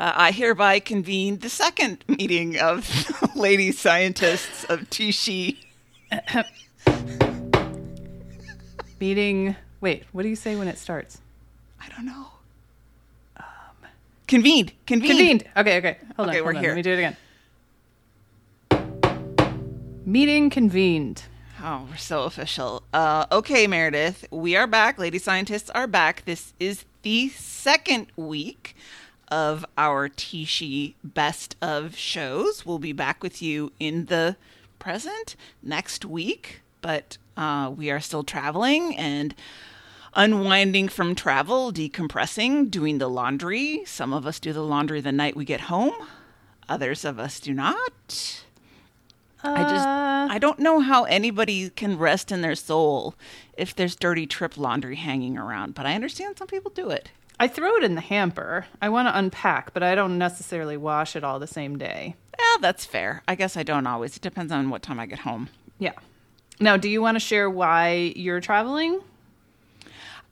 I hereby convene the second meeting of Lady Scientists of T-Shee. Meeting. Wait, what do you say when it starts? I don't know. Convened. Okay. Hold on. Let me do it again. Meeting convened. Oh, we're so official. Okay, Meredith, we are back. Lady Scientists are back. This is the second week of our T-Shee Best of shows. We'll be back with you in the present next week, but we are still traveling and unwinding from travel, decompressing, doing the laundry. Some of us do the laundry the night we get home. Others of us do not. I don't know how anybody can rest in their soul if there's dirty trip laundry hanging around, but I understand some people do it. I throw it in the hamper. I want to unpack, but I don't necessarily wash it all the same day. Yeah, that's fair. I guess I don't always. It depends on what time I get home. Yeah. Now, do you want to share why you're traveling?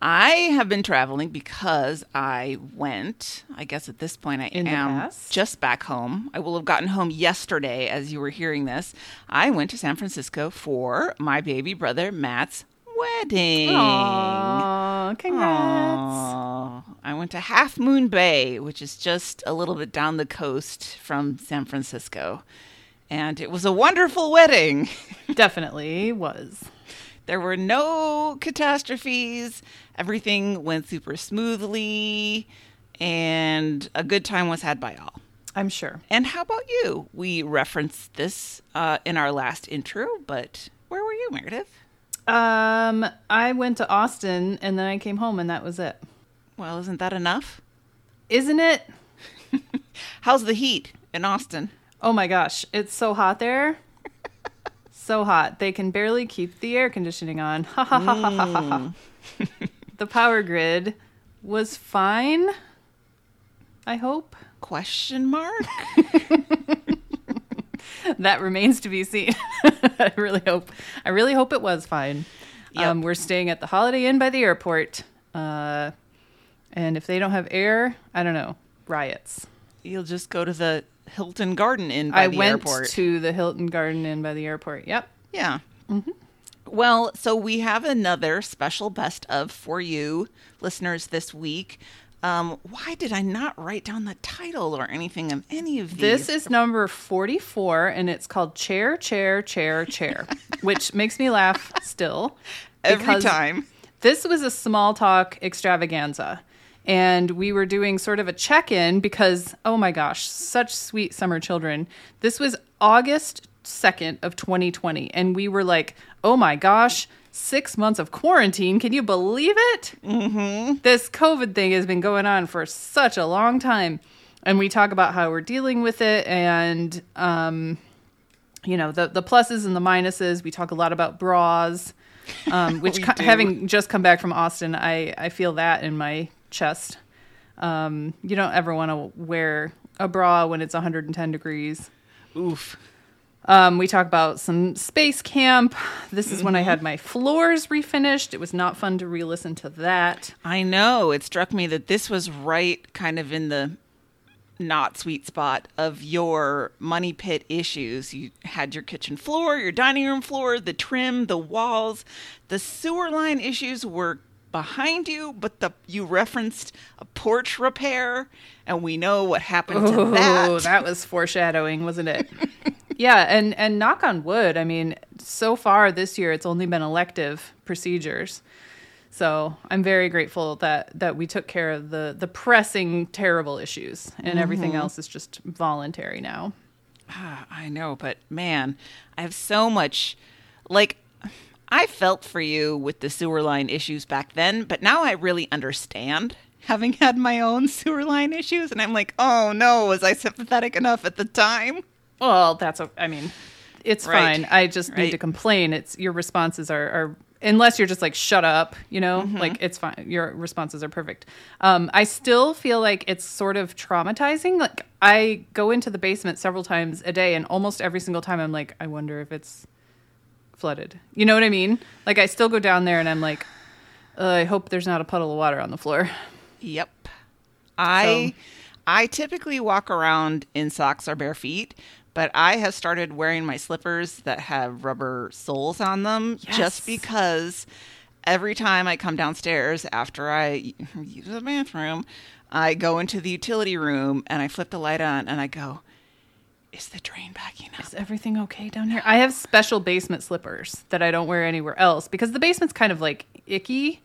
I have been traveling because I went, I guess at this point I am just back home. I will have gotten home yesterday as you were hearing this. I went to San Francisco for my baby brother Matt's wedding. Aww, congrats. Aww. I went to Half Moon Bay, which is just a little bit down the coast from San Francisco. And it was a wonderful wedding. Definitely was. There were no catastrophes. Everything went super smoothly, and a good time was had by all. I'm sure. And how about you? We referenced this in our last intro, but where were you, Meredith? I went to Austin, and then I came home, and that was it. Well, isn't that enough? Isn't it? How's the heat in Austin? Oh, my gosh. It's so hot there. So hot. They can barely keep the air conditioning on. Ha ha ha ha ha ha. The power grid was fine, I hope. Question mark? That remains to be seen. I really hope it was fine. Yep. We're staying at the Holiday Inn by the airport. And if they don't have air, I don't know. Riots. You'll just go to the Hilton Garden Inn by the airport. I went to the Hilton Garden Inn by the airport. Yep. Yeah. Mm-hmm. Well, so we have another special best of for you listeners this week. Why did I not write down the title or anything of any of these? This is number 44, and it's called Chair, Chair, Chair, Chair, which makes me laugh still. Every time. This was a small talk extravaganza. And we were doing sort of a check-in because, oh my gosh, such sweet summer children. This was August 2nd of 2020. And we were like, oh my gosh, 6 months of quarantine. Can you believe it? Mm-hmm. This COVID thing has been going on for such a long time. And we talk about how we're dealing with it and, you know, the pluses and the minuses. We talk a lot about bras, which having just come back from Austin, I feel that in my chest. You don't ever want to wear a bra when it's 110 degrees. Oof. We talk about some Space Camp. This is when I had my floors refinished. It was not fun to re-listen to that. I know. It struck me that this was right kind of in the not sweet spot of your money pit issues. You had your kitchen floor, your dining room floor, the trim, the walls. The sewer line issues were behind you, but you referenced a porch repair, and we know what happened to that. Oh, that was foreshadowing, wasn't it? Yeah, and knock on wood, I mean, so far this year, it's only been elective procedures. So I'm very grateful that we took care of the pressing, terrible issues, and everything else is just voluntary now. Ah, I know, but man, I have so much, like, I felt for you with the sewer line issues back then, but now I really understand, having had my own sewer line issues. And I'm like, oh no, was I sympathetic enough at the time? Well, it's right. Fine. I just need to complain. It's your responses are unless you're just like, shut up, you know, like it's fine. Your responses are perfect. I still feel like it's sort of traumatizing. Like I go into the basement several times a day and almost every single time I'm like, I wonder if it's flooded. You know what I mean? Like I still go down there and I'm like, I hope there's not a puddle of water on the floor. Yep. I I typically walk around in socks or bare feet, but I have started wearing my slippers that have rubber soles on them just because every time I come downstairs after I use the bathroom, I go into the utility room and I flip the light on and I go, is the drain backing up? Is everything okay down here? I have special basement slippers that I don't wear anywhere else because the basement's kind of like icky.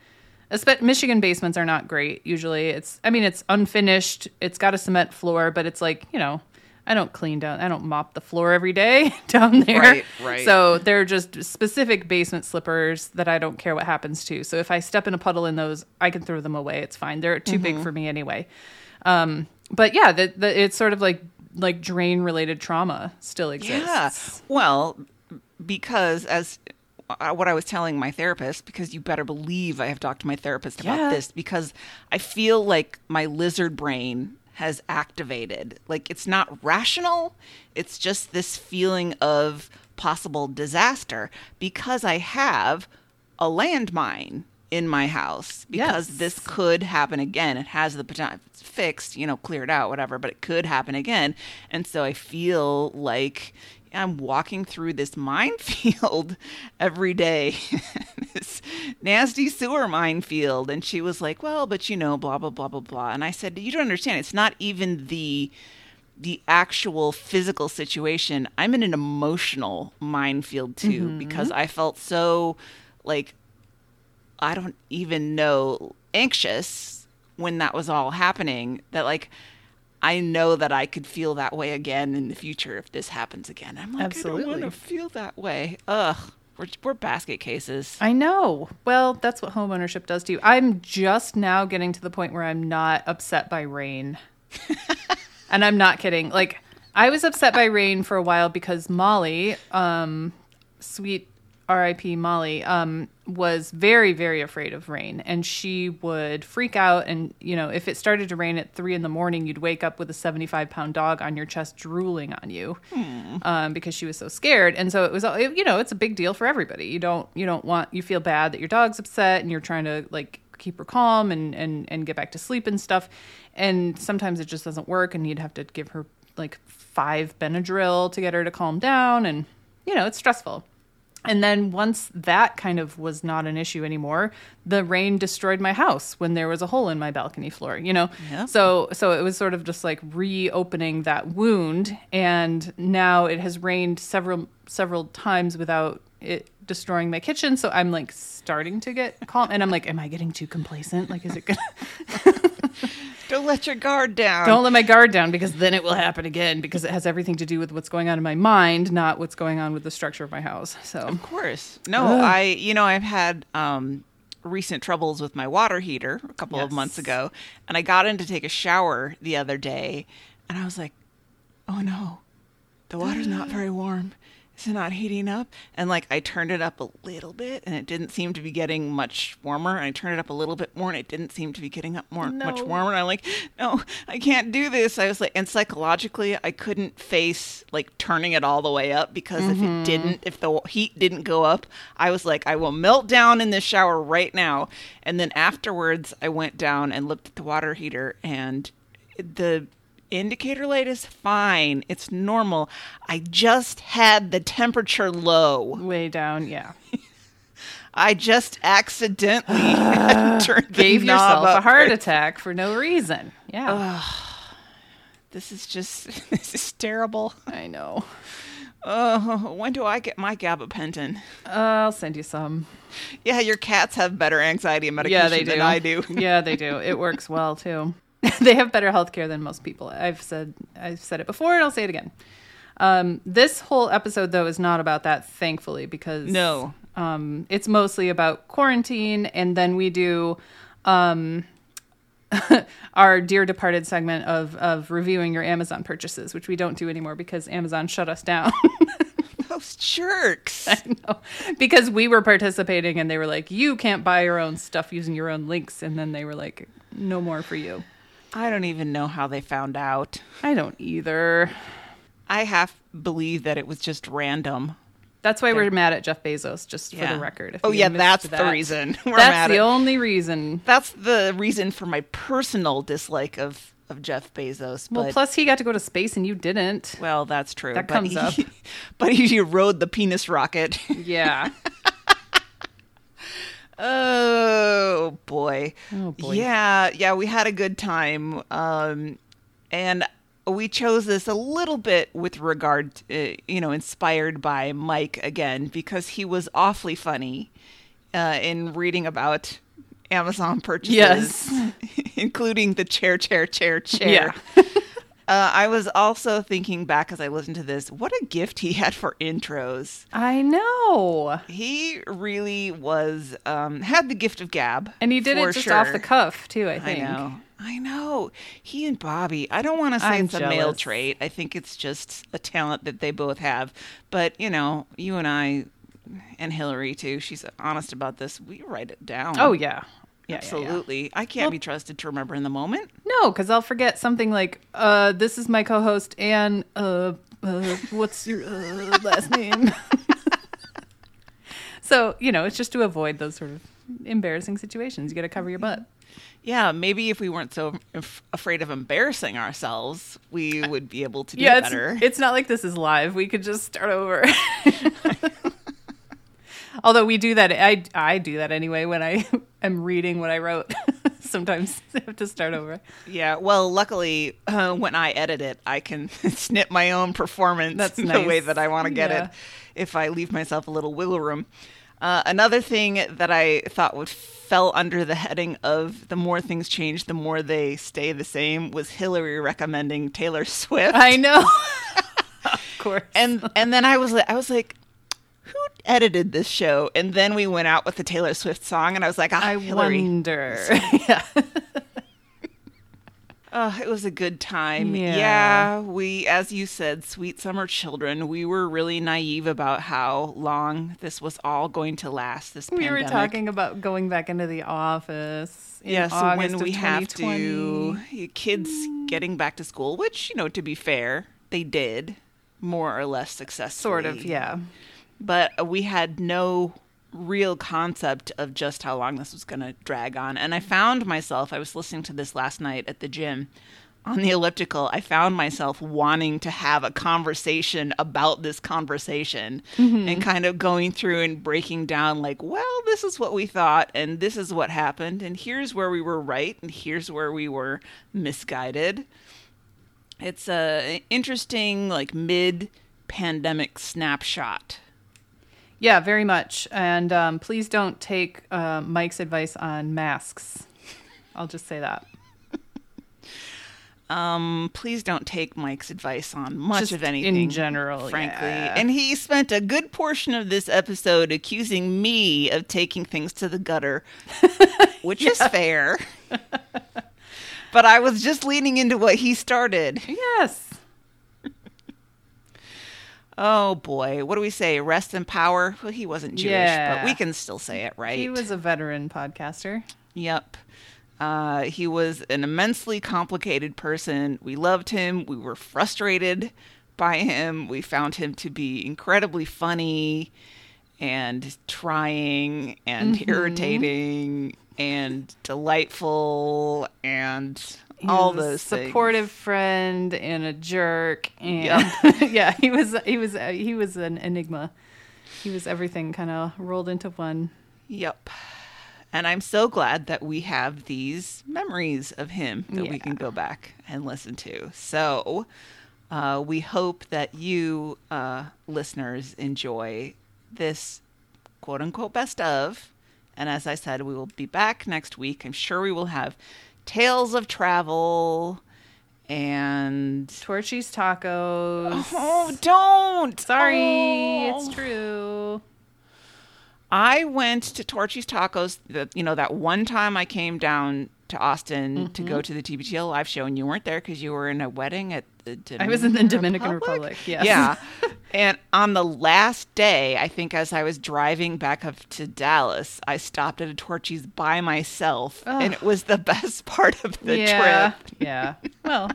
Michigan basements are not great usually. It's unfinished. It's got a cement floor, but it's like, you know, I don't mop the floor every day down there. Right. So they're just specific basement slippers that I don't care what happens to. So if I step in a puddle in those, I can throw them away. It's fine. They're too big for me anyway. But yeah, it's sort of like drain related trauma still exists. Yeah. Well, because as what I was telling my therapist, because you better believe I have talked to my therapist about this, because I feel like my lizard brain has activated. Like, it's not rational. It's just this feeling of possible disaster because I have a landmine in my house because this could happen again. It has the potential. It's fixed, cleared out, whatever, but it could happen again. And so I feel like I'm walking through this minefield every day, this nasty sewer minefield. And she was like, well, but blah, blah, blah, blah, blah. And I said, you don't understand. It's not even the actual physical situation. I'm in an emotional minefield too, because I felt so like, I don't even know, anxious when that was all happening that like, I know that I could feel that way again in the future if this happens again. I'm like, absolutely. I don't want to feel that way. Ugh, we're basket cases. I know. Well, that's what homeownership does to you. I'm just now getting to the point where I'm not upset by rain. And I'm not kidding. Like, I was upset by rain for a while because Molly, sweet R.I.P. Molly, was very, very afraid of rain, and she would freak out. And if it started to rain at 3 a.m, you'd wake up with a 75-pound dog on your chest drooling on you, because she was so scared. And so it was, it's a big deal for everybody. You feel bad that your dog's upset, and you're trying to like keep her calm and get back to sleep and stuff. And sometimes it just doesn't work, and you'd have to give her like 5 Benadryl to get her to calm down, and it's stressful. And then once that kind of was not an issue anymore, the rain destroyed my house when there was a hole in my balcony floor, Yeah. So it was sort of just like reopening that wound. And now it has rained several times without it destroying my kitchen. So I'm like starting to get calm. And I'm like, am I getting too complacent? Like, is it gonna... Don't let your guard down. Don't let my guard down, because then it will happen again, because it has everything to do with what's going on in my mind, not what's going on with the structure of my house. So of course. No, I've had recent troubles with my water heater a couple of months ago, and I got in to take a shower the other day, and I was like, oh no, the water's not very warm. Is it not heating up? And like, I turned it up a little bit, and it didn't seem to be getting much warmer. And I turned it up a little bit more, and it didn't seem to be getting up much warmer. And I'm like, no, I can't do this. I was like, and psychologically, I couldn't face like turning it all the way up, because if the heat didn't go up, I was like, I will melt down in this shower right now. And then afterwards, I went down and looked at the water heater, and the indicator light is fine. It's normal. I just had the temperature low. Way down, yeah. I just accidentally turned gave the knob yourself a heart attack for no reason. Yeah. This is terrible. I know. When do I get my gabapentin? I'll send you some. Yeah, your cats have better anxiety medication than I do. Yeah, they do. It works well, too. They have better healthcare than most people. I've said it before, and I'll say it again. This whole episode, though, is not about that, thankfully, because it's mostly about quarantine. And then we do our dear departed segment of reviewing your Amazon purchases, which we don't do anymore because Amazon shut us down. Those jerks. I know. Because we were participating, and they were like, you can't buy your own stuff using your own links. And then they were like, no more for you. I don't even know how they found out. I don't either. I half believe that it was just random. That's why we're mad at Jeff Bezos, just for the record. That's the reason. That's the only reason. That's the reason for my personal dislike of of Jeff Bezos. Well, but, plus he got to go to space and you didn't. Well, that's true. That comes up. But he rode the penis rocket. Yeah. Oh, boy. Oh, boy. Yeah, we had a good time. And we chose this a little bit with regard, inspired by Mike again, because he was awfully funny in reading about Amazon purchases. Yes. Including the chair. Yeah. I was also thinking back as I listened to this, what a gift he had for intros. I know. He really was, had the gift of gab. And he did it just off the cuff, too, I think. I know. He and Bobby, I don't want to say it's a male trait. I think it's just a talent that they both have. But, you and I, and Hillary, too, she's honest about this. We write it down. Oh, yeah. Absolutely. Yeah. I can't be trusted to remember in the moment. No, because I'll forget something like, this is my co-host, and what's your last name? So, it's just to avoid those sort of embarrassing situations. You got to cover your butt. Yeah, maybe if we weren't so afraid of embarrassing ourselves, we would be able to do better. It's not like this is live. We could just start over. Although we do that, I do that anyway when I am reading what I wrote. Sometimes I have to start over. Yeah, well, luckily, when I edit it, I can snip my own performance the way that I want to get it if I leave myself a little wiggle room. Another thing that I thought fell under the heading of the more things change, the more they stay the same was Hillary recommending Taylor Swift. I know. Of course. And then I was like, who edited this show? And then we went out with the Taylor Swift song, and I was like, I wonder. Yeah. Oh, it was a good time. Yeah, we, as you said, sweet summer children, we were really naive about how long this was all going to last, this pandemic. We were talking about going back into the office in August when we have to. Kids getting back to school, which, to be fair, they did more or less successfully. Sort of, yeah. But we had no real concept of just how long this was going to drag on. And I was listening to this last night at the gym on the elliptical. I found myself wanting to have a conversation about this conversation and kind of going through and breaking down like, well, this is what we thought and this is what happened. And here's where we were right. And here's where we were misguided. It's an interesting like mid-pandemic snapshot. Yeah, very much. And please don't take Mike's advice on masks. I'll just say that. Please don't take Mike's advice on much just of anything. In general, frankly. Yeah. And he spent a good portion of this episode accusing me of taking things to the gutter, which is fair. But I was just leaning into what he started. Yes. Oh, boy. What do we say? Rest in power? Well, he wasn't Jewish, but we can still say it, right? He was a veteran podcaster. Yep. He was an immensely complicated person. We loved him. We were frustrated by him. We found him to be incredibly funny and trying and irritating and delightful and... He all was those supportive things. Friend and a jerk and he was an enigma. He was everything kind of rolled into one. Yep. And I'm so glad that we have these memories of him that we can go back and listen to. So we hope that you listeners enjoy this quote unquote best of. And as I said, we will be back next week. I'm sure we will have tales of travel and Torchy's Tacos. Oh, don't. Sorry. Oh. It's true. I went to Torchy's Tacos, that one time I came down to Austin to go to the TBTL live show, and you weren't there because you were in a wedding at the Dominican Republic. I was in the Dominican Republic, yes. Yeah. And on the last day, I think as I was driving back up to Dallas, I stopped at a Torchy's by myself, and it was the best part of the trip. Yeah. Well,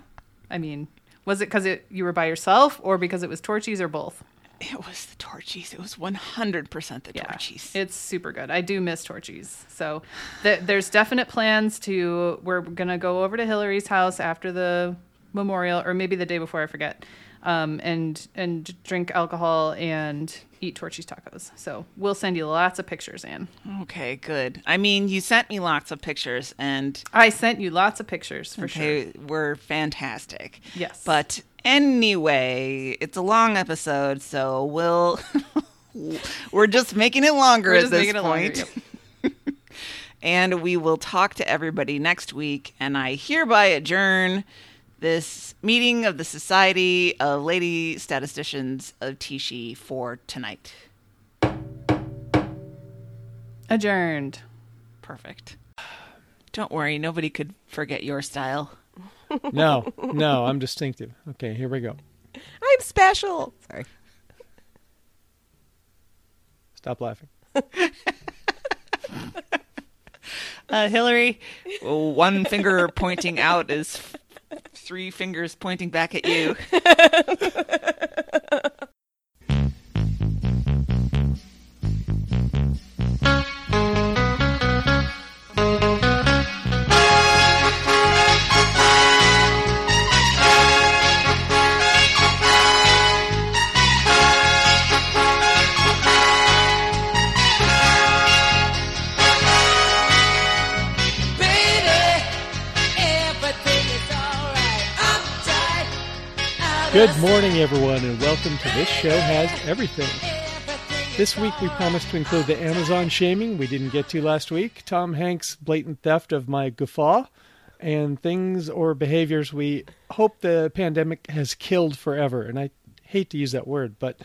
I mean, was it because you were by yourself or because it was Torchy's or both? It was the Torchy's. It was 100% the Torchy's. It's super good. I do miss Torchy's. So there's definite plans to, we're going to go over to Hillary's house after the memorial, or maybe the day before, I forget, and drink alcohol and eat Torchy's tacos. So we'll send you lots of pictures, Anne. Okay, good. I mean, you sent me lots of pictures, and I sent you lots of pictures for sure. They were fantastic. Yes. But anyway, it's a long episode, so we'll we're just making it longer at this point. Longer, yep. And we will talk to everybody next week, and I hereby adjourn this meeting of the Society of Lady Statisticians of T-Shee for tonight. Adjourned. Perfect. Don't worry, nobody could forget your style. No, I'm distinctive. Okay, here we go. I'm special. Sorry. Stop laughing. Hillary, one finger pointing out is three fingers pointing back at you. Good morning, everyone, and welcome to This Show Has Everything. This week, we promised to include the Amazon shaming we didn't get to last week, Tom Hanks' blatant theft of my guffaw, and things or behaviors we hope the pandemic has killed forever. And I hate to use that word, but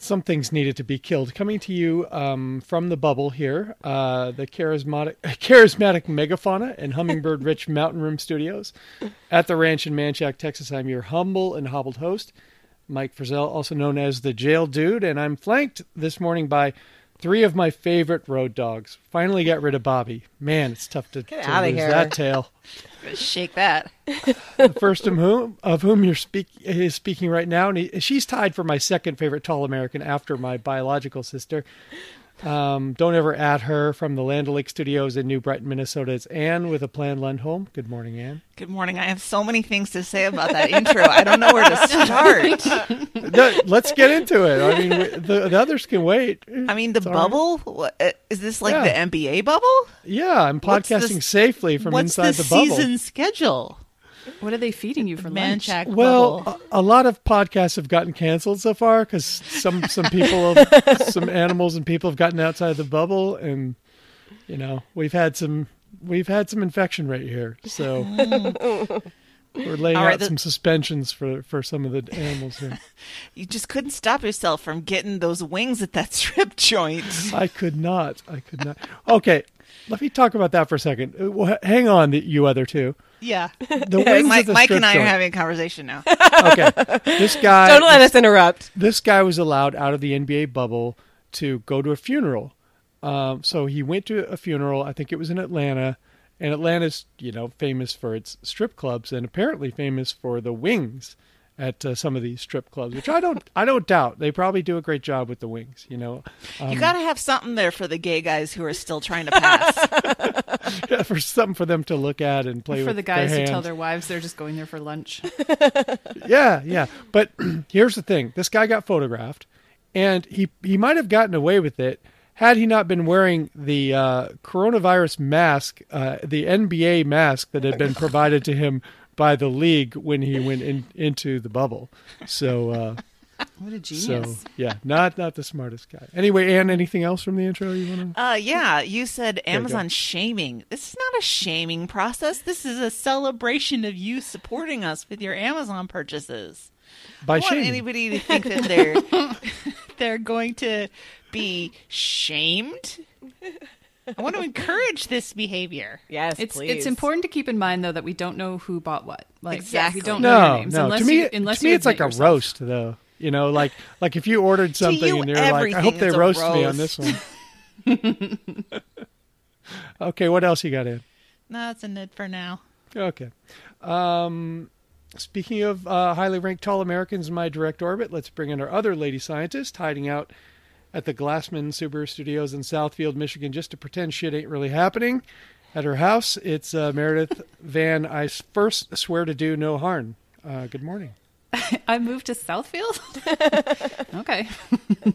some things needed to be killed. Coming to you from the bubble here, the charismatic megafauna and hummingbird rich mountain room studios at the ranch in Manchac, Texas. I'm your humble and hobbled host, Mike Frizzell, also known as the Jail Dude, and I'm flanked this morning by three of my favorite road dogs. Finally got rid of Bobby. Man, it's tough to lose that tail. Shake that. The first of whom you're is speaking right now, and she's tied for my second favorite tall American after my biological sister. Don't ever at her, from the Land O'Lake Studios in New Brighton, Minnesota. It's Anne with a plan Lundholm. Good morning, Anne. Good morning. I have so many things to say about that intro. I don't know where to start. No, let's get into it. I mean, the others can wait. I mean, the bubble? Right. Is this like the NBA bubble? Yeah, I'm podcasting safely from inside the bubble. What's the season schedule? What are they feeding you for lunch? Well, a lot of podcasts have gotten canceled so far because some people, some animals and people have gotten outside the bubble, and you know we've had some infection right here, so we're laying out some suspensions for some of the animals here. You just couldn't stop yourself from getting those wings at that strip joint. I could not. Okay. Let me talk about that for a second. Well, hang on, you other two. Yeah. Mike and I are having a conversation now. Okay. This guy... Don't let us interrupt. This guy was allowed out of the NBA bubble to go to a funeral. So he went to a funeral. I think it was in Atlanta. And Atlanta's, famous for its strip clubs, and apparently famous for the wings at some of these strip clubs, which I don't doubt. They probably do a great job with the wings, you got to have something there for the gay guys who are still trying to pass. Yeah, for something for them to look at and play with. For the guys who tell their wives they're just going there for lunch. Yeah. But here's the thing. This guy got photographed, and he might have gotten away with it had he not been wearing the coronavirus mask, the NBA mask that had been provided to him by the league when he went into the bubble. So what a genius. So, not the smartest guy. Anyway, Anne, anything else from the intro you want to? Yeah, you said Amazon shaming. This is not a shaming process. This is a celebration of you supporting us with your Amazon purchases. I don't want anybody to think that they're going to be shamed. I want to encourage this behavior. Yes, please. It's important to keep in mind, though, that we don't know who bought what. Like, exactly. We don't know their names. No. To me, it's like a roast, though. Like if you ordered something and you're like, I hope they roast me on this one. Okay, what else you got in? No, it's a nid for now. Okay. Speaking of highly ranked tall Americans in my direct orbit, let's bring in our other lady scientist hiding out at the Glassman Subaru Studios in Southfield, Michigan, just to pretend shit ain't really happening. At her house, it's Meredith Van I First Swear to Do No Harm. Good morning. I moved to Southfield? Okay.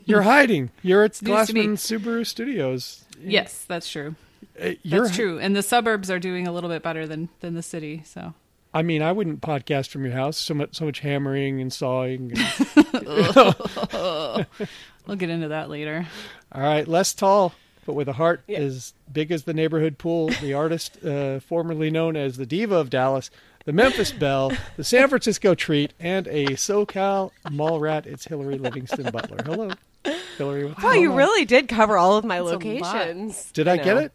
You're hiding. You're at Glassman Subaru Studios. Yes, that's true. That's true. And the suburbs are doing a little bit better than the city, so... I mean, I wouldn't podcast from your house. So much hammering and sawing. And, we'll get into that later. All right. Less tall, but with a heart as big as the neighborhood pool. The artist formerly known as the Diva of Dallas, the Memphis Belle, the San Francisco Treat, and a SoCal mall rat. It's Hillary Livingston Butler. Hello, Hillary. What's going on? You really did cover all of my locations. Did I get it?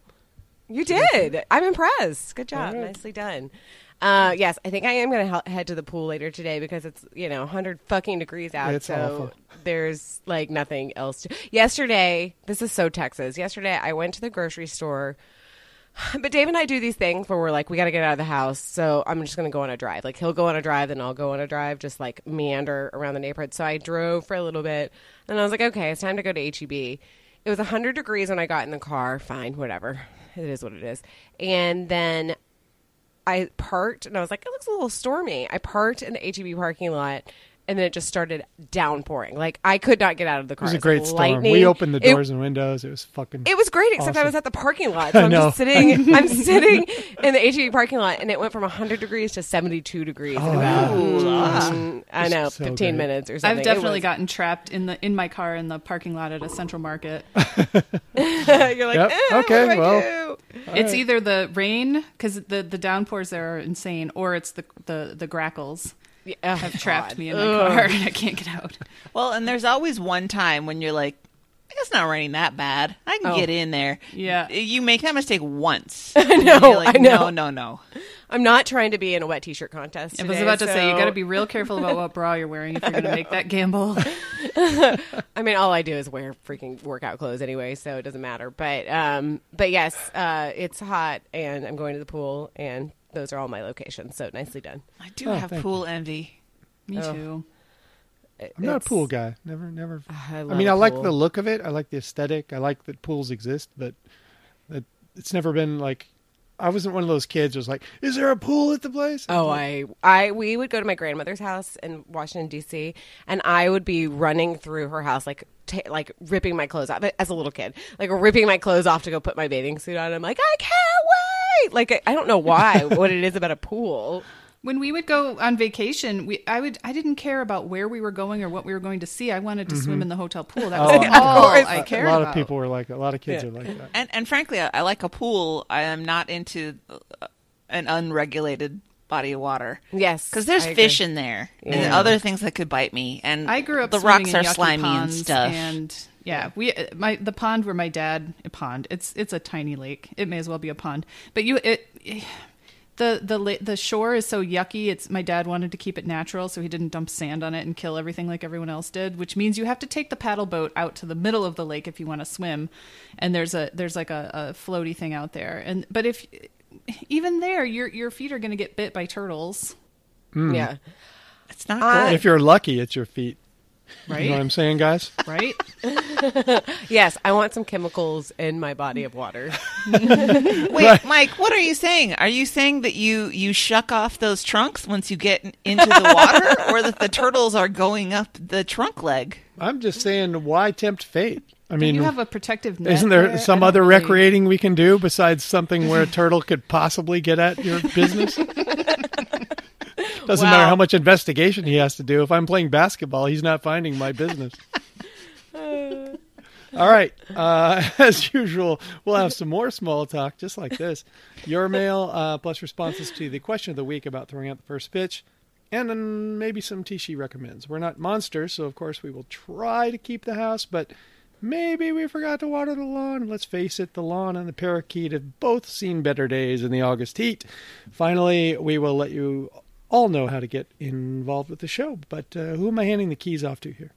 You did. I'm impressed. Good job. Right. Nicely done. Yes, I think I am going to head to the pool later today because it's, 100 fucking degrees out. It's so awful. There's like nothing else to... Yesterday, this is so Texas. Yesterday, I went to the grocery store, but Dave and I do these things where we're like, we got to get out of the house. So I'm just going to go on a drive. Like he'll go on a drive, then I'll go on a drive, just like meander around the neighborhood. So I drove for a little bit and I was like, okay, it's time to go to H-E-B. It was 100 degrees when I got in the car. Fine, whatever. It is what it is. And then... I parked and I was like, it looks a little stormy. I parked in the H-E-B parking lot and then it just started downpouring. Like I could not get out of the car. It was a great storm. We opened the doors and windows. It was great, except awesome. I was at the parking lot. So I'm sitting in the H-E-B parking lot and it went from 100 degrees to 72 degrees in about awesome. I know, so 15 minutes or something. I've definitely gotten trapped in my car in the parking lot at a Central Market. You're like, what do I do? It's either the rain, because the downpours there are insane, or it's the grackles have trapped me in my car and I can't get out. Well, and there's always one time when you're like, it's not raining that bad. I can get in there. Yeah. You make that mistake once. I know. No. I'm not trying to be in a wet t-shirt contest today. I was about to say, you got to be real careful about what bra you're wearing if you're going to make that gamble. I mean, all I do is wear freaking workout clothes anyway, so it doesn't matter. But yes, it's hot and I'm going to the pool and those are all my locations. So nicely done. I do have pool envy. Me too. I'm not a pool guy. Never. I like the look of it. I like the aesthetic. I like that pools exist, but it's never been like, I wasn't one of those kids who was like, is there a pool at the place? We would go to my grandmother's house in Washington, D.C., and I would be running through her house like ripping my clothes off as a little kid, like ripping my clothes off to go put my bathing suit on. I'm like, I can't wait. Like, I don't know why, what it is about a pool. When we would go on vacation, I didn't care about where we were going or what we were going to see. I wanted to swim in the hotel pool. That was all I cared about. A lot of kids are like that. And frankly, I like a pool. I am not into an unregulated body of water. Yes, because there's fish in there and other things that could bite me. And I grew up. The rocks are slimy and stuff. And the pond where my dad It's a tiny lake. It may as well be a pond. But The shore is so yucky. It's my dad wanted to keep it natural, so he didn't dump sand on it and kill everything like everyone else did, which means you have to take the paddle boat out to the middle of the lake if you want to swim. And there's like a floaty thing out there. But if even there, your feet are going to get bit by turtles. Mm. Yeah, it's not good. If you're lucky, it's your feet. Right? You know what I'm saying, guys? Right? Yes, I want some chemicals in my body of water. Wait, right. Mike, what are you saying? Are you saying that you shuck off those trunks once you get into the water, or that the turtles are going up the trunk leg? I'm just saying, why tempt fate? I mean, do you have a protective net? Isn't there some other recreating we can do besides something where a turtle could possibly get at your business? Doesn't matter how much investigation he has to do. If I'm playing basketball, he's not finding my business. All right. As usual, we'll have some more small talk just like this. Your mail plus responses to the question of the week about throwing out the first pitch. And then maybe some Tishi recommends. We're not monsters, so of course we will try to keep the house. But maybe we forgot to water the lawn. Let's face it, the lawn and the parakeet have both seen better days in the August heat. Finally, we will let you... all know how to get involved with the show, but who am I handing the keys off to here?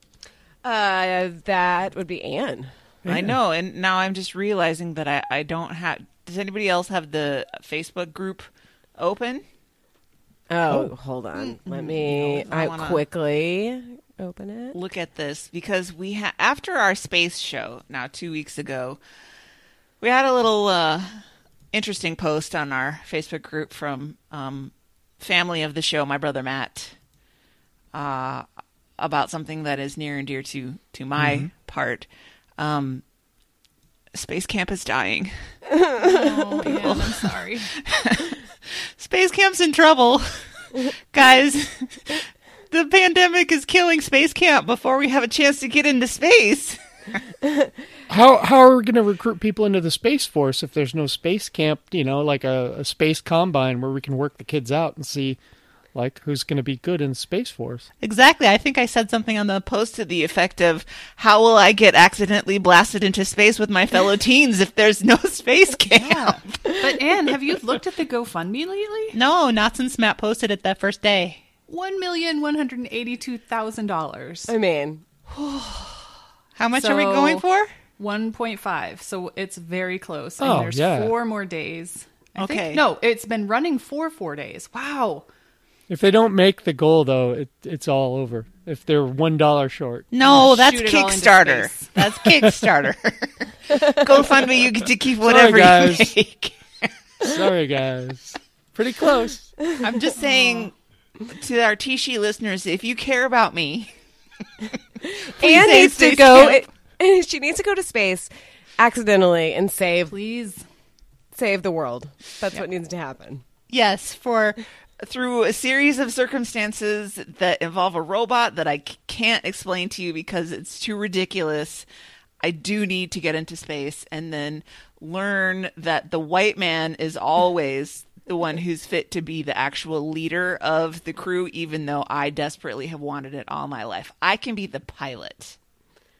That would be Anne. I know, and now I'm just realizing that I don't have... Does anybody else have the Facebook group open? Oh, hold on. Let me I quickly open it. Look at this, because we after our space show now 2 weeks ago, we had a little interesting post on our Facebook group from family of the show, my brother Matt, about something that is near and dear to my part. Space Camp is dying. Oh, people. Man, I'm sorry. Space Camp's in trouble. Guys, the pandemic is killing Space Camp before we have a chance to get into space. How are we going to recruit people into the Space Force if there's no Space Camp, you know, like a space combine where we can work the kids out and see, like, who's going to be good in Space Force? Exactly. I think I said something on the post to the effect of, how will I get accidentally blasted into space with my fellow teens if there's no Space Camp? Yeah. But Anne, have you looked at the GoFundMe lately? No, not since Matt posted it that first day. $1,182,000. I mean, how much are we going for? 1.5. So it's very close. Oh, and there's 4 more days. I think. No, it's been running for 4 days. Wow. If they don't make the goal, though, it's all over. If they're $1 short. No, that's Kickstarter. That's Kickstarter. GoFundMe, you get to keep whatever you make. Sorry, guys. Pretty close. I'm just saying to our Tishi listeners, if you care about me, Anne needs to go. She needs to go to space accidentally and save the world. That's what needs to happen. Yes, through a series of circumstances that involve a robot that I can't explain to you because it's too ridiculous, I do need to get into space and then learn that the white man is always the one who's fit to be the actual leader of the crew, even though I desperately have wanted it all my life. I can be the pilot,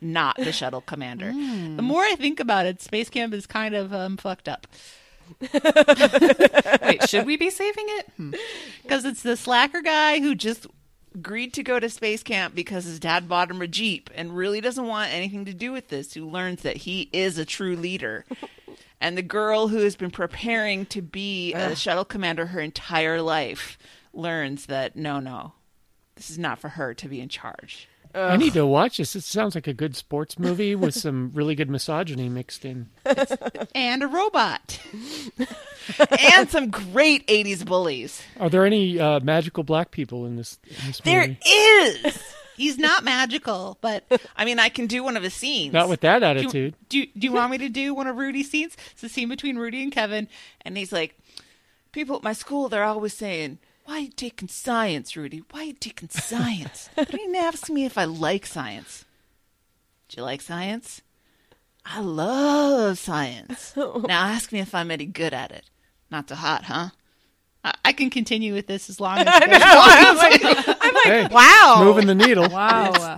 not the shuttle commander. The more I think about it, Space Camp is kind of fucked up. Wait, should we be saving it? Because it's the slacker guy who just agreed to go to space camp because his dad bought him a Jeep and really doesn't want anything to do with this, who learns that he is a true leader. And the girl who has been preparing to be a shuttle commander her entire life learns that no, this is not for her to be in charge. I need to watch this. It sounds like a good sports movie with some really good misogyny mixed in. And a robot. And some great 80s bullies. Are there any magical black people in this movie? There is! He's not magical, but I mean, I can do one of his scenes. Not with that attitude. Do you want me to do one of Rudy's scenes? It's a scene between Rudy and Kevin, and he's like, people at my school, they're always saying, why are you taking science, Rudy? Why are you taking science? They didn't ask me if I like science. Do you like science? I love science. Now ask me if I'm any good at it. Not so hot, huh? I can continue with this as long as I know. I'm like, wow. Moving the needle. Wow.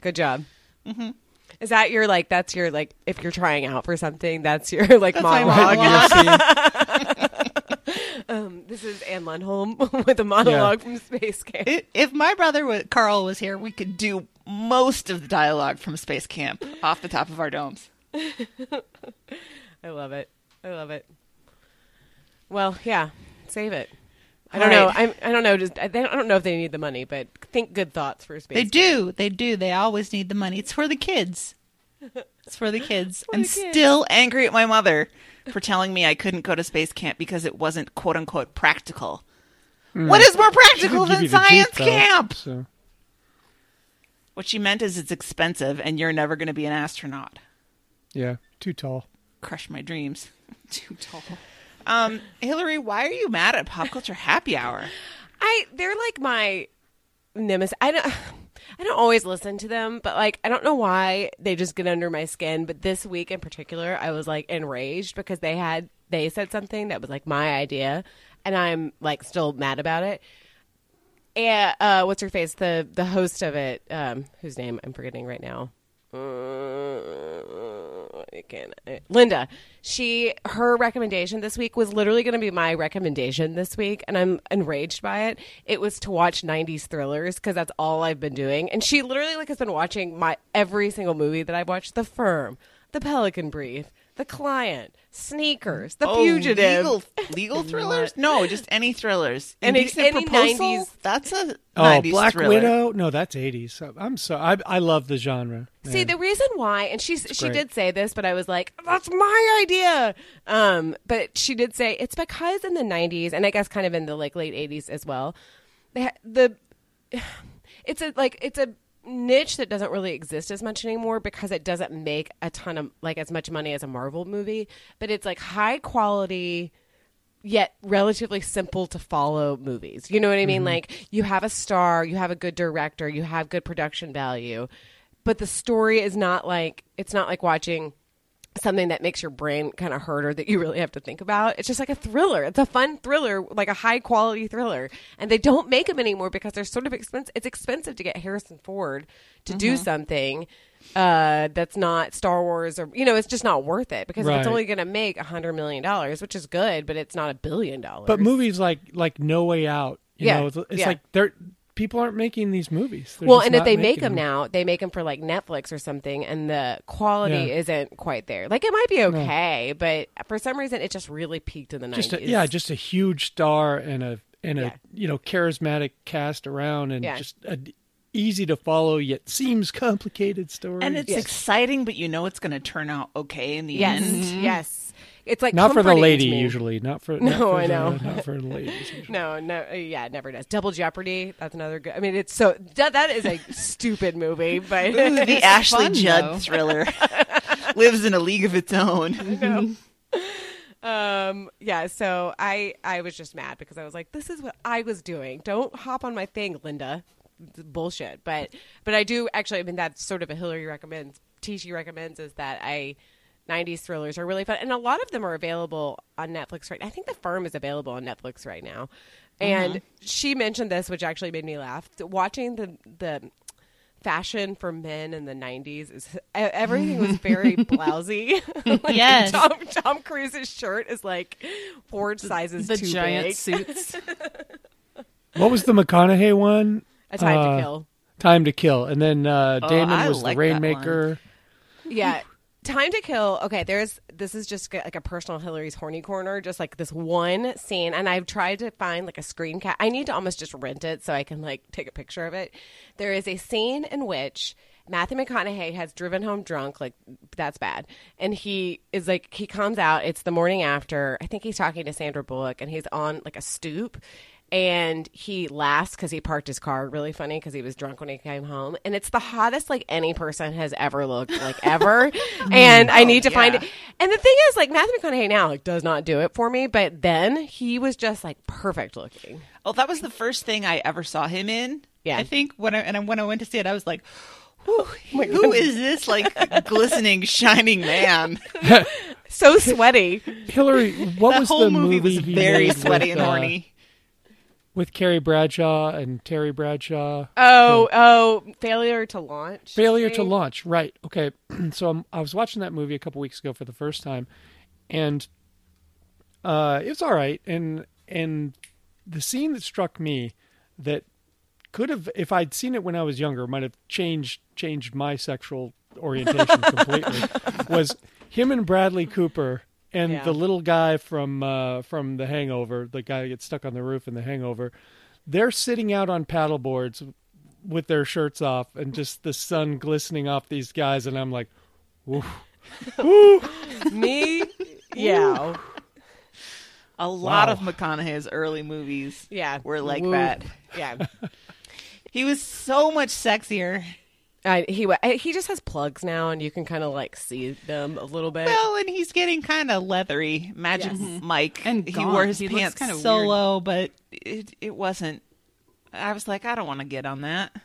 Good job. Mm-hmm. Is that your, like, that's your, like, if you're trying out for something, that's your, like, that's monologue? This is Anne Lundholm with a monologue from Space Camp. If my brother Carl was here, we could do most of the dialogue from Space Camp off the top of our domes. I love it. Well, yeah, save it. I don't know. I don't know. Just I don't know if they need the money, but think good thoughts for Space Camp. They do. They always need the money. It's for the kids. I'm still angry at my mother for telling me I couldn't go to space camp because it wasn't "quote unquote" practical. What is more practical than science camp? What she meant is it's expensive, and you're never going to be an astronaut. Yeah, too tall. Crush my dreams. Too tall. Hillary, why are you mad at Pop Culture Happy Hour? They're like my nemesis. I don't always listen to them, but, like, I don't know why they just get under my skin. But this week in particular, I was, like, enraged because they said something that was, like, my idea. And I'm, like, still mad about it. And what's her face? The host of it, whose name I'm forgetting right now. Linda. Her recommendation this week was literally going to be my recommendation this week, and I'm enraged by it. It was to watch 90s thrillers because that's all I've been doing, and she literally, like, has been watching every single movie that I've watched: The Firm, The Pelican Brief, The Client, Sneakers, The Fugitive. Legal thrillers? No, just any thrillers. And any Proposal? 90s. That's a 90s Black thriller. Widow? No, that's 80s. I'm sorry. I love the genre. Man. See, the reason why, and she did say this, but I was like, that's my idea. But she did say it's because in the 90s, and I guess kind of in the like late 80s as well, it's a niche that doesn't really exist as much anymore because it doesn't make a ton of like as much money as a Marvel movie, but it's like high quality yet relatively simple to follow movies. You know what I mean? Mm-hmm. Like you have a star, you have a good director, you have good production value, but the story is not like, it's not like watching something that makes your brain kind of hurt or that you really have to think about. It's just like a thriller. It's a fun thriller, like a high quality thriller. And they don't make them anymore because they're sort of expensive. It's expensive to get Harrison Ford to do something that's not Star Wars or, you know, it's just not worth it because it's only going to make $100 million, which is good, but it's not $1 billion. But movies like No Way Out, you know, it's like they're... People aren't making these movies. Well, and if they make them now, they make them for like Netflix or something, and the quality isn't quite there. Like it might be okay, but for some reason, it just really peaked in the 90s. Just a huge star and a you know, charismatic cast around, and just an easy to follow yet seems complicated story. And it's exciting, but you know it's going to turn out okay in the end. Yes. It's like not for the lady usually. Not for the ladies. Usually. It never does. Double Jeopardy. That's another good. I mean, it's so that is a stupid movie, but ooh, the Ashley Judd thriller lives in a league of its own. So I was just mad because I was like, this is what I was doing. Don't hop on my thing, Linda. It's bullshit. But I do actually. I mean, that's sort of a Hillary recommends. Tishi recommends is that 90s thrillers are really fun, and a lot of them are available on Netflix right now. I think The Firm is available on Netflix right now, and she mentioned this, which actually made me laugh. Watching the fashion for men in the 90s, is everything was very blousy. Like yes, Tom Cruise's shirt is like 4 sizes too big. The giant suits. What was the McConaughey one? A Time to Kill. Time to Kill, and then Damon was the Rainmaker. Yeah. Time to Kill. Okay, this is just like a personal Hillary's horny corner, just like this one scene, and I've tried to find like a screen cap. I need to almost just rent it so I can like take a picture of it. There is a scene in which Matthew McConaughey has driven home drunk, like that's bad, and he is like, he comes out, it's the morning after, I think he's talking to Sandra Bullock, and he's on like a stoop, and he laughs because he parked his car really funny because he was drunk when he came home, and it's the hottest like any person has ever looked, like ever. And I need to find it. And the thing is, like, Matthew McConaughey now like does not do it for me, but then he was just like perfect looking. Oh, that was the first thing I ever saw him in. Yeah, I think when I went to see it, I was like, who is this like glistening, shining man? So sweaty. Hillary, what that was whole the movie was very sweaty and horny. With Carrie Bradshaw and Terry Bradshaw. Failure to Launch. Right. Okay. So I was watching that movie a couple weeks ago for the first time, and it was all right. And the scene that struck me that could have, if I'd seen it when I was younger, might have changed my sexual orientation completely, was him and Bradley Cooper. And the little guy from The Hangover, the guy who gets stuck on the roof in The Hangover, they're sitting out on paddleboards with their shirts off and just the sun glistening off these guys. And I'm like, ooh. Me? Yeah. A lot of McConaughey's early movies were like that. Yeah. He was so much sexier. He just has plugs now, and you can kind of like see them a little bit. Well, and he's getting kind of leathery. Magic Mike, and he wore his pants kind of solo, but it wasn't. I was like, I don't want to get on that.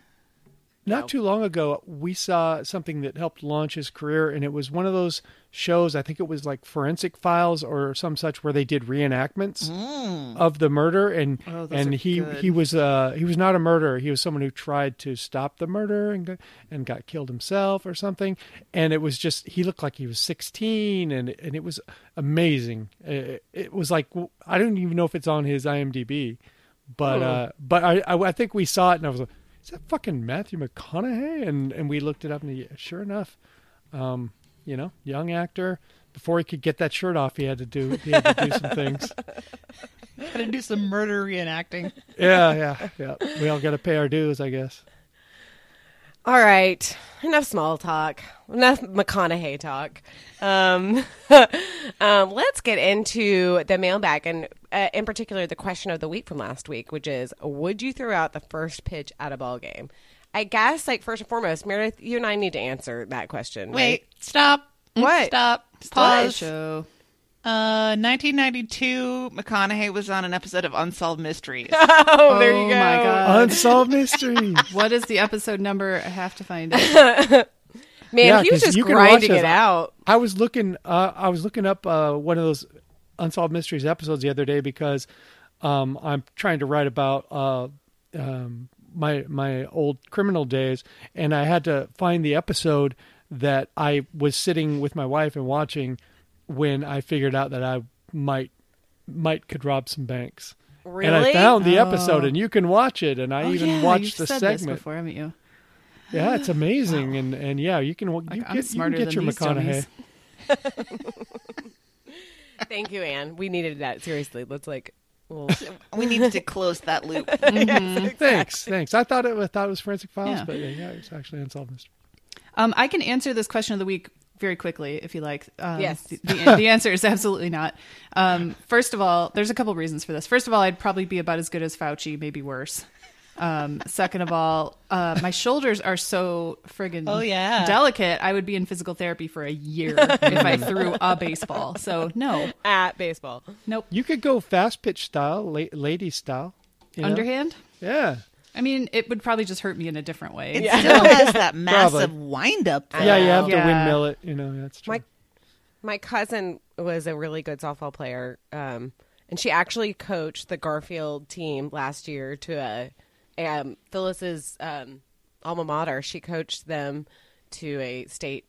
Not too long ago, we saw something that helped launch his career, and it was one of those shows. I think it was like Forensic Files or some such, where they did reenactments of the murder, and he was not a murderer. He was someone who tried to stop the murder and got killed himself or something. And it was just, he looked like he was 16, and it was amazing. It was like, I don't even know if it's on his IMDb, but I think we saw it, and I was like, is that fucking Matthew McConaughey? And we looked it up, and sure enough, young actor, before he could get that shirt off, he had to do some things. Had to do some murder reenacting. Yeah. We all got to pay our dues, I guess. All right. Enough small talk. Enough McConaughey talk. Let's get into the mailbag, and in particular, the question of the week from last week, which is, would you throw out the first pitch at a ball game? I guess, like, first and foremost, Meredith, you and I need to answer that question. Wait, right? Stop. What? Stop. Pause. Show. 1992, McConaughey was on an episode of Unsolved Mysteries. Oh, there you go. My God. Unsolved Mysteries. What is the episode number? I have to find it. Man, yeah, he was just grinding it out. I was looking up one of those Unsolved Mysteries episodes the other day because I'm trying to write about my old criminal days, and I had to find the episode that I was sitting with my wife and watching when I figured out that I could rob some banks. Really? And I found the episode, and you can watch it, and I watched the segment. You've said this before, haven't you? Yeah, it's amazing. Wow. And yeah, you can get your McConaughey. Thank you, Anne. We needed that. Seriously. Let's we needed to close that loop. Mm-hmm. Yes, exactly. Thanks. I thought it was Forensic Files, but yeah, it's actually Unsolved Mysteries. I can answer this question of the week very quickly if you like. Yes. The answer is absolutely not. First of all, there's a couple reasons for this. First of all, I'd probably be about as good as Fauci, maybe worse. Second of all, my shoulders are so friggin' delicate. I would be in physical therapy for a year if I threw a baseball. So no. At baseball. Nope. You could go fast pitch style, lady style. Underhand? Know? Yeah. I mean, it would probably just hurt me in a different way. It still has that massive wind-up. Yeah, you have to windmill it. You know, that's true. My cousin was a really good softball player, and she actually coached the Garfield team last year to Phyllis's alma mater. She coached them to a state,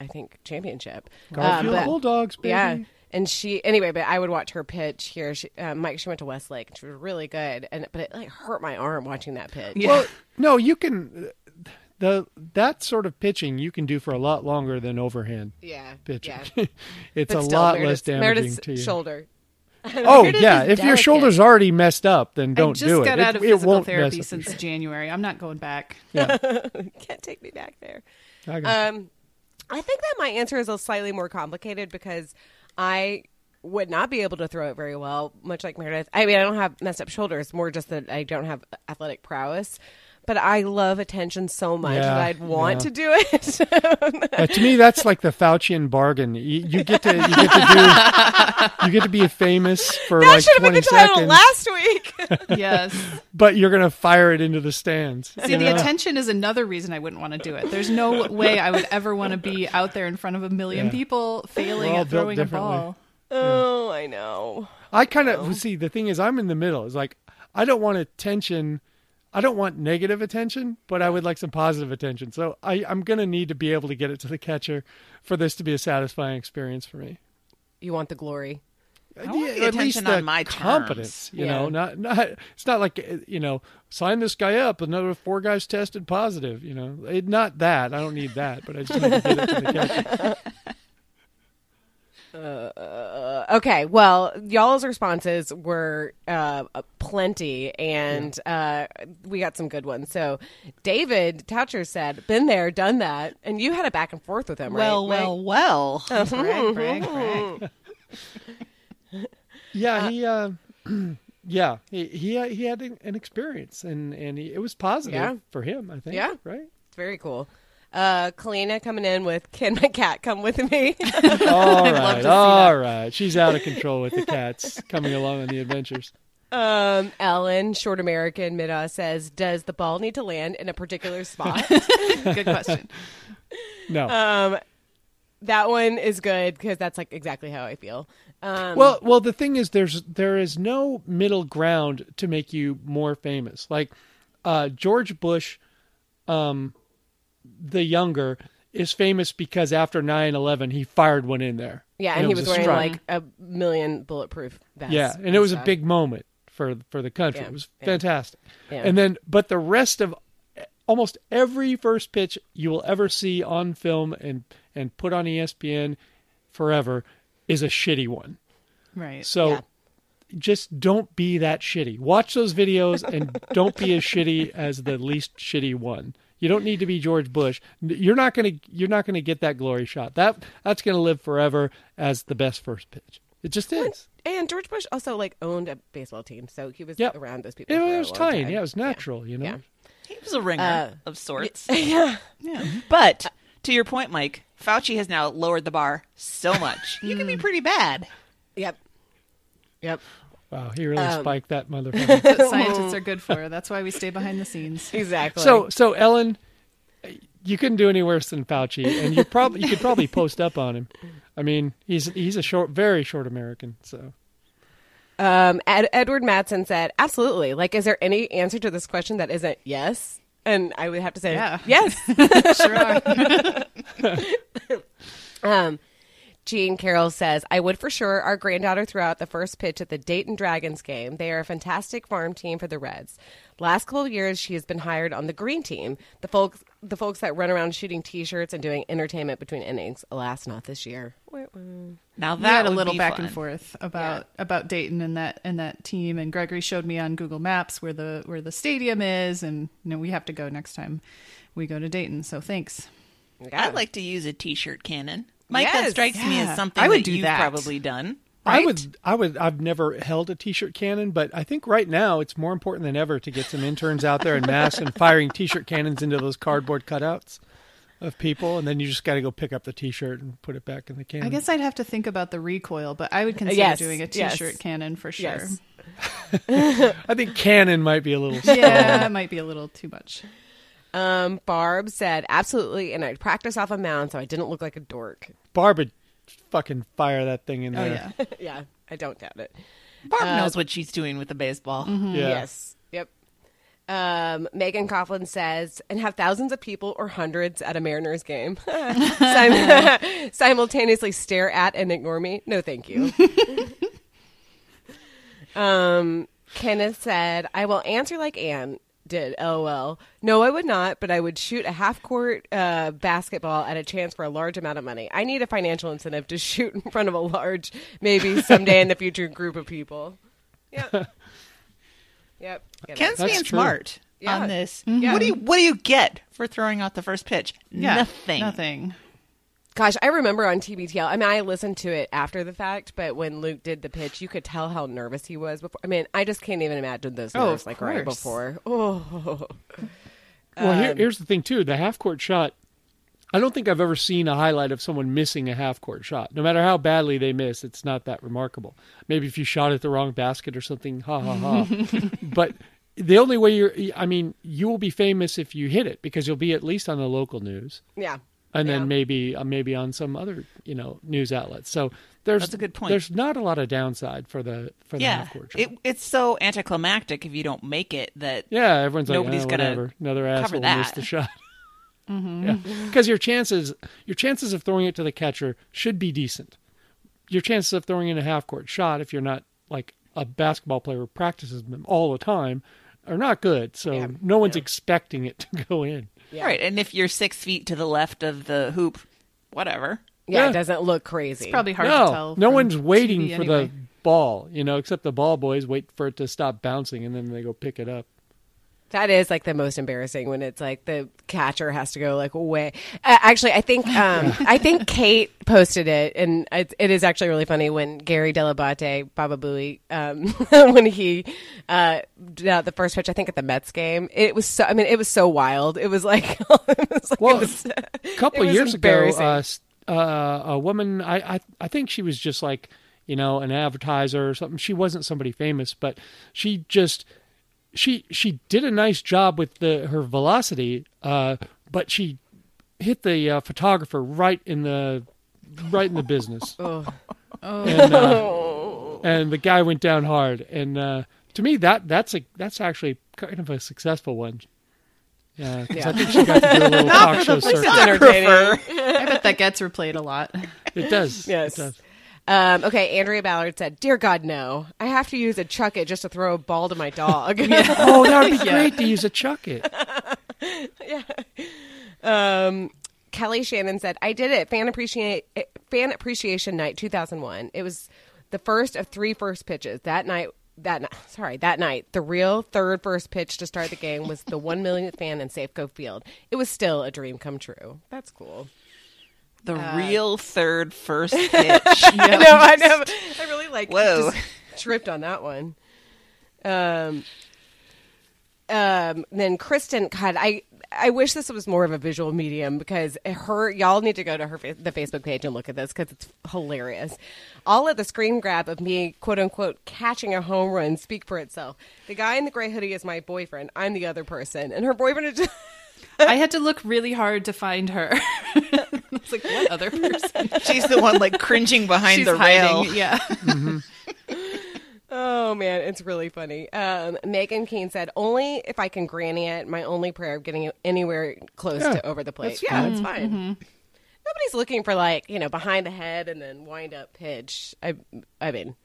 I think, championship. Garfield Bulldogs, baby. Yeah. And but I would watch her pitch here. She went to Westlake. She was really good, but it hurt my arm watching that pitch. Yeah. Well, no, you can that sort of pitching you can do for a lot longer than overhand. Yeah, pitching. Yeah. It's but a lot less damaging to your shoulder. Oh yeah, if your shoulder's already messed up, then don't do it. I just got out of physical therapy since January. I'm not going back. Yeah. Can't take me back there. I think that my answer is a slightly more complicated because I would not be able to throw it very well, much like Meredith. I mean, I don't have messed up shoulders, more just that I don't have athletic prowess. But I love attention so much that I'd want to do it. To me, that's like the Faucian bargain. You get to be famous for that, like 20 seconds. That should have been the title last week. Yes. But you're going to fire it into the stands. See, the attention is another reason I wouldn't want to do it. There's no way I would ever want to be out there in front of a million people failing at throwing a ball. Oh, yeah. I know. I kind of see, the thing is, I'm in the middle. It's like, I don't want attention. I don't want negative attention, but I would like some positive attention. So I'm going to need to be able to get it to the catcher for this to be a satisfying experience for me. You want the glory. I want the attention on my competence, terms. You know, not. It's not like, you know, sign this guy up. Another 4 guys tested positive. You know, not that. I don't need that, but I just need to get it to the catcher. Okay, well, y'all's responses were plenty, and we got some good ones. So David Toucher said, been there, done that, and you had a back and forth with him, right? Well. Brag. Yeah, he had an experience, and it was positive for him, I think. Yeah, right? It's very cool. Kalina coming in with, can my cat come with me? All right. She's out of control with the cats coming along on the adventures. Ellen, short American, mid-auth, says, does the ball need to land in a particular spot? Good question. No. That one is good because that's like exactly how I feel. Well, the thing is, there is no middle ground to make you more famous. Like George Bush, the younger, is famous because after 9/11 he fired one in there. Yeah, and he was wearing like a million bulletproof vests. Yeah, and it was a big moment for the country. Yeah, it was fantastic. Yeah. And then, but the rest of almost every first pitch you will ever see on film and put on ESPN forever is a shitty one. Right. So just don't be that shitty. Watch those videos and don't be as shitty as the least shitty one. You don't need to be George Bush. You're not going to get that glory shot. That's going to live forever as the best first pitch. It just is. And George Bush also owned a baseball team, so he was around those people. It was time. Yeah, it was natural. Yeah. You know, he was a ringer of sorts. Yeah. But to your point, Mike, Fauci has now lowered the bar so much. You can be pretty bad. Yep. Wow, he really spiked that motherfucker. That's what scientists are good for. That's why we stay behind the scenes. Exactly. So Ellen, you couldn't do any worse than Fauci, and you could probably post up on him. I mean, he's a very short American. So, Edward Matson said, "Absolutely. Is there any answer to this question that isn't yes?" And I would have to say, yes. Sure. Jean Carroll says, I would for sure. Our granddaughter threw out the first pitch at the Dayton Dragons game. They are a fantastic farm team for the Reds. Last couple of years, she has been hired on the green team, the folks that run around shooting T-shirts and doing entertainment between innings. Alas, not this year. Now that a little back and forth about Dayton and that team. And Gregory showed me on Google Maps where the stadium is, and we have to go next time we go to Dayton. So thanks. Yeah. I'd like to use a T-shirt cannon. Mike, that strikes me as something you've probably done. Right? I've never held a T-shirt cannon, but I think right now it's more important than ever to get some interns out there en masse and firing T-shirt cannons into those cardboard cutouts of people, and then you just got to go pick up the T-shirt and put it back in the cannon. I guess I'd have to think about the recoil, but I would consider doing a T-shirt cannon for sure. Yes. I think cannon might be a little strong. Yeah, it might be a little too much. Barb said, absolutely, and I'd practice off a mound so I didn't look like a dork. Barb would fucking fire that thing in there. Yeah. Yeah, I don't doubt it. Barb knows what she's doing with the baseball. Mm-hmm. Yeah. Yes. Yep. Megan Coughlin says, and have thousands of people or hundreds at a Mariners game simultaneously stare at and ignore me. No, thank you. Kenneth said, I will answer like Anne did, lol. No, I would not, but I would shoot a half-court basketball at a chance for a large amount of money. I need a financial incentive to shoot in front of a large, maybe someday in the future, group of people. Yep. Ken's being smart on this. Mm-hmm. Yeah. What do you get for throwing out the first pitch? Yeah. Nothing. Gosh, I remember on TBTL, I mean, I listened to it after the fact, but when Luke did the pitch, you could tell how nervous he was before. I mean, I just can't even imagine those nerves right before. Oh. Well, here's the thing, too. The half-court shot, I don't think I've ever seen a highlight of someone missing a half-court shot. No matter how badly they miss, it's not that remarkable. Maybe if you shot at the wrong basket or something, ha, ha, ha. But the only way you will be famous if you hit it, because you'll be at least on the local news. Yeah. And then maybe on some other news outlets. So that's a good point. There's not a lot of downside for the half court shot. It's so anticlimactic if you don't make it that everyone's nobody's like whatever. Another asshole missed the shot. Mm-hmm. Because your chances of throwing it to the catcher should be decent. Your chances of throwing in a half court shot, if you're not like a basketball player who practices them all the time, are not good. So no one's expecting it to go in. Yeah. Right, and if you're 6 feet to the left of the hoop, whatever. Yeah, it doesn't look crazy. It's probably hard to tell. No one's waiting TV for the ball, except the ball boys wait for it to stop bouncing, and then they go pick it up. That is the most embarrassing when it's the catcher has to go away. Actually, I think Kate posted it, and it is actually really funny when Gary Delabate, Baba Booey, when he the first pitch, I think at the Mets game, it was so wild. It was like, a couple of years ago, a woman, I think she was just an advertiser or something. She wasn't somebody famous, but she just. She did a nice job with her velocity, but she hit the photographer right in the business. And the guy went down hard. And to me, that's actually kind of a successful one. Yeah, I think she got to do a little talk show circuit. I bet that gets replayed a lot. It does. Yes. It does. Okay, Andrea Ballard said, "Dear God, no! I have to use a chuck it just to throw a ball to my dog." Oh, that would be great to use a chuck it. Kelly Shannon said, I did it. Fan Appreciation Night 2001. It was the first of three first pitches. That night, the real third first pitch to start the game was the 1 millionth fan in Safeco Field. It was still a dream come true. That's cool. The real third first pitch. Yep. I know. I really like. Whoa, just tripped on that one. Then Kristen, God, I wish this was more of a visual medium because y'all need to go to the Facebook page and look at this because it's hilarious. All of the screen grab of me, quote unquote, catching a home run speak for itself. The guy in the gray hoodie is my boyfriend. I'm the other person. And her boyfriend is just... I had to look really hard to find her. It's like, what other person? She's the one like cringing behind the rail. Yeah. Mm-hmm. Oh, man, it's really funny. Megan Keane said, only if I can granny it, my only prayer of getting anywhere close to over the plate. That's fine. Mm-hmm. Nobody's looking for, like, you know, behind the head and then wind up pitch. I mean,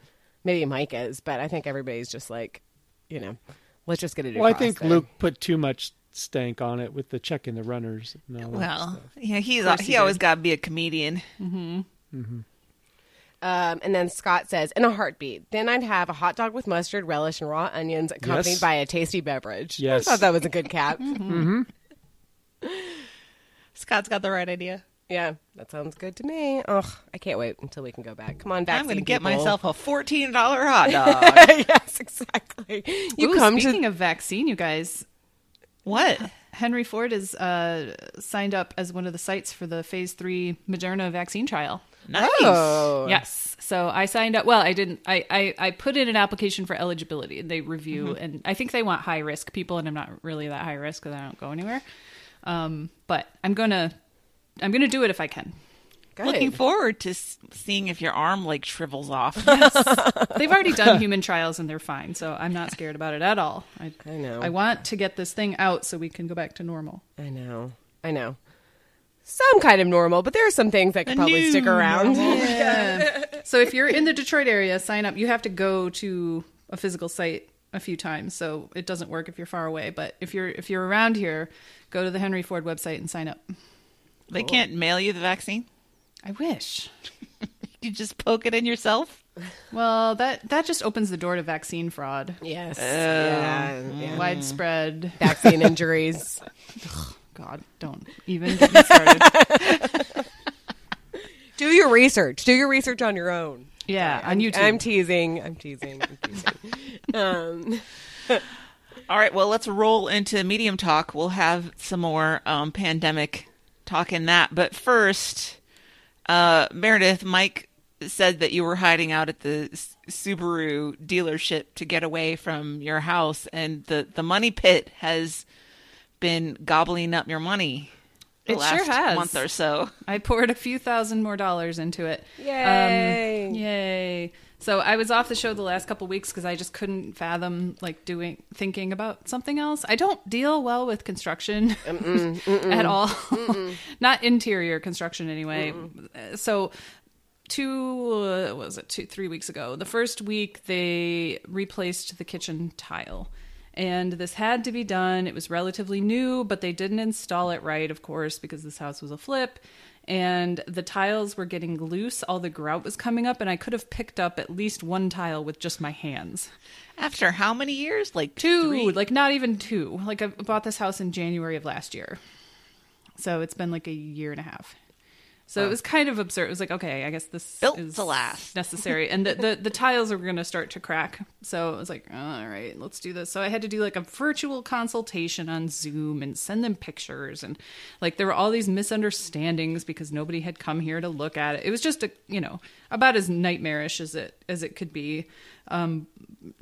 maybe Mike is, but I think everybody's just like, you know, let's just get it across. Well, I think there. Luke put too much stank on it with the check in the runners. Well, yeah, he always got to be a comedian. Mm-hmm. Mm-hmm. And then Scott says, in a heartbeat, then I'd have a hot dog with mustard, relish, and raw onions accompanied by a tasty beverage. Yes. I thought that was a good cap. Mm-hmm. Mm-hmm. Scott's got the right idea. Yeah, that sounds good to me. Ugh, I can't wait until we can go back. Come on back. I'm going to get myself a $14 hot dog. Yes, exactly. Speaking of vaccine, you guys. What? Henry Ford is signed up as one of the sites for the phase 3 Moderna vaccine trial. Nice. Oh. Yes. So I signed up. Well, I didn't. I put in an application for eligibility. They review, and I think they want high risk people, and I'm not really that high risk because I don't go anywhere. But I'm gonna do it if I can. Good. Looking forward to seeing if your arm like shrivels off. Yes. They've already done human trials and they're fine, so I'm not scared about it at all. I know. I want to get this thing out so we can go back to normal. I know. Some kind of normal, but there are some things that could probably stick around. Yeah. So if you're in the Detroit area, sign up. You have to go to a physical site a few times, so it doesn't work if you're far away. But if you're around here, go to the Henry Ford website and sign up. They can't mail you the vaccine? I wish. You just poke it in yourself? Well, that just opens the door to vaccine fraud. Yes. Yeah. Widespread. Vaccine injuries. God, don't even get me started. Do your research on your own. Yeah, on YouTube. I'm teasing. All right, well, let's roll into Medium Talk. We'll have some more pandemic talk in that. But first, Meredith, Mike said that you were hiding out at the Subaru dealership to get away from your house, and the money pit has been gobbling up your money the last month or so. I poured a few thousand more dollars into it. Yay! So I was off the show the last couple weeks because I just couldn't fathom like thinking about something else. I don't deal well with construction at all. Not interior construction anyway. Mm-mm. So 3 weeks ago, the first week they replaced the kitchen tile. And this had to be done. It was relatively new, but they didn't install it right, of course, because this house was a flip. And the tiles were getting loose. All the grout was coming up, and I could have picked up at least one tile with just my hands. After how many years? Like 2? Like not even 2. Like I bought this house in January of last year. So it's been like a year and a half. So it was kind of absurd. It was like, okay, I guess this is necessary. And the tiles are going to start to crack. So I was like, all right, let's do this. So I had to do like a virtual consultation on Zoom and send them pictures. And like there were all these misunderstandings because nobody had come here to look at it. It was just, about as nightmarish as it could be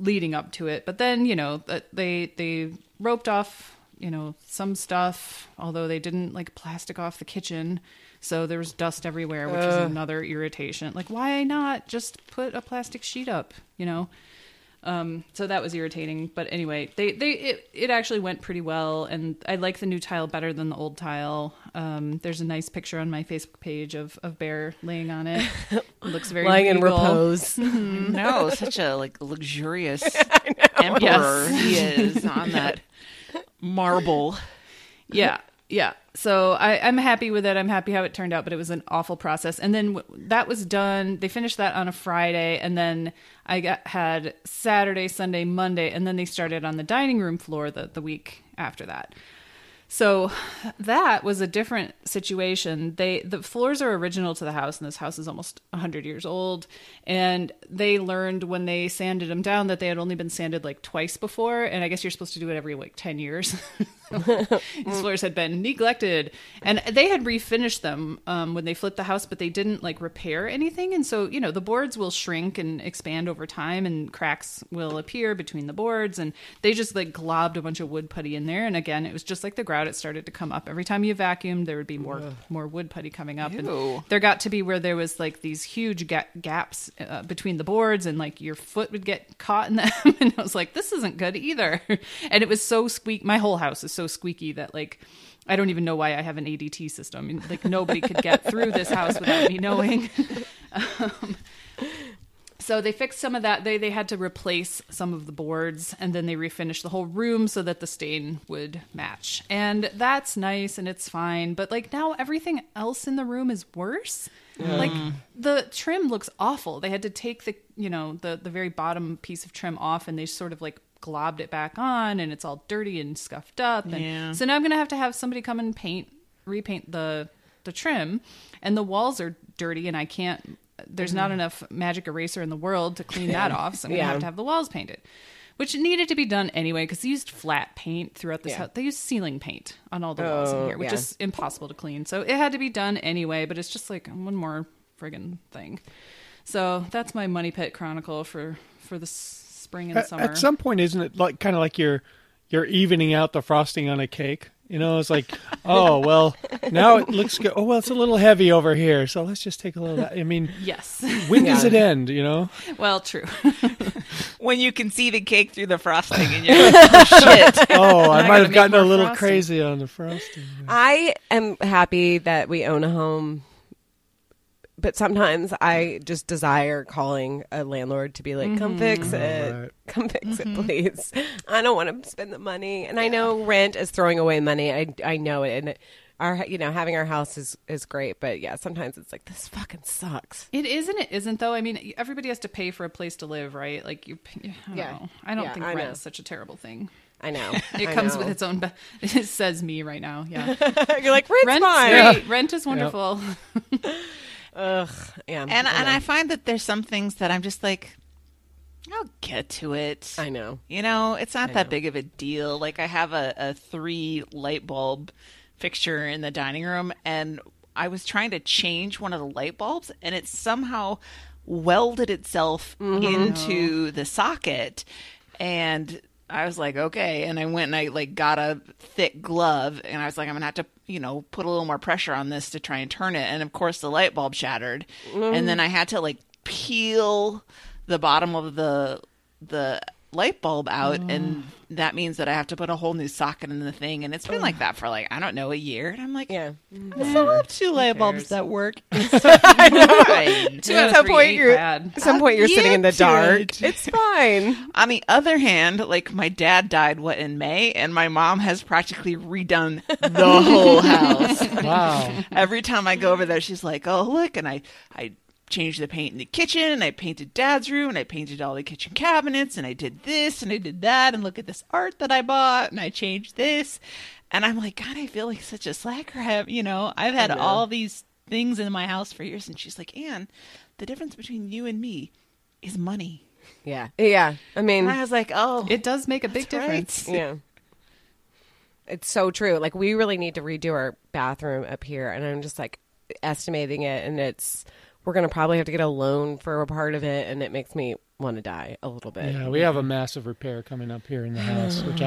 leading up to it. But then, they roped off, some stuff, although they didn't like plastic off the kitchen. So there was dust everywhere, which was another irritation. Like, why not just put a plastic sheet up, So that was irritating. But anyway, it actually went pretty well. And I like the new tile better than the old tile. There's a nice picture on my Facebook page of Bear laying on it. It looks very lying regal. In repose. Mm-hmm. No, such a like luxurious emperor he is on that marble. Yeah. Yeah. So I'm happy with it. I'm happy how it turned out, but it was an awful process. And then that was done. They finished that on a Friday, and then I had Saturday, Sunday, Monday, and then they started on the dining room floor the week after that. So that was a different situation. The floors are original to the house, and this house is almost 100 years old. And they learned when they sanded them down that they had only been sanded like twice before. And I guess you're supposed to do it every like 10 years. These floors had been neglected. And they had refinished them when they flipped the house, but they didn't like repair anything. And so, you know, the boards will shrink and expand over time, and cracks will appear between the boards. And they just like globbed a bunch of wood putty in there. And again, it was just like the ground. It started to come up. Every time you vacuumed, there would be more wood putty coming up. Ew. And there got to be where there was like these huge gaps between the boards, and like your foot would get caught in them. And I was like, this isn't good either. And it was so squeaky. My whole house is so squeaky that like I don't even know why I have an ADT system. I mean, like nobody could get through this house without me knowing. So they fixed some of that. They had to replace some of the boards, and then they refinished the whole room so that the stain would match. And that's nice, and it's fine. But like now everything else in the room is worse. Yeah. Like the trim looks awful. They had to take the very bottom piece of trim off, and they sort of like globbed it back on, and it's all dirty and scuffed up. And so now I'm going to have somebody come and repaint the trim, and the walls are dirty, and I can't. There's not enough magic eraser in the world to clean that off, so we have to have the walls painted, which needed to be done anyway because they used flat paint throughout this house. They used ceiling paint on all the walls in here, which is impossible to clean. So it had to be done anyway, but it's just like one more friggin' thing. So that's my Money Pit Chronicle for the spring and summer. At some point, isn't it like kind of like you're evening out the frosting on a cake? You know, it's like, oh, well, now it looks good. Oh, well, it's a little heavy over here, so let's just take a little. I mean, yes. When does it end, you know? Well, true. When you can see the cake through the frosting and you're like, oh, shit. Oh, I might have gotten a little crazy on the frosting. I am happy that we own a home, but sometimes I just desire calling a landlord to be like, come fix it. Right. Come fix it, please. I don't want to spend the money. And I know rent is throwing away money. I know it. And our, you know, having our house is great. But yeah, sometimes it's like, this fucking sucks. It is and it isn't though. I mean, everybody has to pay for a place to live, right? Like you, I don't know. I don't think rent is such a terrible thing. I know. It comes with its own. It says me right now. Yeah. You're like, rent's fine. Right. Rent is wonderful. Yep. Ugh, yeah. And I find that there's some things that I'm just like, I'll get to it. I know. You know, it's not that big of a deal. Like I have a 3 light bulb fixture in the dining room, and I was trying to change one of the light bulbs, and it somehow welded itself into the socket, and I was like, okay. And I went and I like got a thick glove, and I was like, I'm gonna have to, you know, put a little more pressure on this to try and turn it. And of course the light bulb shattered. And then I had to like peel the bottom of the light bulb out. And that means that I have to put a whole new socket in the thing. And it's been like that for like, I don't know, a year. And I'm like, I still have 2 light bulbs that work. I know. 2 out of 3 ain't bad. At some point you're sitting in the dark. It's fine. On the other hand, like my dad died, in May? And my mom has practically redone the whole house. Wow. Every time I go over there, she's like, oh, look. And I changed the paint in the kitchen, and I painted Dad's room, and I painted all the kitchen cabinets, and I did this and I did that, and look at this art that I bought, and I changed this. And I'm like, God, I feel like such a slacker. You know, I've had all these things in my house for years. And she's like, Anne, the difference between you and me is money. Yeah. Yeah. I mean, and I was like, oh, it does make a big difference. Right. Yeah. It's so true. Like we really need to redo our bathroom up here, and I'm just like estimating it, and we're going to probably have to get a loan for a part of it, and it makes me want to die a little bit. Yeah, we have a massive repair coming up here in the house, which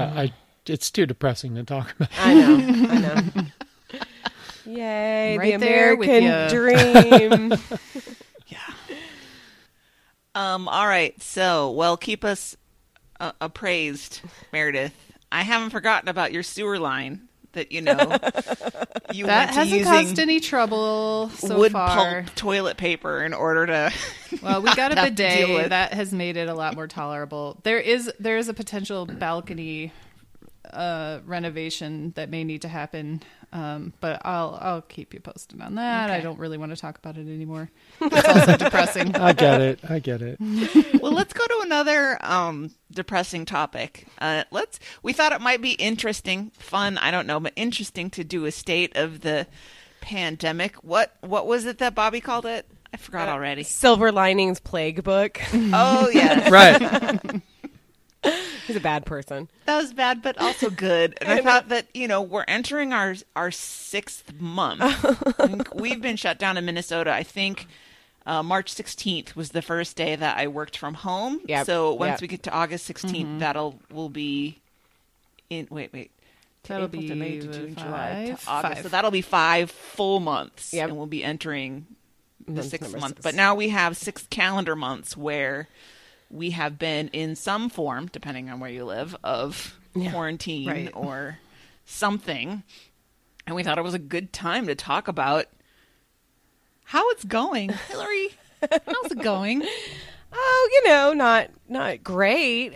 it's too depressing to talk about. I know. Yay, right the American dream. Yeah. All right, so, keep us appraised, Meredith. I haven't forgotten about your sewer line. That you that hasn't caused any trouble so wood far. Pulp toilet paper in order to. Well, we got a bidet that has made it a lot more tolerable. There is a potential balcony renovation that may need to happen. But I'll keep you posted on that. Okay. I don't really want to talk about it anymore. It's also depressing. I get it. Well, let's go to another depressing topic. We thought it might be interesting, fun, I don't know, but interesting to do a state of the pandemic. What was it that Bobby called it? I forgot already. Silver Linings Plague Book. Oh, yeah. Right. He's a bad person. That was bad, but also good. And I thought that, we're entering our sixth month. I think we've been shut down in Minnesota. I think March 16th was the first day that I worked from home. Yep. So once we get to August 16th, we'll be in. Wait. That'll April, be to May, to June, July, to August. Five. So that'll be 5 full months, and we'll be entering the sixth month. But now we have 6 calendar months where we have been in some form, depending on where you live, of quarantine or something. And we thought it was a good time to talk about how it's going. Hillary, how's it going? Oh, not great.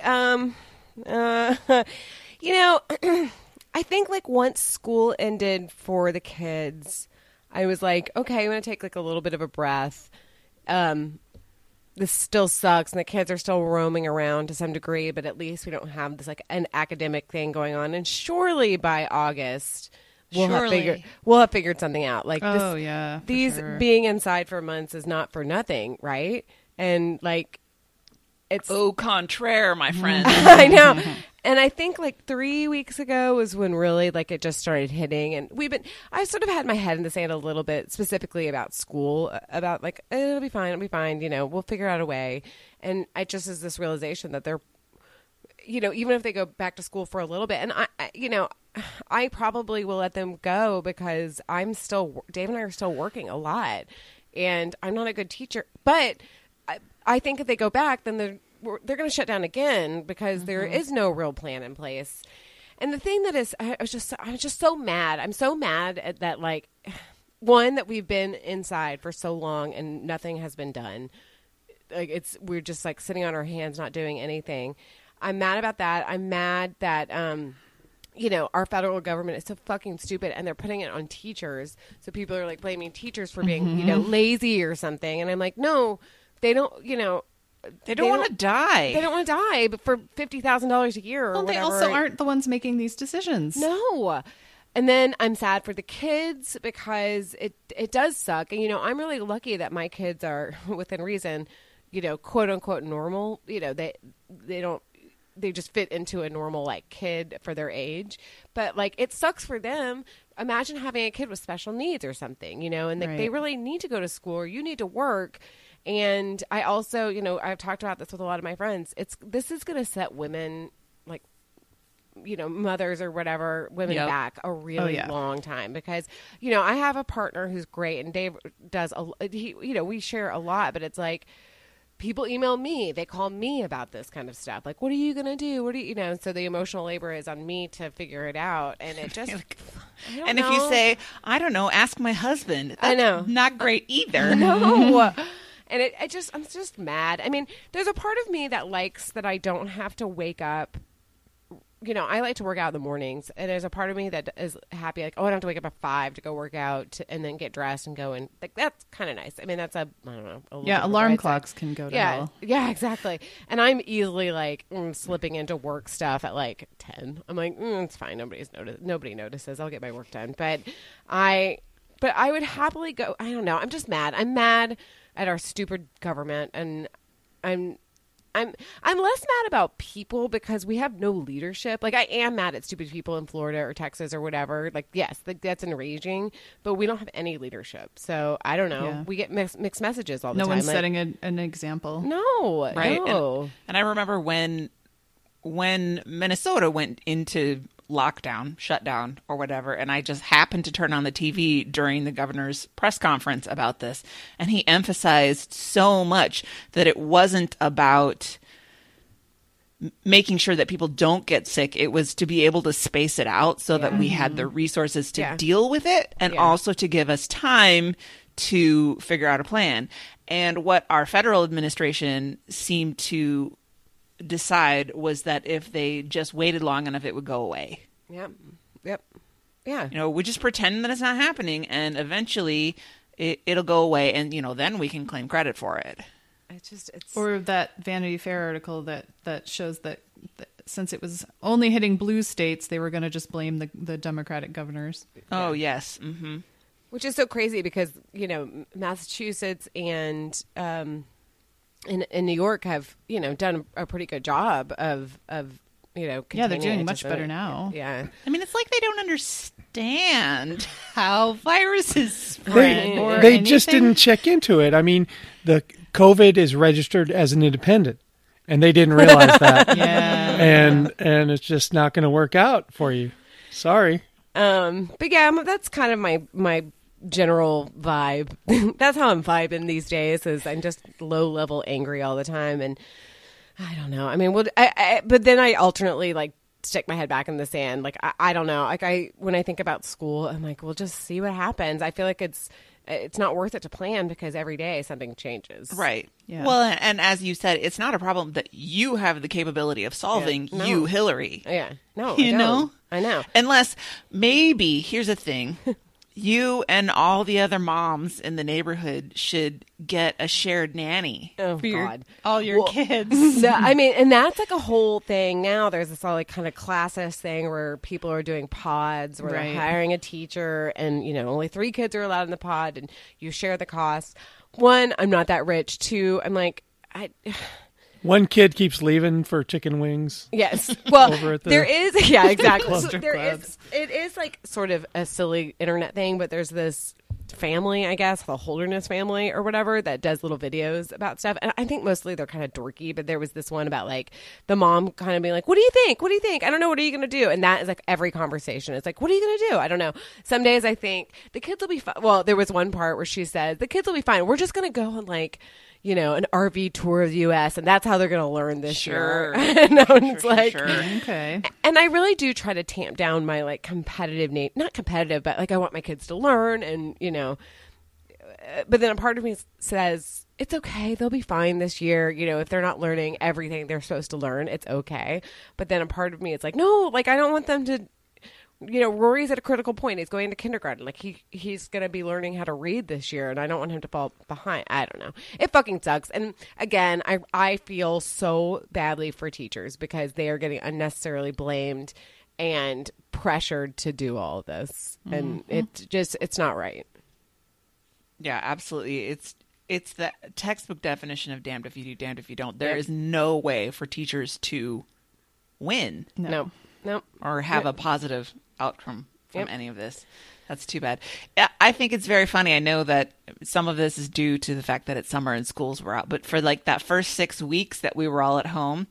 I think once school ended for the kids, I was like, okay, I'm going to take a little bit of a breath. This still sucks, and the kids are still roaming around to some degree, but at least we don't have this an academic thing going on. And surely by August, we'll have figured something out. Being inside for months is not for nothing, right? And it's au contraire, my friend. I know. And I think 3 weeks ago was when really it just started hitting. And I sort of had my head in the sand a little bit, specifically about school, about it'll be fine. We'll figure out a way. And I just is this realization that they're, even if they go back to school for a little bit, and I probably will let them go because Dave and I are still working a lot, and I'm not a good teacher. But I think if they go back, then they're going to shut down again because there is no real plan in place. And the thing that is, I was just so mad. I'm so mad at that, one, that we've been inside for so long and nothing has been done. We're just sitting on our hands, not doing anything. I'm mad about that. I'm mad that, our federal government is so fucking stupid, and they're putting it on teachers. So people are blaming teachers for being, lazy or something. And I'm like, no, they don't, They don't want to die. They don't want to die, but for $50,000 a year or whatever. They also aren't the ones making these decisions. No. And then I'm sad for the kids because it does suck. And, I'm really lucky that my kids are, within reason, quote unquote normal. They just fit into a normal kid for their age. But it sucks for them. Imagine having a kid with special needs or something, and they really need to go to school or you need to work. And I also, I've talked about this with a lot of my friends. This is going to set women, mothers or whatever, women back a really long time because, I have a partner who's great, and Dave does, we share a lot, but it's people email me, they call me about this kind of stuff. What are you going to do? What do you, so the emotional labor is on me to figure it out. And it just, I don't know. If you say, I don't know, ask my husband. That's not great either. No. And I'm just mad. I mean, there's a part of me that likes that I don't have to wake up. I like to work out in the mornings, and there's a part of me that is happy. I don't have to wake up at 5 to go work out and then get dressed and go in. That's kind of nice. I mean, that's alarm clocks can go to hell. Yeah, exactly. And I'm easily slipping into work stuff at 10. I'm it's fine. Nobody notices. I'll get my work done. But I would happily go. I don't know. I'm just mad. I'm mad at our stupid government, and I'm less mad about people because we have no leadership. I am mad at stupid people in Florida or Texas or whatever. Yes, that's enraging, but we don't have any leadership. So I don't know. Yeah. We get mixed messages all the time. No one's setting an example. No. Right. No. And I remember when Minnesota went into lockdown, shutdown or whatever, and I just happened to turn on the TV during the governor's press conference about this, and he emphasized so much that it wasn't about making sure that people don't get sick. It was to be able to space it out so that we had the resources to deal with it, and also to give us time to figure out a plan. And what our federal administration seemed to decide was that if they just waited long enough, it would go away. Yep. Yeah. You know, we just pretend that it's not happening, and eventually it'll go away, and, you know, then we can claim credit for it. Or that Vanity Fair article that shows that since it was only hitting blue states, they were going to just blame the Democratic governors. Oh, yes. Mm-hmm. Which is so crazy because, you know, Massachusetts and in New York have, you know, done a pretty good job of you know, they're doing much better now. Yeah. I mean, it's like they don't understand how viruses spread. They just didn't check into it. I mean, the COVID is registered as an independent, and they didn't realize that. Yeah. And it's just not going to work out for you. Sorry. But yeah, that's kind of my general vibe. That's how I'm vibing these days. Is I'm just low level angry all the time, and I don't know. I mean, but then I alternately like stick my head back in the sand. Like I don't know. Like when I think about school, I'm like, we'll just see what happens. I feel like it's not worth it to plan because every day something changes. Right. Yeah. Well, and as you said, it's not a problem that you have the capability of solving. Yeah. No. You, Hillary. Yeah. No. You know. I know. Unless maybe here's the thing. You and all the other moms in the neighborhood should get a shared nanny for all your kids. No, I mean, and that's like a whole thing now. There's this all like kind of classist thing where people are doing pods, where they're hiring a teacher, and you know only 3 kids are allowed in the pod, and you share the cost. 1, I'm not that rich. 2, I'm like I. 1 kid keeps leaving for chicken wings. Yes. Well, there is. Yeah, exactly. It is like sort of a silly internet thing, but there's this family, I guess, the Holderness family or whatever, that does little videos about stuff. And I think mostly they're kind of dorky, but there was this one about like the mom kind of being like, what do you think? What do you think? I don't know. What are you going to do? And that is like every conversation. It's like, what are you going to do? I don't know. Some days I think the kids will be fine. Well, there was one part where she said, the kids will be fine. We're just going to go on like, you know, an RV tour of the U.S. and that's how they're going to learn this year. And it's like, okay. And I really do try to tamp down my like competitive nature, not competitive, but like I want my kids to learn and, you know, but then a part of me says it's okay. They'll be fine this year. You know, if they're not learning everything they're supposed to learn, it's okay. But then a part of me, it's like, no, like I don't want them to, you know, Rory's at a critical point. He's going to kindergarten. Like he's going to be learning how to read this year, and I don't want him to fall behind. I don't know. It fucking sucks. And again, I feel so badly for teachers because they are getting unnecessarily blamed and pressured to do all of this, and it's not right. Yeah, absolutely. It's the textbook definition of damned if you do, damned if you don't. There is no way for teachers to win. No. Or have a positive outcome from any of this. That's too bad. I think it's very funny. I know that some of this is due to the fact that it's summer and schools were out, but for like that first 6 weeks that we were all at home,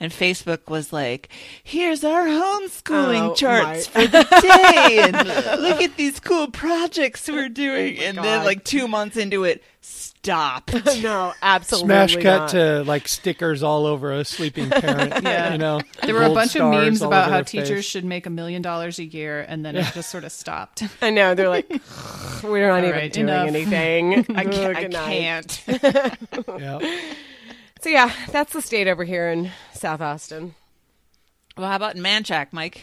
and Facebook was like, here's our homeschooling charts for the day, and look at these cool projects we're doing. Oh, and God. Then like 2 months into it, stop. No, absolutely smash cut not. To like stickers all over a sleeping parent. Yeah. You know, there were a bunch of memes about how teachers should make $1 million a year, and then it just sort of stopped. I know, they're like, we're not even doing anything. I can't. Yeah. So yeah, that's the state over here in South Austin. Well, how about in Manchac, Mike?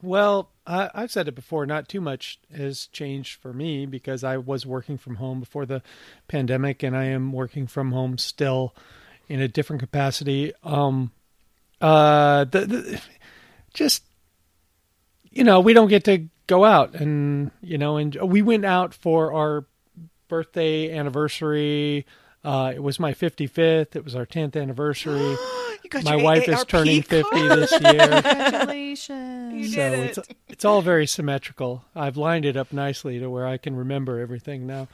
Well, I've said it before, not too much has changed for me because I was working from home before the pandemic, and I am working from home still in a different capacity. Just, you know, we don't get to go out and, you know, and we went out for our birthday anniversary. It was my 55th. It was our 10th anniversary. My wife is turning 50 this year. Congratulations. You did it. It's all very symmetrical. I've lined it up nicely to where I can remember everything now.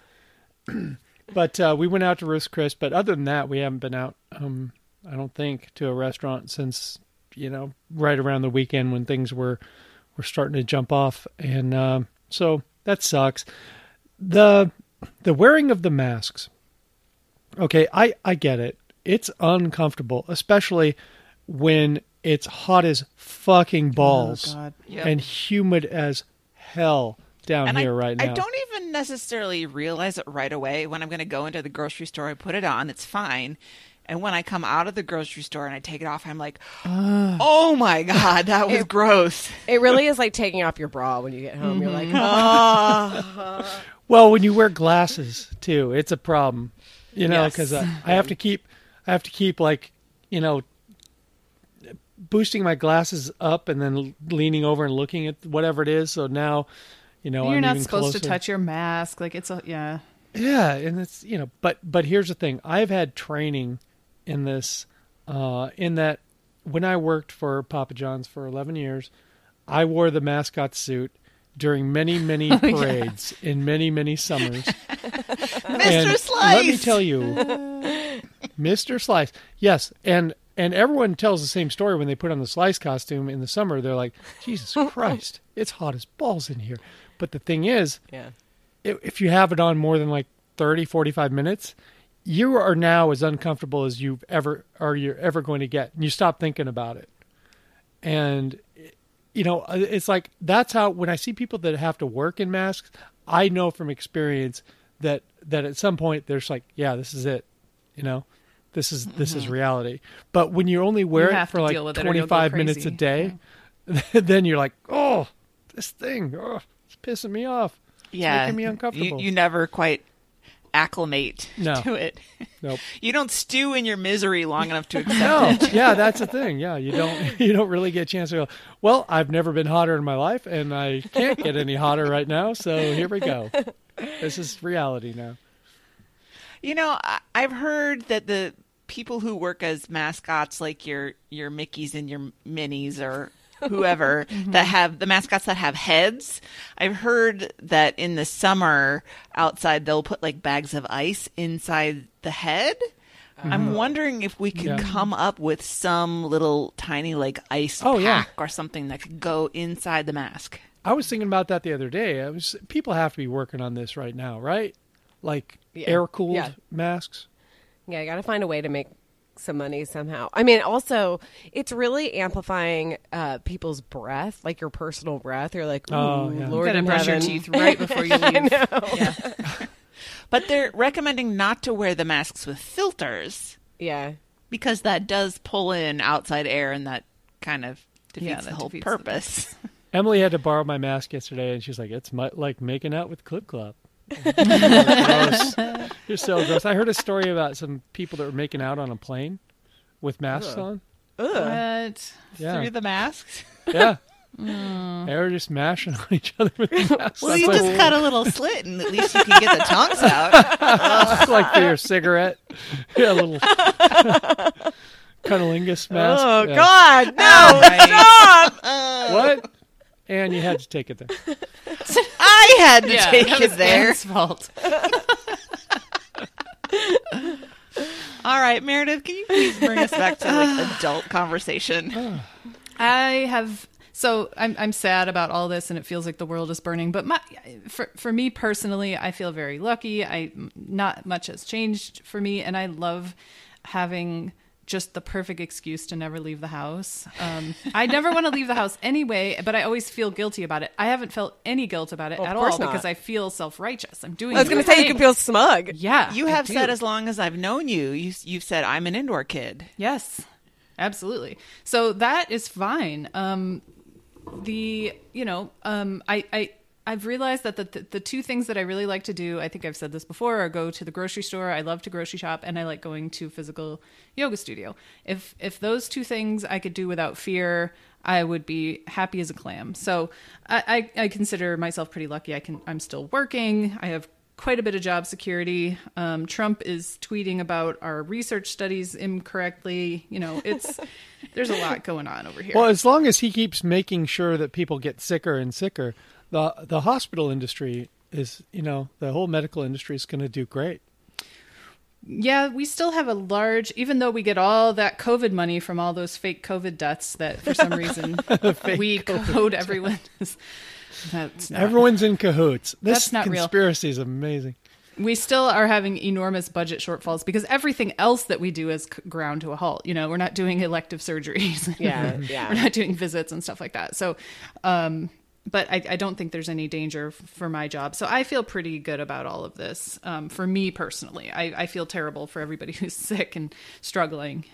But we went out to Ruth's Chris. But other than that, we haven't been out, I don't think, to a restaurant since, you know, right around the weekend when things were starting to jump off. And so that sucks. The wearing of the masks. Okay, I get it. It's uncomfortable, especially when it's hot as fucking balls and humid as hell down and here right now. I don't even necessarily realize it right away. When I'm going to go into the grocery store, I put it on. It's fine. And when I come out of the grocery store and I take it off, I'm like, oh, my God, that was gross. It really is like taking off your bra when you get home. Mm-hmm. You're like, oh. Well, when you wear glasses, too, it's a problem, you know, because I have to keep like, you know, boosting my glasses up and then leaning over and looking at whatever it is. So now, you know, you're not supposed to touch your mask. Like it's a, yeah. And it's, you know, but here's the thing. I've had training in this, in that when I worked for Papa John's for 11 years, I wore the mascot suit during many, many parades in many, many summers. Mr. Slice. Let me tell you, Mr. Slice. Yes. And everyone tells the same story when they put on the Slice costume in the summer. They're like, Jesus Christ, it's hot as balls in here. But the thing is, if you have it on more than like 30, 45 minutes, you are now as uncomfortable as you're ever going to get. And you stop thinking about it. And, you know, it's like that's how when I see people that have to work in masks, I know from experience that at some point there's like, yeah, this is it, you know. This is reality. But when you only wear it for like 25 minutes a day, then you're like, oh, this thing, it's pissing me off. Yeah. It's making me uncomfortable. You never quite acclimate to it. Nope. You don't stew in your misery long enough to accept it. Yeah, that's the thing. Yeah, you don't really get a chance to go, well, I've never been hotter in my life, and I can't get any hotter right now, so here we go. This is reality now. You know, I've heard that the people who work as mascots, like your Mickeys and your Minnies or whoever that have the mascots that have heads. I've heard that in the summer outside, they'll put like bags of ice inside the head. I'm wondering if we could come up with some little tiny like ice pack or something that could go inside the mask. I was thinking about that the other day. People have to be working on this right now, right? Like air-cooled masks. Yeah, I got to find a way to make some money somehow. I mean, also, it's really amplifying people's breath, like your personal breath. You're like, ooh, Lord in heaven. You got to brush your teeth right before you leave. I know. Yeah. But they're recommending not to wear the masks with filters. Yeah. Because that does pull in outside air, and that kind of defeats the whole purpose. Emily had to borrow my mask yesterday, and she's like, it's like making out with Clip Clop. You're so gross. I heard a story about some people that were making out on a plane with masks on. What? Yeah. Through the masks? Yeah. They were just mashing on each other with masks. Well, you just cut a little slit, and at least you can get the tongs out. It's like for your cigarette. Yeah, a little cunnilingus mask. Oh, God. No. Stop. What? And you had to take it there. I had to take it there. It's fault. All right, Meredith, can you please bring us back to like adult conversation? I'm sad about all this, and it feels like the world is burning. But for me personally, I feel very lucky. Not much has changed for me, and I love having just the perfect excuse to never leave the house. I never want to leave the house anyway, but I always feel guilty about it. I haven't felt any guilt about it at all because I feel self-righteous. I'm doing. I was going to say you can feel smug. Yeah, you have said as long as I've known you, you've said I'm an indoor kid. Yes, absolutely. So that is fine. I've realized that the two things that I really like to do, I think I've said this before, are go to the grocery store. I love to grocery shop, and I like going to physical yoga studio. If those two things I could do without fear, I would be happy as a clam. So I consider myself pretty lucky. I'm still working. I have quite a bit of job security. Trump is tweeting about our research studies incorrectly. You know, there's a lot going on over here. Well, as long as he keeps making sure that people get sicker and sicker, The hospital industry is, you know, the whole medical industry is going to do great. Yeah, we still have a large, even though we get all that COVID money from all those fake COVID deaths that for some reason we code everyone. Everyone's in cahoots. That's not real. This conspiracy is amazing. We still are having enormous budget shortfalls because everything else that we do is ground to a halt. You know, we're not doing elective surgeries. Yeah, yeah. We're not doing visits and stuff like that. So, But I don't think there's any danger for my job. So I feel pretty good about all of this. For me personally, I feel terrible for everybody who's sick and struggling.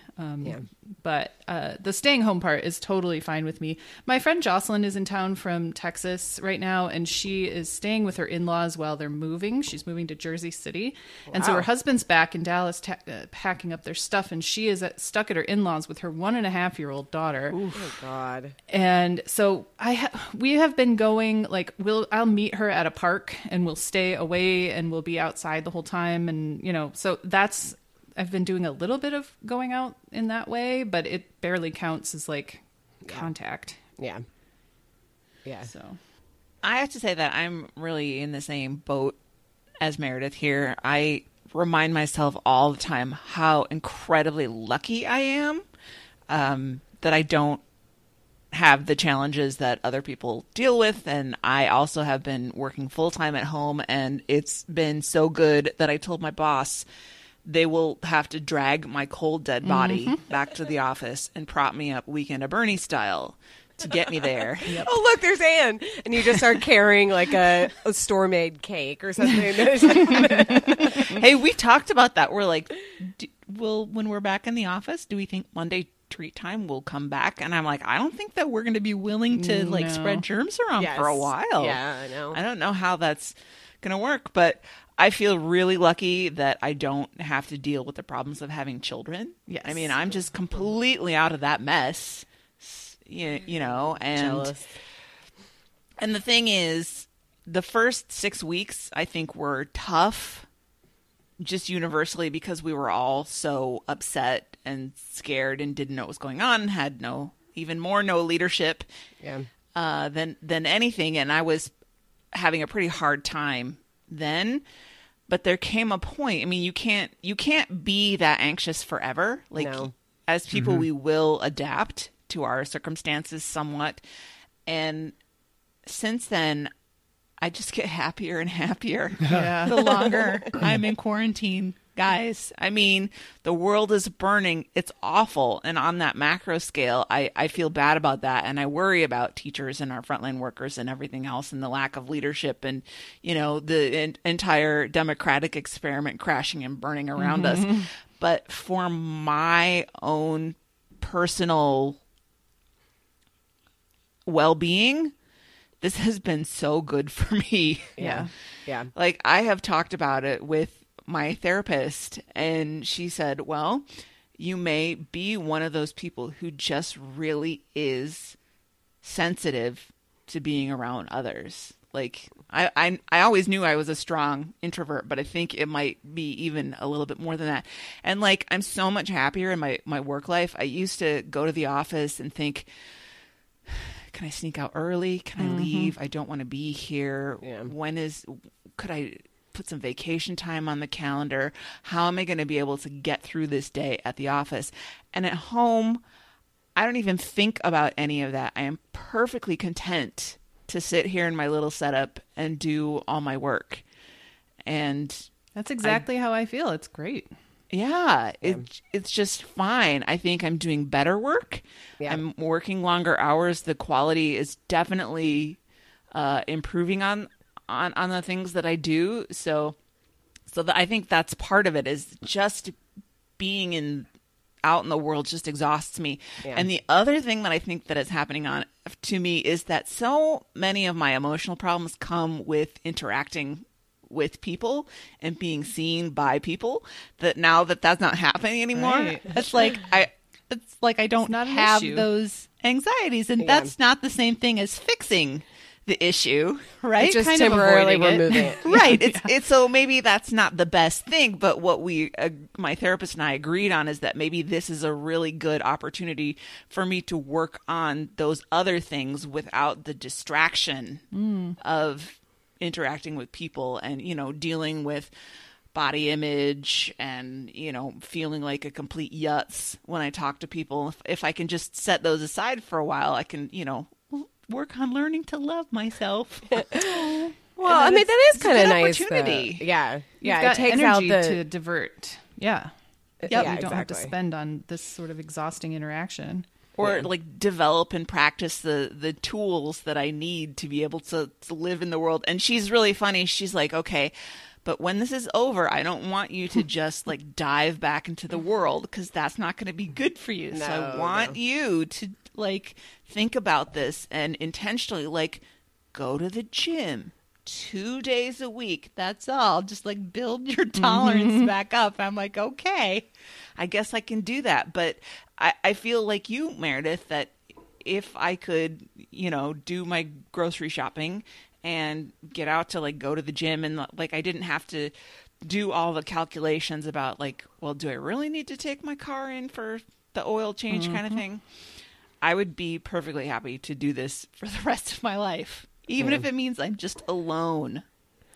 But the staying home part is totally fine with me. My friend Jocelyn is in town from Texas right now, and she is staying with her in-laws while they're moving. She's moving to Jersey City. Wow. And so her husband's back in Dallas packing up their stuff, and she is stuck at her in-laws with her 1.5-year-old daughter. Oof. Oh, God. And so we have been going, like, I'll meet her at a park, and we'll stay away, and we'll be outside the whole time. And, you know, so that's... I've been doing a little bit of going out in that way, but it barely counts as like contact. Yeah. Yeah. So I have to say that I'm really in the same boat as Meredith here. I remind myself all the time how incredibly lucky I am that I don't have the challenges that other people deal with. And I also have been working full time at home, and it's been so good that I told my boss, they will have to drag my cold, dead body back to the office and prop me up Weekend at Bernie style to get me there. Yep. Oh, look, there's Anne. And you just start carrying like a store-made cake or something. Hey, we talked about that. We're like, when we're back in the office, do we think Monday treat time will come back? And I'm like, I don't think that we're going to be willing to spread germs around for a while. Yeah, I know. I don't know how that's going to work, but... I feel really lucky that I don't have to deal with the problems of having children. Yes. I mean, I'm just completely out of that mess, you know, and jealous. And the thing is, the first 6 weeks, I think, were tough just universally because we were all so upset and scared and didn't know what was going on, had no leadership than anything. And I was having a pretty hard time then. But there came a point. I mean, you can't be that anxious forever. Like, as people, we will adapt to our circumstances somewhat. And since then, I just get happier and happier. Yeah. The longer I'm in quarantine, guys. I mean, the world is burning. It's awful. And on that macro scale, I feel bad about that. And I worry about teachers and our frontline workers and everything else and the lack of leadership and, you know, the entire democratic experiment crashing and burning around us. But for my own personal well-being, this has been so good for me. Yeah. Yeah. Like, I have talked about it with my therapist, and she said, well, you may be one of those people who just really is sensitive to being around others. Like, I always knew I was a strong introvert, but I think it might be even a little bit more than that. And like, I'm so much happier in my work life. I used to go to the office and think, can I sneak out early? Can I leave? I don't want to be here. Yeah. Could I put some vacation time on the calendar? How am I going to be able to get through this day at the office? And at home, I don't even think about any of that. I am perfectly content to sit here in my little setup and do all my work. And that's exactly how I feel. It's great. Yeah, it's just fine. I think I'm doing better work. Yeah. I'm working longer hours. The quality is definitely improving on the things that I do. So I think that's part of it, is just being out in the world just exhausts me. Yeah. And the other thing that I think that is happening to me is that so many of my emotional problems come with interacting with people and being seen by people, that now that that's not happening anymore, it's like I don't have those anxieties, and that's not the same thing as fixing the issue, right? It's just kind temporarily of removing it. Right. It's so maybe that's not the best thing, but what my therapist and I agreed on is that maybe this is a really good opportunity for me to work on those other things without the distraction of interacting with people and, you know, dealing with body image and, you know, feeling like a complete yutz when I talk to people. If I can just set those aside for a while, I can, you know, work on learning to love myself. Well, I mean, that is kind of nice. Opportunity. Though. Yeah. Yeah. It takes energy out to divert. Yeah. Yep. You don't have to spend on this sort of exhausting interaction. or like develop and practice the tools that I need to be able to live in the world. And she's really funny. She's like, okay, but when this is over, I don't want you to just like dive back into the world because that's not going to be good for you. No, so I want you to like think about this and intentionally like go to the gym 2 days a week. That's all. Just like build your tolerance back up. I'm like, okay, I guess I can do that. But I feel like you, Meredith, that if I could, you know, do my grocery shopping and get out to like go to the gym and like I didn't have to do all the calculations about like, well, do I really need to take my car in for the oil change kind of thing? I would be perfectly happy to do this for the rest of my life. Even if it means I'm just alone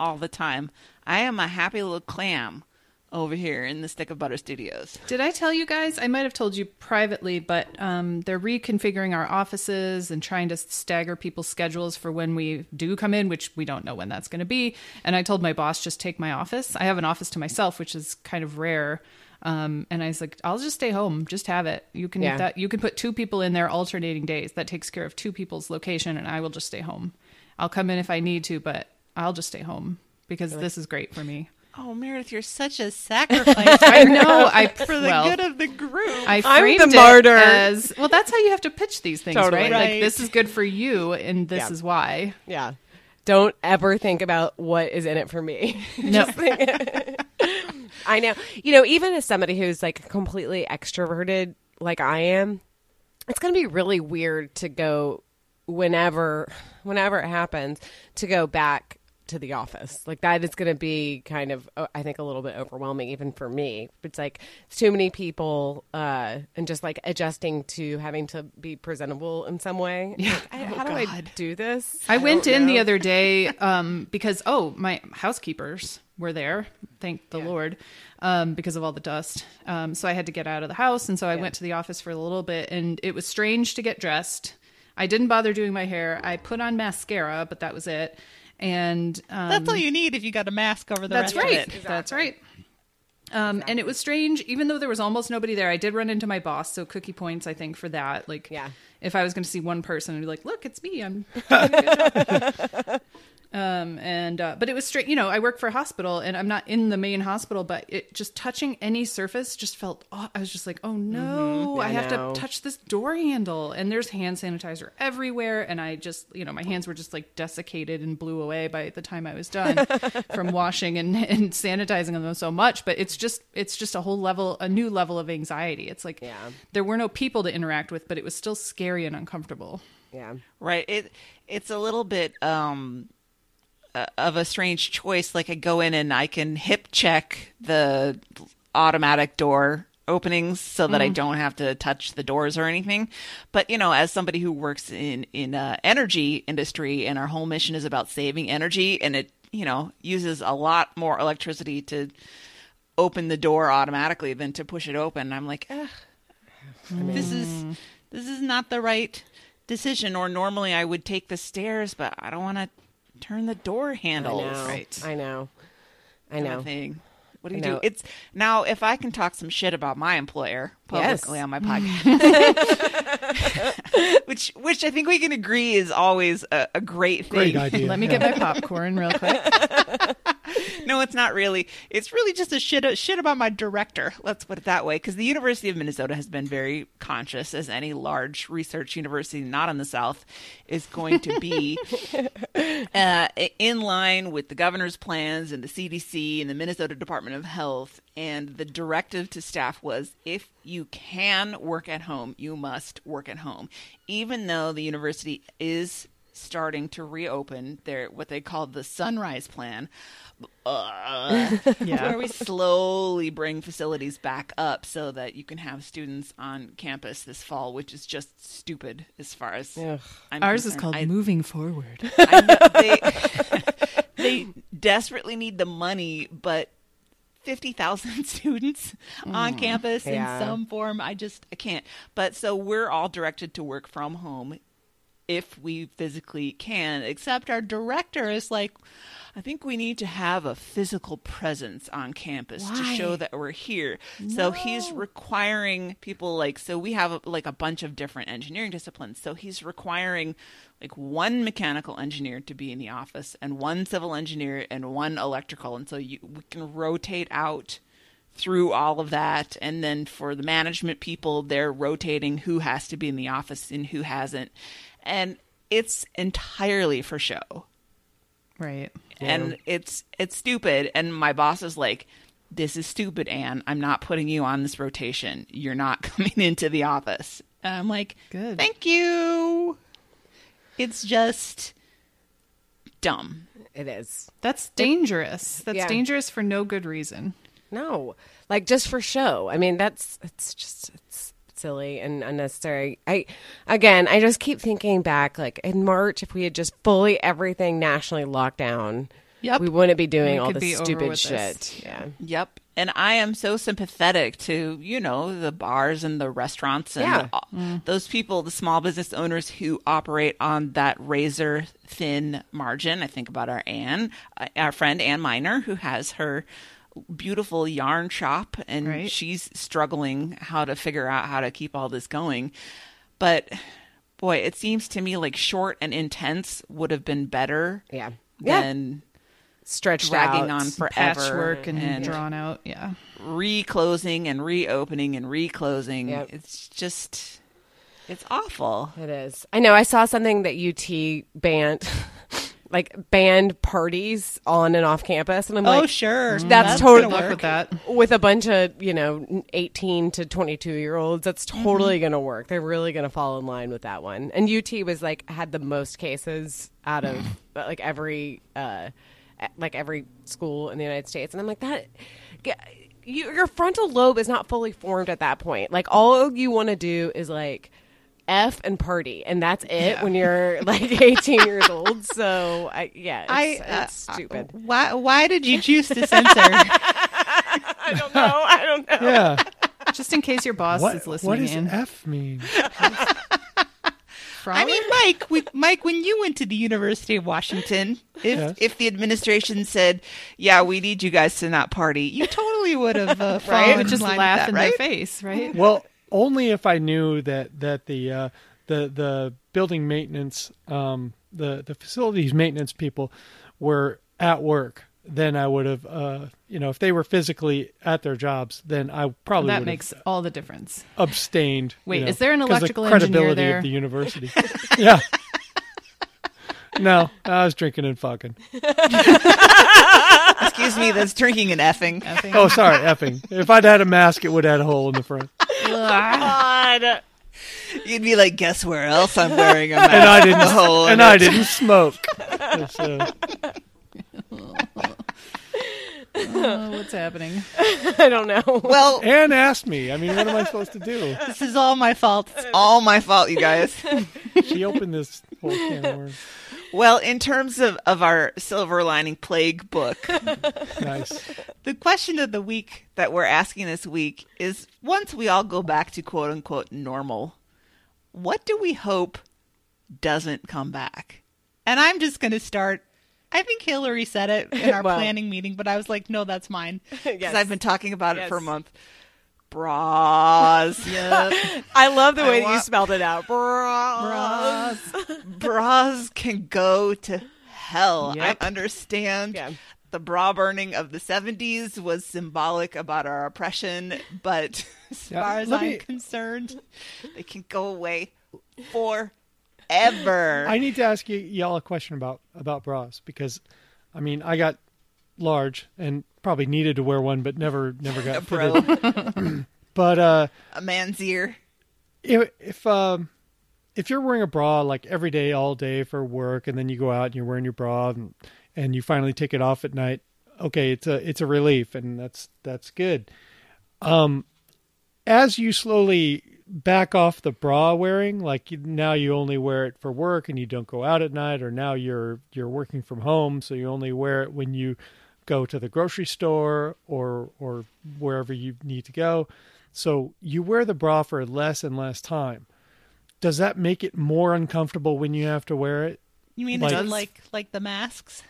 all the time. I am a happy little clam over here in the Stick of Butter Studios. Did I tell you guys? I might have told you privately, but they're reconfiguring our offices and trying to stagger people's schedules for when we do come in, which we don't know when that's going to be. And I told my boss, just take my office. I have an office to myself, which is kind of rare. And I was like, I'll just stay home. Just have it. You can eat that. You can put two people in there alternating days. That takes care of two people's location, and I will just stay home. I'll come in if I need to, but I'll just stay home because this is great for me. Oh, Meredith, you're such a sacrifice. I know. For the good of the group. I'm the martyr. Well, that's how you have to pitch these things, right? Like, this is good for you, and this is why. Yeah. Don't ever think about what is in it for me. No. I know. You know, even as somebody who's, like, completely extroverted like I am, it's going to be really weird to go whenever it happens, to go back to the office. Like, that is going to be kind of, I think, a little bit overwhelming, even for me. It's like it's too many people and just like adjusting to having to be presentable in some way. Yeah. Like, how do I do this? I went in the other day because, my housekeepers were there, thank the Lord, because of all the dust. So I had to get out of the house. And so I went to the office for a little bit, and it was strange to get dressed. I didn't bother doing my hair. I put on mascara, but that was it. And that's all you need if you got a mask over the rest of it. Exactly. That's right. Exactly. And it was strange, even though there was almost nobody there. I did run into my boss, so cookie points, I think, for that. Like, if I was going to see one person, I'd be like, "Look, it's me. I'm doing a good job." But it was straight. You know, I work for a hospital, and I'm not in the main hospital, but it just touching any surface just felt. I was just like, "Oh no, I have to touch this door handle," and there's hand sanitizer everywhere, and I just, you know, my hands were just like desiccated and blew away by the time I was done from washing and sanitizing them so much. But it's just a new level of anxiety. It's like there were no people to interact with, but it was still scary and uncomfortable. Yeah, right. It's a little bit of a strange choice. Like, I go in and I can hip check the automatic door openings so that I don't have to touch the doors or anything. But, you know, as somebody who works in energy industry, and our whole mission is about saving energy, and it, you know, uses a lot more electricity to open the door automatically than to push it open. I'm like, this is not the right decision. Or normally I would take the stairs, but I don't want to turn the door handles. I know. Thing. What do you do? It's now, if I can talk some shit about my employer publicly on my podcast, which I think we can agree is always a great thing. Great idea. Let me get my popcorn real quick. No, it's not really. It's really just a shit about my director. Let's put it that way, because the University of Minnesota has been very conscious, as any large research university not in the South is going to be, in line with the governor's plans and the CDC and the Minnesota Department of Health. And the directive to staff was, if you can work at home, you must work at home, even though the university is starting to reopen their what they call the sunrise plan, where we slowly bring facilities back up so that you can have students on campus this fall, which is just stupid as far as ours concerned. Is called moving forward. I know they desperately need the money, but 50,000 students on campus in some form, I can't. But so we're all directed to work from home if we physically can, except our director is like, I think we need to have a physical presence on campus to show that we're here. No. So he's requiring people like, so we have like a bunch of different engineering disciplines. So he's requiring like one mechanical engineer to be in the office and one civil engineer and one electrical. And so we can rotate out through all of that. And then for the management people, they're rotating who has to be in the office and who hasn't. And it's entirely for show. Right. Yeah. And it's stupid. And my boss is like, this is stupid, Anne. I'm not putting you on this rotation. You're not coming into the office. And I'm like, good. Thank you. It's just dumb. It is. That's dangerous. That's dangerous for no good reason. No. Like just for show. I mean, it's silly and unnecessary. I just keep thinking back, like in March, if we had just fully everything nationally locked down, we wouldn't be doing all this stupid shit. Yeah. Yep. And I am so sympathetic to, you know, the bars and the restaurants and those people, the small business owners who operate on that razor thin margin. I think about our friend Ann Miner, who has her beautiful yarn shop, and she's struggling how to figure out how to keep all this going. But boy, it seems to me like short and intense would have been better than stretched dragging out on forever, patchwork and drawn out, reclosing and reopening and reclosing. It's just, it's awful. It is. I know, I saw something that UT banned like banned parties on and off campus, and I'm like, oh sure, that's totally gonna work with that. With a bunch of 18 to 22 year olds, that's totally gonna work. They're really gonna fall in line with that one. And UT was like had the most cases out of like every school in the United States, and I'm like that. Your frontal lobe is not fully formed at that point. Like all you want to do is like F and party, and that's it when you're like 18 years old. So it's stupid. Why did you choose to censor? I don't know. Yeah, just in case your boss is listening. What does F mean? I mean, Mike, when you went to the University of Washington, if the administration said, yeah, we need you guys to not party, you totally would have just laughed in their face, right? Well, only if I knew that the building maintenance, the facilities maintenance people were at work, then I would have, if they were physically at their jobs, then I probably would have all the difference. Abstained. Wait, is there an electrical engineer there? Credibility of the university. Yeah. No, I was drinking and fucking. Excuse me, that's drinking and effing. Oh, sorry, effing. If I'd had a mask, it would have had a hole in the front. God. You'd be like, guess where else I'm wearing a mask? And I didn't, I didn't smoke. What's happening? I don't know. Well, Anne asked me. I mean, what am I supposed to do? This is all my fault. It's all my fault, you guys. She opened this whole can of worms. Well, in terms of our silver lining plague book, nice. The question of the week that we're asking this week is, once we all go back to quote unquote normal, what do we hope doesn't come back? And I'm just going to start. I think Hillary said it in our planning meeting, but I was like, no, that's mine. Because I've been talking about it for a month. Bras. Yep. I love the way that you spelled it out. Bras. Bras can go to hell. Yep. I understand the bra burning of the 70s was symbolic about our oppression, but as far as I'm concerned, they can go away forever. I need to ask y'all a question about bras, because, I mean, I got large and probably needed to wear one, but never got fitted. But a man's ear. If you're wearing a bra like every day, all day for work, and then you go out and you're wearing your bra and you finally take it off at night, okay, it's a relief, and that's good. As you slowly back off the bra wearing, like now you only wear it for work and you don't go out at night, or now you're working from home, so you only wear it when you go to the grocery store or wherever you need to go. So you wear the bra for less and less time. does that make it more uncomfortable when you have to wear it? You mean like the masks?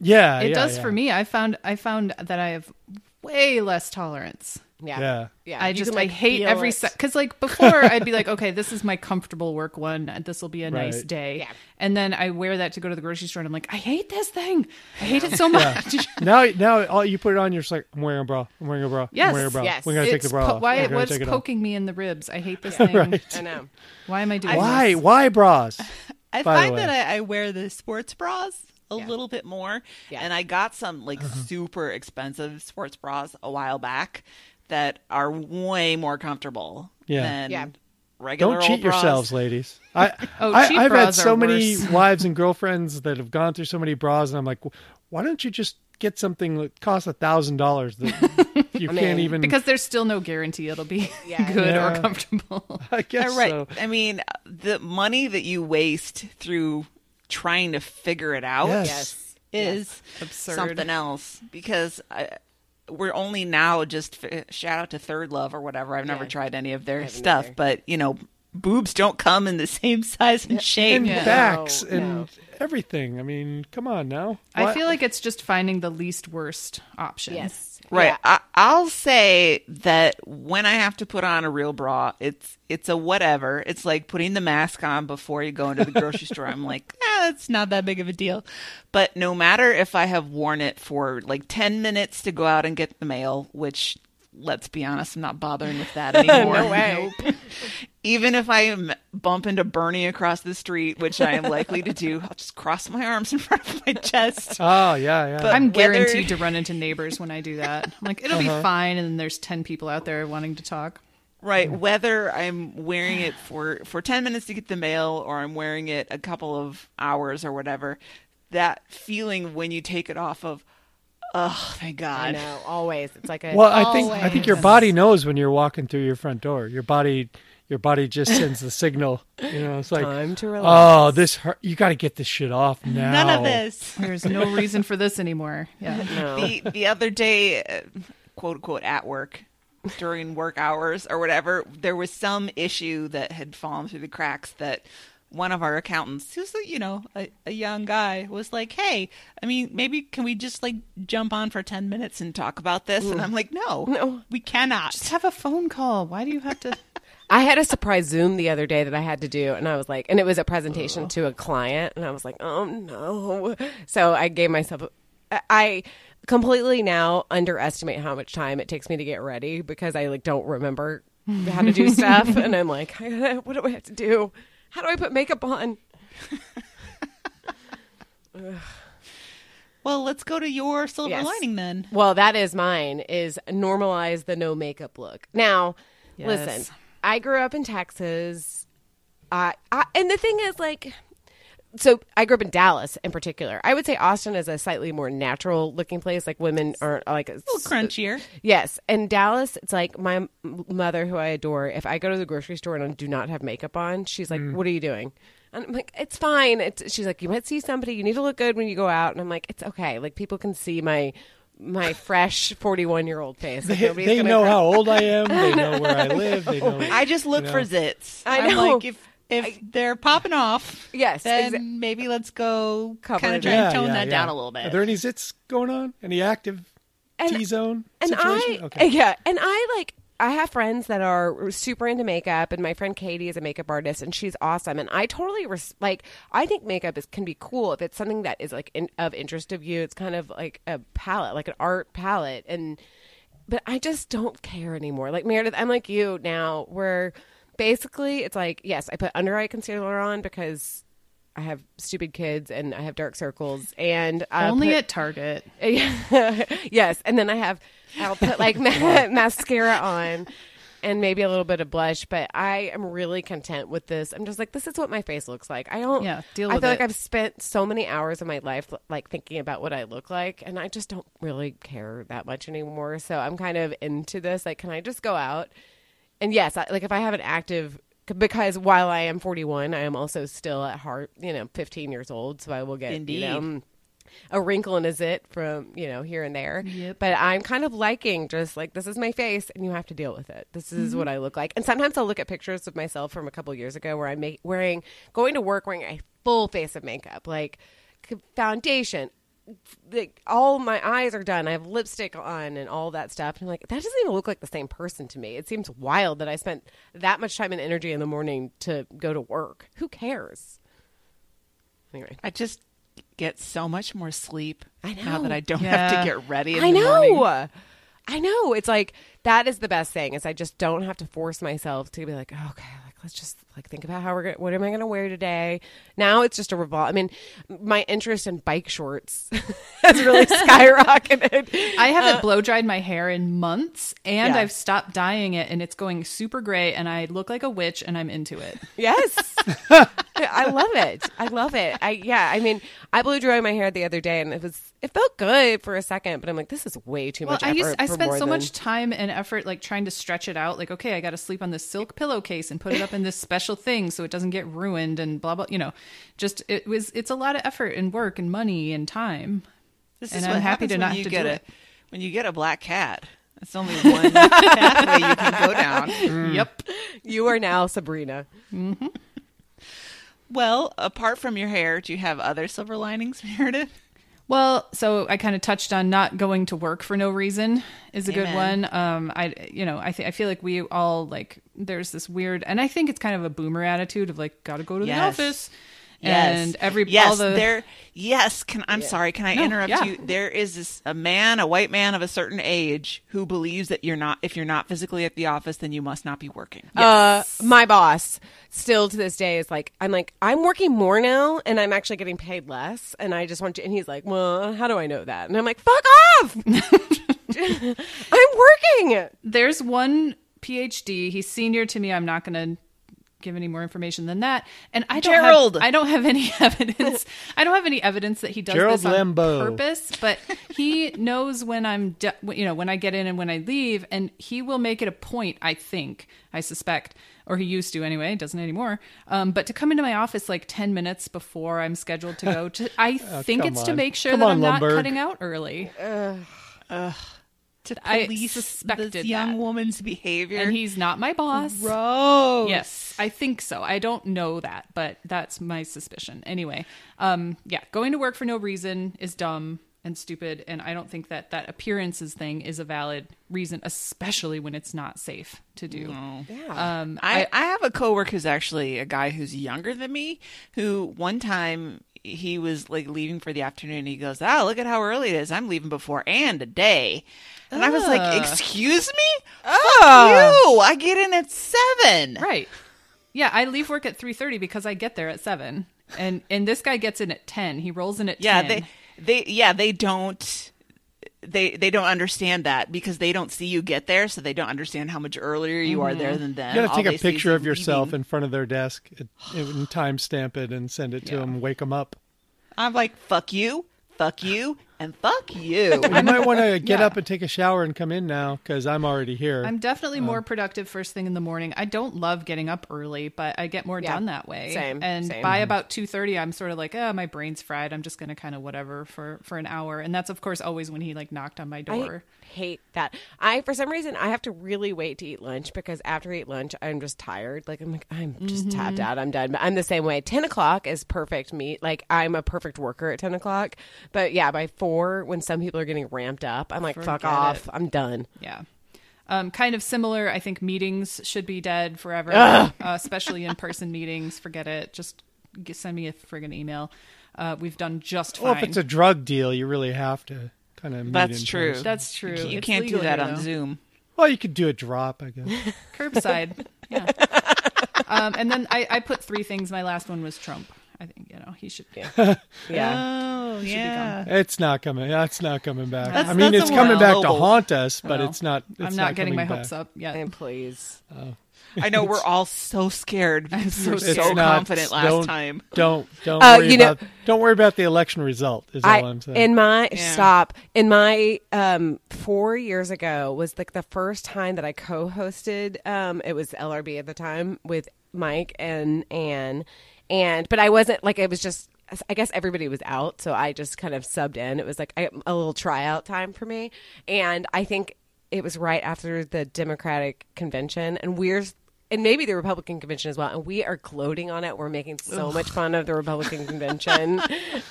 Yeah, it does for me. I found that I have way less tolerance. Yeah. I hate every because like before I'd be like, okay, this is my comfortable work one, and this will be a nice day. Yeah. And then I wear that to go to the grocery store, and I'm like, I hate this thing. I hate it so much. Yeah. Now, all you put it on, you're just like, I'm wearing a bra. I'm wearing a bra. Yes, I'm wearing a bra. Yes. We're gonna take the bra off. Why? What's poking me in the ribs? I hate this thing. Right. I know. Why am I doing? Why? This? Why bras? I find that I wear the sports bras a little bit more, and I got some like super expensive sports bras a while back that are way more comfortable than regular bras. Don't cheat yourselves, ladies. I've had so many wives and girlfriends that have gone through so many bras, and I'm like, why don't you just get something that costs $1,000 that you can't even... Because there's still no guarantee it'll be good or comfortable. I guess so. I mean, the money that you waste through trying to figure it out is absurd. Something else. Because... we're only now just shout out to Third Love or whatever. I've never tried any of their stuff, but you know, boobs don't come in the same size and shape, and backs and everything. I mean, come on now. What? I feel like it's just finding the least worst option. Yes, right. Yeah. I'll say that when I have to put on a real bra, it's a whatever. It's like putting the mask on before you go into the grocery store. I'm like, it's not that big of a deal. But no matter if I have worn it for like 10 minutes to go out and get the mail, which let's be honest, I'm not bothering with that anymore. No way. Nope. Even if I bump into Bernie across the street, which I am likely to do, I'll just cross my arms in front of my chest. Oh, yeah. But I'm guaranteed to run into neighbors when I do that. I'm like, it'll be fine. And then there's 10 people out there wanting to talk. Right, whether I'm wearing it for 10 minutes to get the mail or I'm wearing it a couple of hours or whatever, that feeling when you take it off of, oh, thank God. I know, always. It's like a... Well, I think your body knows when you're walking through your front door. Your body just sends the signal. You know, it's like, time to relax. Oh, this hurt. You got to get this shit off now. None of this. There's no reason for this anymore. Yeah. No. The other day, quote, unquote, at work, during work hours or whatever, there was some issue that had fallen through the cracks that one of our accountants, who's, you know, a young guy, was like, hey, I mean, maybe can we just like jump on for 10 minutes and talk about this? Ooh. And I'm like, no, we cannot. Just have a phone call. Why do you have to? I had a surprise Zoom the other day that I had to do, and I was like, and it was a presentation to a client, and I was like, oh no. So I gave myself I completely now underestimate how much time it takes me to get ready because I like don't remember how to do stuff, and I'm like, what do I have to do? How do I put makeup on? Well, let's go to your silver lining then. Well, that is mine, is normalize the no makeup look. Now, listen, I grew up in Texas, and the thing is like... So I grew up in Dallas in particular. I would say Austin is a slightly more natural looking place. Like women are like... A little crunchier. Yes. And Dallas, it's like my mother who I adore. If I go to the grocery store and I do not have makeup on, she's like, what are you doing? And I'm like, it's fine. She's like, you might see somebody. You need to look good when you go out. And I'm like, it's okay. Like people can see my fresh 41-year-old face. Like they know how old I am. They know where I live. They know. I just look for zits. I know. I'm like, if they're popping off, then maybe let's go kind of try and tone that down a little bit. Are there any zits going on? Any active T-zone situation? I have friends that are super into makeup, and my friend Katie is a makeup artist, and she's awesome. And I totally I think makeup can be cool if it's something that is like of interest to you. It's kind of like a palette, like an art palette, but I just don't care anymore. Like Meredith, I'm like you now, where basically it's like, yes, I put under eye concealer on because I have stupid kids and I have dark circles, and only at Target. Yes, and then I'll put like mascara on and maybe a little bit of blush, but I am really content with this. I'm just like, this is what my face looks like. I don't deal with it. I feel like I've spent so many hours of my life like thinking about what I look like, and I just don't really care that much anymore. So I'm kind of into this. Like, can I just go out? And yes, like if I have an active... Because while I am 41, I am also still at heart, you know, 15 years old. So I will get, you know, a wrinkle and a zit from, you know, here and there. Yep. But I'm kind of liking just like, this is my face and you have to deal with it. This is what I look like. And sometimes I'll look at pictures of myself from a couple of years ago where I'm going to work wearing a full face of makeup, like foundation, like all my eyes are done. I have lipstick on and all that stuff. And I'm like, that doesn't even look like the same person to me. It seems wild that I spent that much time and energy in the morning to go to work. Who cares? Anyway, I just get so much more sleep now that I don't have to get ready in the morning. I know. It's like, that is the best thing, is I just don't have to force myself to be like, oh, okay, like, let's just like think about how we're going, what am I going to wear today? Now it's just a revolve. I mean, my interest in bike shorts has really skyrocketed. I haven't blow dried my hair in months, and I've stopped dyeing it, and it's going super gray, and I look like a witch, and I'm into it. Yes. I love it. I love it. I mean, I blew dry my hair the other day, and it felt good for a second, but I'm like, this is way too much effort. I spent so much time and effort like trying to stretch it out, like, okay, I got to sleep on this silk pillowcase and put it up in this special thing so it doesn't get ruined and blah blah, you know, just it's a lot of effort and work and money and time. This is, and I'm happy to not to do it. When you get a black cat, it's only one pathway you can go down. Yep, you are now Sabrina. Mm-hmm. Well, apart from your hair, do you have other silver linings, Meredith? Well, so I kind of touched on not going to work for no reason is a good one. I feel like we all, like, there's this weird, and I think it's kind of a boomer attitude of like, gotta go to the office. Yes. And Can I interrupt you? There is this a white man of a certain age who believes that if you're not physically at the office, then you must not be working. Yes. My boss still to this day is like, I'm working more now and I'm actually getting paid less. And I just want to, and he's like, well, how do I know that? And I'm like, fuck off. I'm working. There's one PhD. He's senior to me. I'm not going to give any more information than that, and I don't have any evidence that he does Gerald this on Lambeau. purpose, but he knows when I'm when I get in and when I leave, and he will make it a point, I suspect, or he used to anyway, doesn't anymore, but to come into my office like 10 minutes before I'm scheduled to go to. To make sure I'm not cutting out early. To police this young woman's behavior. And he's not my boss. Gross. Yes, I think so. I don't know that, but that's my suspicion. Anyway, going to work for no reason is dumb and stupid, and I don't think that appearances thing is a valid reason, especially when it's not safe to do. No. Yeah. I have a coworker who's actually a guy who's younger than me, who one time he was like leaving for the afternoon, and he goes, "Oh, look at how early it is. I'm leaving before and a day." And I was like, "Excuse me? Oh, fuck you. I get in at 7." Right. Yeah, I leave work at 3:30 because I get there at 7. And this guy gets in at 10. He rolls in at 10. Yeah, they don't understand that because they don't see you get there, so they don't understand how much earlier you are there than them. You gotta take a picture of yourself in front of their desk and timestamp it and send it to them, wake them up. I'm like, fuck you, and fuck you. You might want to get up and take a shower and come in now because I'm already here. I'm definitely more productive first thing in the morning. I don't love getting up early, but I get more done that way. Same. By about 2:30, I'm sort of like, oh, my brain's fried. I'm just going to kind of whatever for an hour. And that's, of course, always when he like knocked on my door. I hate that. For some reason, I have to really wait to eat lunch because after I eat lunch, I'm just tired. Like, I'm just tapped out. I'm done. But I'm the same way. 10 o'clock is perfect meat. Like, I'm a perfect worker at 10 o'clock. But yeah, by 4, when some people are getting ramped up, I'm like, fuck off. I'm done. Yeah. Kind of similar. I think meetings should be dead forever, especially in-person meetings. Forget it. Just send me a friggin' email. We've done just fine. Well, if it's a drug deal, you really have to kind of meet in person. That's true. You can't do that on Zoom. Well, you could do a drop, I guess. Curbside. Yeah. And then I put 3 things. My last one was Trump. I think, you know, he should be. Be gone. It's not coming. That's not coming back. That's, I mean, it's coming back to haunt us, but it's not. I'm not getting my hopes up yet. And please. I know we're all so scared. I'm so confident last time. Don't worry about the election result is all I'm saying. In my 4 years ago was like the first time that I co-hosted. It was LRB at the time with Mike and Anne. But I wasn't, like, it was just I guess everybody was out, so I just kind of subbed in. It was like a little tryout time for me. And I think it was right after the Democratic convention, and maybe the Republican convention as well. And we are gloating on it. We're making so much fun of the Republican convention.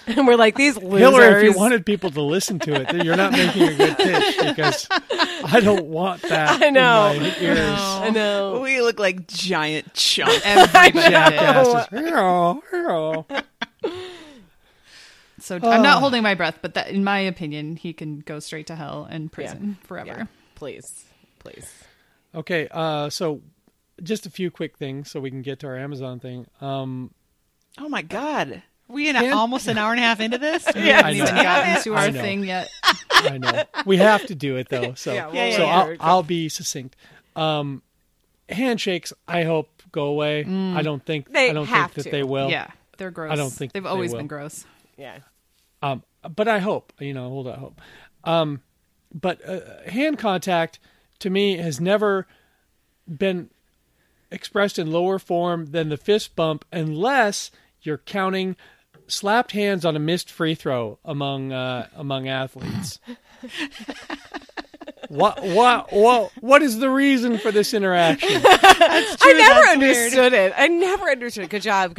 And we're like, these losers. Hillary, if you wanted people to listen to it, then you're not making a good pitch, because I don't want that in my ears. I know. We look like giant chunks. Every jackass is, hero. So I'm not holding my breath, but that, in my opinion, he can go straight to hell and prison forever. Yeah. Please. Okay, so... just a few quick things so we can get to our Amazon thing. Oh my God. We almost an hour and a half into this? We haven't even gotten to our thing yet. I know. We have to do it though. So, I'll be succinct. Handshakes, I hope, go away. I don't think they will. Yeah. They're gross. I don't think they've always been gross. Yeah. But I hope, hold out hope. But hand contact to me has never been expressed in lower form than the fist bump, unless you're counting slapped hands on a missed free throw among athletes. What is the reason for this interaction? That's true, I never understood it. Good job.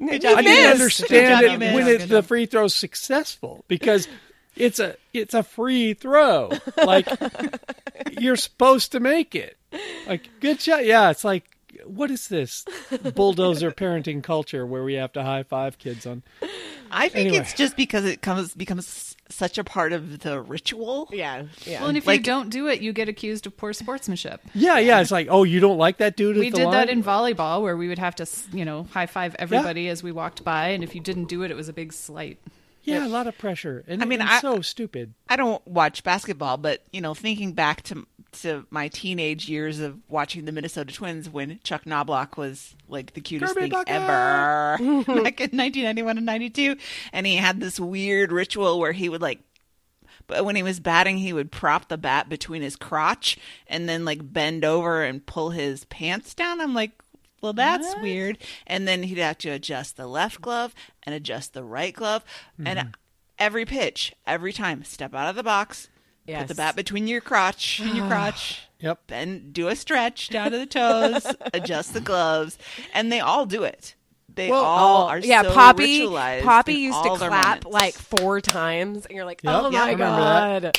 I didn't understand it when the free throw's successful, because it's a free throw. Like, you're supposed to make it. Like, good shot. Yeah, it's like, what is this bulldozer parenting culture where we have to high five kids on? I think it's just because it becomes such a part of the ritual. Yeah. Well, and if you don't do it, you get accused of poor sportsmanship. Yeah. It's like, oh, you don't like that dude. We did that in volleyball, where we would have to, high five everybody as we walked by, and if you didn't do it, it was a big slight. Yeah, a lot of pressure. And I mean, it's so stupid. I don't watch basketball, but thinking back to my teenage years of watching the Minnesota Twins when Chuck Knobloch was like the cutest Kirby thing Bucket. Ever back in 1991 and 92, and he had this weird ritual where he would but when he was batting, he would prop the bat between his crotch and then bend over and pull his pants down. I'm like, well, that's weird. And then he'd have to adjust the left glove and adjust the right glove. Mm-hmm. And every pitch, every time, step out of the box, put the bat between your crotch and your crotch. Yep. Then do a stretch down to the toes, adjust the gloves. And they all do it. They all are so ritualized. Poppy used to clap 4 times. And you're like, oh, my God.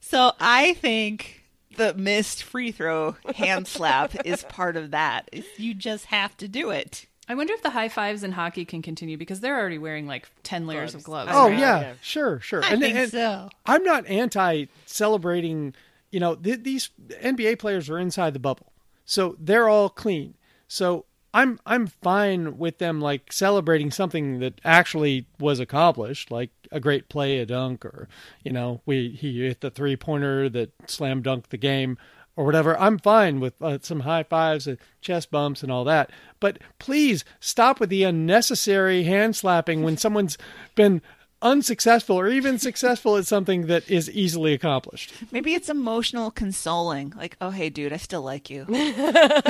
So I think... the missed free throw hand slap is part of that. You just have to do it. I wonder if the high fives in hockey can continue, because they're already wearing 10 layers of gloves. Oh, right? Yeah. Sure. I think so. I'm not anti-celebrating. These NBA players are inside the bubble, so they're all clean. So I'm fine with them celebrating something that actually was accomplished, like a great play, a dunk, or he hit the 3-pointer that slam dunked the game, or whatever. I'm fine with some high fives and chest bumps and all that, but please stop with the unnecessary hand slapping when someone's been unsuccessful or even successful at something that is easily accomplished. Maybe it's emotional consoling. Like, oh, hey, dude, I still like you. Yeah,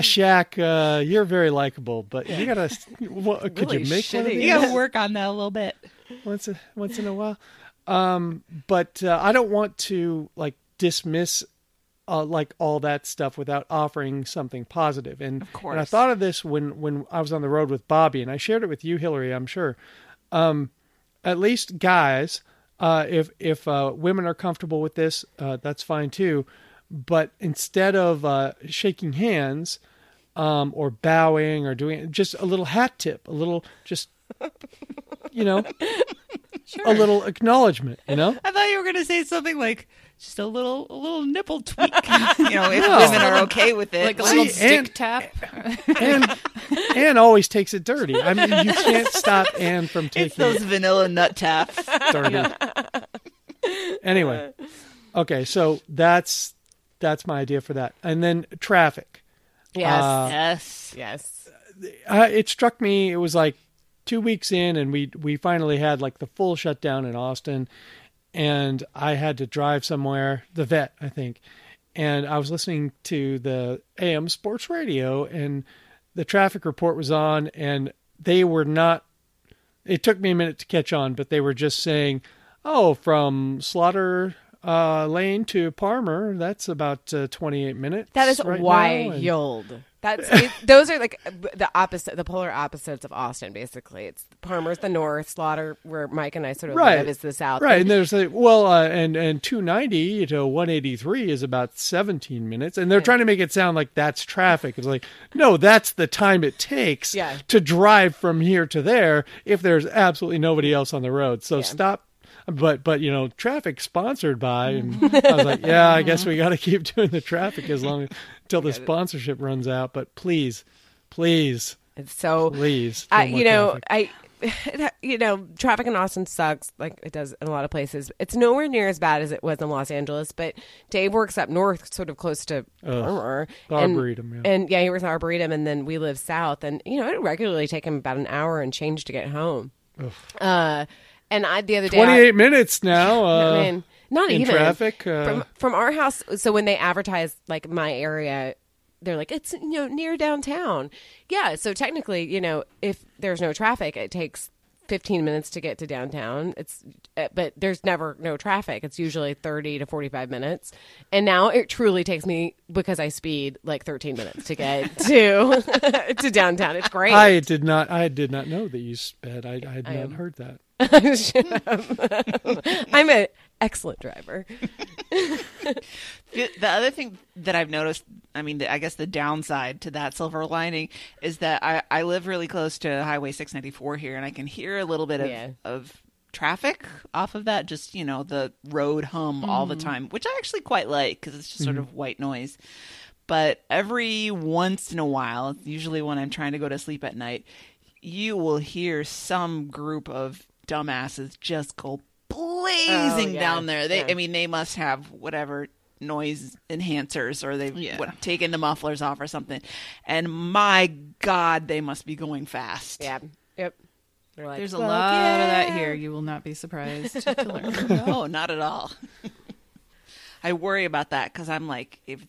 Shaq, you're very likable, but you gotta. Could really you make one of these? You gotta work on that a little bit. Once in a while. But I don't want to dismiss all that stuff without offering something positive. And of course, and I thought of this when I was on the road with Bobby, and I shared it with you, Hillary, I'm sure. At least guys, if women are comfortable with this, that's fine too. But instead of, shaking hands, or bowing or doing just a little hat tip, a little, just, sure, a little acknowledgement, I thought you were going to say something like just a little nipple tweak, if women are okay with it. Like a little stick tap. Anne always takes it dirty. I mean, you can't stop Anne from taking it. It's those vanilla nut taps. Dirty. Yeah. Anyway. Okay, so that's my idea for that. And then traffic. Yes. Yes. It struck me, it was 2 weeks in, and we finally had the full shutdown in Austin, and I had to drive somewhere, the vet, I think. And I was listening to the AM sports radio, and the traffic report was on and they were not, it took me a minute to catch on, but they were just saying, oh, from Slaughter Lane to Parmer, that's about 28 minutes. That is right wild. Those are like the opposite, the polar opposites of Austin, basically. It's Parmer's the north, Slaughter, where Mike and I sort of live, is the south. Right. And there's like, well, and 290 to 183 is about 17 minutes. And they're trying to make it sound like that's traffic. It's like, no, that's the time it takes to drive from here to there if there's absolutely nobody else on the road. So stop. But you know, traffic sponsored by, and I was like, yeah, I guess we got to keep doing the traffic as long until the sponsorship runs out. But please, you know, traffic. Traffic in Austin sucks, like it does in a lot of places. It's nowhere near as bad as it was in Los Angeles. But Dave works up north, sort of close to Parmer, Arboretum, and he works in Arboretum, and then we live south, and you know, it regularly take him about an hour and change to get home. And the other day, 28 minutes now. I mean, not in even traffic from our house. So when they advertise like my area, they're like, it's near downtown. Yeah. So technically, if there's no traffic, it takes 15 minutes to get to downtown. But there's never no traffic. It's usually 30 to 45 minutes. And now it truly takes me, because I speed, like 13 minutes to get to downtown. It's great. I did not know that you sped. I had not heard that. I'm an excellent driver. The other thing that I've noticed, I guess the downside to that silver lining is that I live really close to Highway 694 here, and I can hear a little bit of traffic off of that, just the road hum all the time, which I actually quite like because it's just sort of white noise. But every once in a while, usually when I'm trying to go to sleep at night, you will hear some group of dumbasses just go blazing down there. They must have whatever noise enhancers, or they've taken the mufflers off or something. And my God, they must be going fast. Yeah. Yep. Like, there's a lot of that here. You will not be surprised to learn. No, not at all. I worry about that because I'm like, if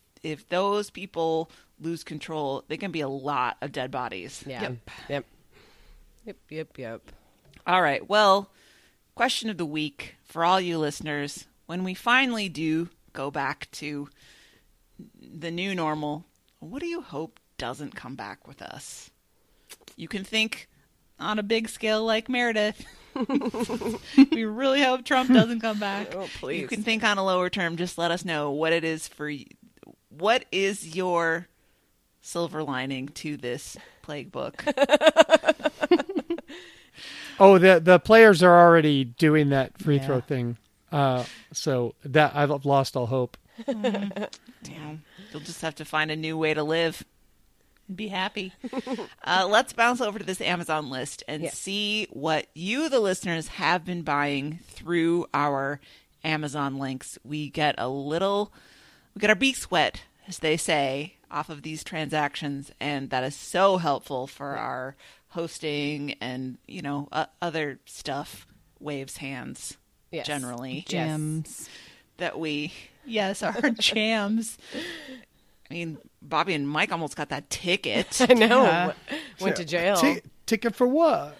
those people lose control, there can be a lot of dead bodies. Yeah. Yep. All right. Well, question of the week for all you listeners. When we finally do go back to the new normal, what do you hope doesn't come back with us? You can think on a big scale like Meredith. We really hope Trump doesn't come back. Oh, please. You can think on a lower term. Just let us know what it is for you. What is your silver lining to this plague book? Oh, the players are already doing that free throw thing. So that I've lost all hope. Damn. You'll just have to find a new way to live and be happy. Let's bounce over to this Amazon list and see what you, the listeners, have been buying through our Amazon links. We get our beaks wet, as they say, off of these transactions, and that is so helpful for our hosting and other stuff, waves, hands, generally jams that we our jams. Bobby and Mike almost got that ticket. I know. Went to jail. Ticket for what?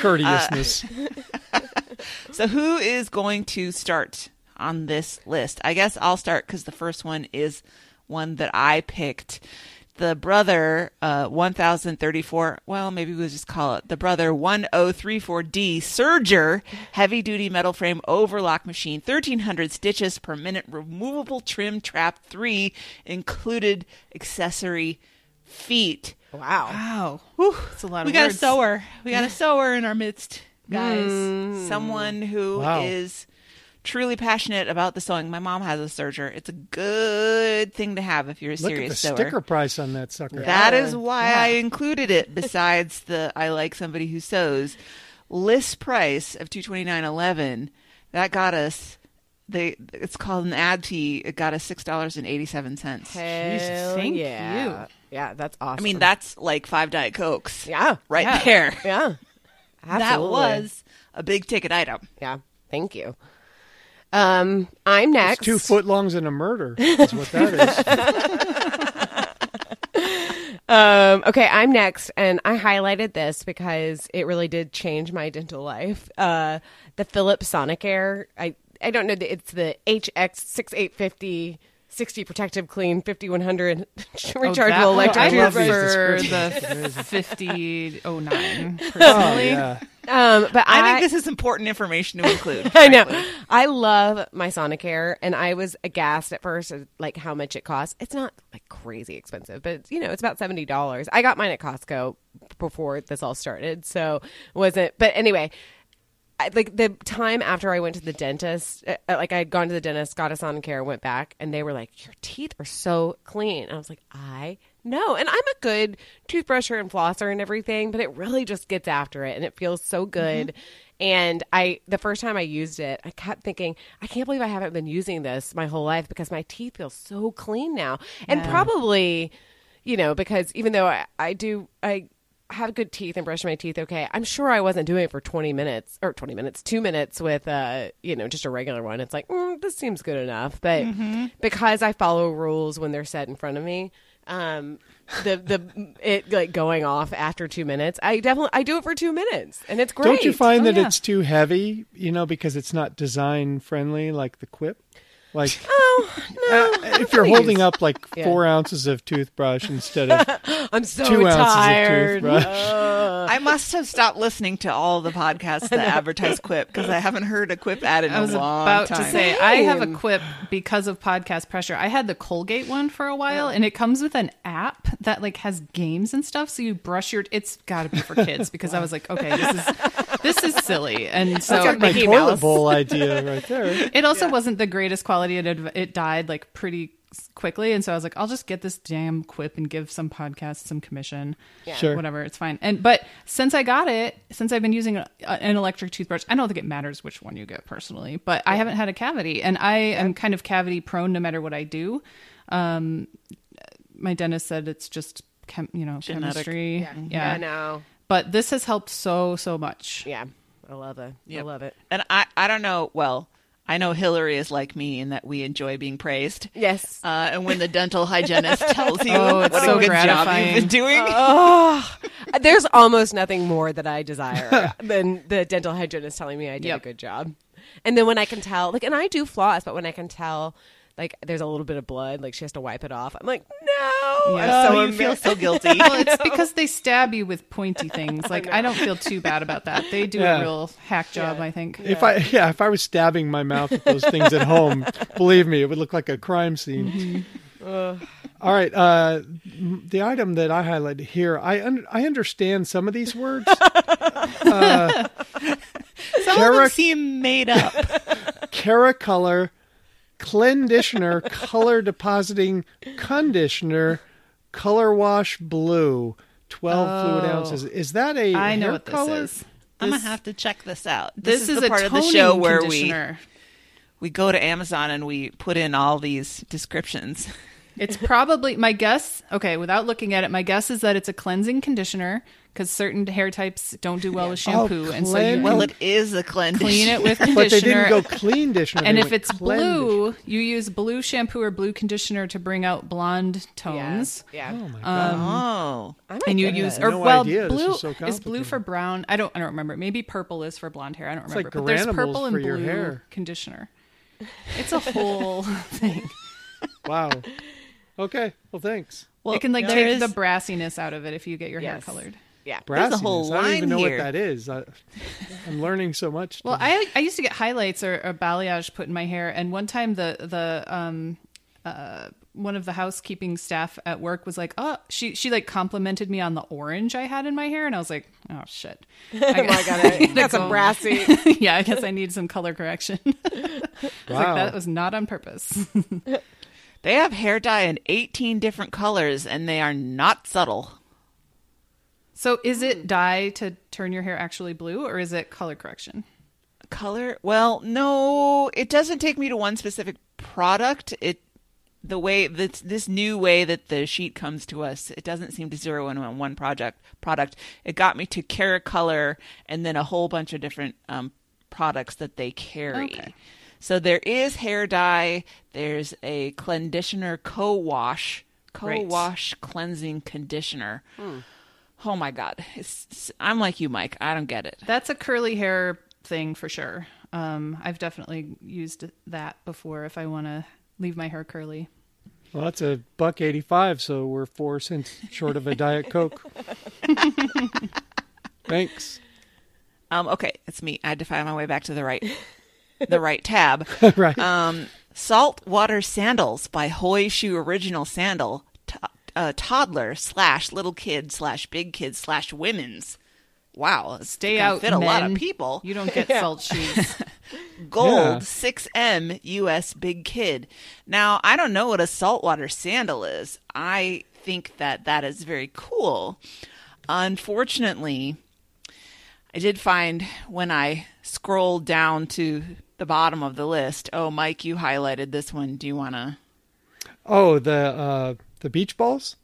Courteousness. So who is going to start on this list? I guess I'll start because the first one is one that I picked. The brother 1034, well, maybe we'll just call it the brother 1034D Serger heavy duty metal frame overlock machine, 1300 stitches per minute, removable trim trap 3 included, accessory feet. Wow. Whew. That's a lot of words. We got a sewer in our midst, guys. Someone who is truly passionate about the sewing. My mom has a serger. It's a good thing to have if you're a serious sewer. Look at the sticker price on that sucker. That is why I included it. Besides the I like somebody who sews list price of $229.11, that got us. It's called an ad fee. It got us $6.87. Thank you. Yeah, that's awesome. That's like 5 Diet Cokes. Yeah, there. Yeah, absolutely. That was a big ticket item. Yeah, thank you. I'm next. It's 2 footlongs and a murder is what that is. Okay, I'm next, and I highlighted this because it really did change my dental life. The Philips Sonicare. I don't know. It's the HX6850 60 Protective Clean 5100 rechargeable electric toothbrush. The 5009 personally. Oh, yeah. But I think this is important information to include. I know. I love my Sonicare, and I was aghast at first at like how much it costs. It's not like crazy expensive, but it's, you know, it's about $70. I got mine at Costco before this all started, so wasn't. But anyway. Like the time after I went to the dentist, like I had gone to the dentist, got a Sonicare, went back, and they were like, your teeth are so clean. And I was like, I know. And I'm a good toothbrusher and flosser and everything, but it really just gets after it. And it feels so good. Mm-hmm. And the first time I used it, I kept thinking, I can't believe I haven't been using this my whole life because my teeth feel so clean now. And probably, you know, because even though I have good teeth and brush my teeth okay, I'm sure I wasn't doing it for 2 minutes with you know, just a regular one. It's like, this seems good enough, but because I follow rules when they're set in front of me, the it like going off after 2 minutes, I do it for 2 minutes and it's great. Don't you find that it's too heavy, you know, because it's not design friendly like the Quip? Like, if you're holding up like 4 ounces of toothbrush instead of I'm so 2 ounces of toothbrush. I must have stopped listening to all the podcasts that advertise Quip because I haven't heard a Quip ad in a long time. I was about to say, I have a Quip because of podcast pressure. I had the Colgate one for a while, and it comes with an app that like has games and stuff. So you brush your. It's got to be for kids because I was like, okay, this is silly, and so that's like my toilet bowl idea right there. It also wasn't the greatest quality. It died like pretty quickly, and so I was like, I'll just get this damn Quip and give some podcasts some commission, whatever, it's fine. And but since I got it, since I've been using an electric toothbrush, I don't think it matters which one you get personally, but I haven't had a cavity, and I am kind of cavity prone no matter what I do. My dentist said it's just genetic. Chemistry. Yeah, I know, but this has helped so much. I love it. I love it. And I don't know, well, I know Hillary is like me in that we enjoy being praised. Yes. And when the dental hygienist tells you what a good job you've been doing. There's almost nothing more that I desire than the dental hygienist telling me I did a good job. And then when I can tell, like, and I do floss, but when I can tell, like, there's a little bit of blood, like she has to wipe it off, I'm like, no. You feel so guilty. Well, it's because they stab you with pointy things. Like, I don't feel too bad about that. They do a real hack job, I think. If I was stabbing my mouth with those things at home, believe me, it would look like a crime scene. All right. The item that I highlighted here, I understand some of these words. Some of them seem made up. Caracolor. Clenditioner, color depositing conditioner, color wash blue, 12 fluid ounces. Is that a I know what color? This is. I'm going to have to check this out. This is the part of the show where we go to Amazon and we put in all these descriptions. It's probably, my guess, okay, without looking at it, my guess is that it's a cleansing conditioner because certain hair types don't do well with shampoo. And so it is a cleanse. Clean it with conditioner. But they didn't go clean conditioner. And if it's blue, you use blue shampoo or blue conditioner to bring out blonde tones. Yeah. Oh, my God. And you use, or blue is blue for brown. I don't remember. Maybe purple is for blonde hair. I don't remember. But there's purple and blue conditioner. It's a whole thing. Wow. Okay. Well, thanks. Well, it can take the brassiness out of it if you get your hair colored. Yeah. Brassiness. There's a whole line. I don't even know what that is. I'm learning so much. Well, I used to get highlights or balayage put in my hair, and one time the one of the housekeeping staff at work was like, "Oh, she like complimented me on the orange I had in my hair," and I was like, "Oh shit, that's a brassy." Yeah, I guess I need some color correction. Wow. That was not on purpose. They have hair dye in 18 different colors, and they are not subtle. So is it dye to turn your hair actually blue, or is it color correction? Color? Well, no, it doesn't take me to one specific product. The way this new way that the sheet comes to us, it doesn't seem to zero in on one product. It got me to Caracolor and then a whole bunch of different products that they carry. Okay. So there is hair dye. There's a conditioner co-wash co-wash cleansing conditioner. Oh my God. I'm like you, Mike. I don't get it. That's a curly hair thing for sure. I've definitely used that before if I want to leave my hair curly. Well, that's a $1.85, so we're 4 cents short of a Diet Coke. Thanks. Okay, it's me. I had to find my way back to the right tab. Right. Saltwater Sandals by Hoy Shoe Original Sandal. Toddler/little kid/big kid/women's. Wow. Stay out, fit men. A lot of people. You don't get salt shoes. Gold 6M US big kid. Now, I don't know what a saltwater sandal is. I think that is very cool. Unfortunately, I did find when I scrolled down to the bottom of the list. Oh, Mike, you highlighted this one. Do you want to? Oh, the beach balls?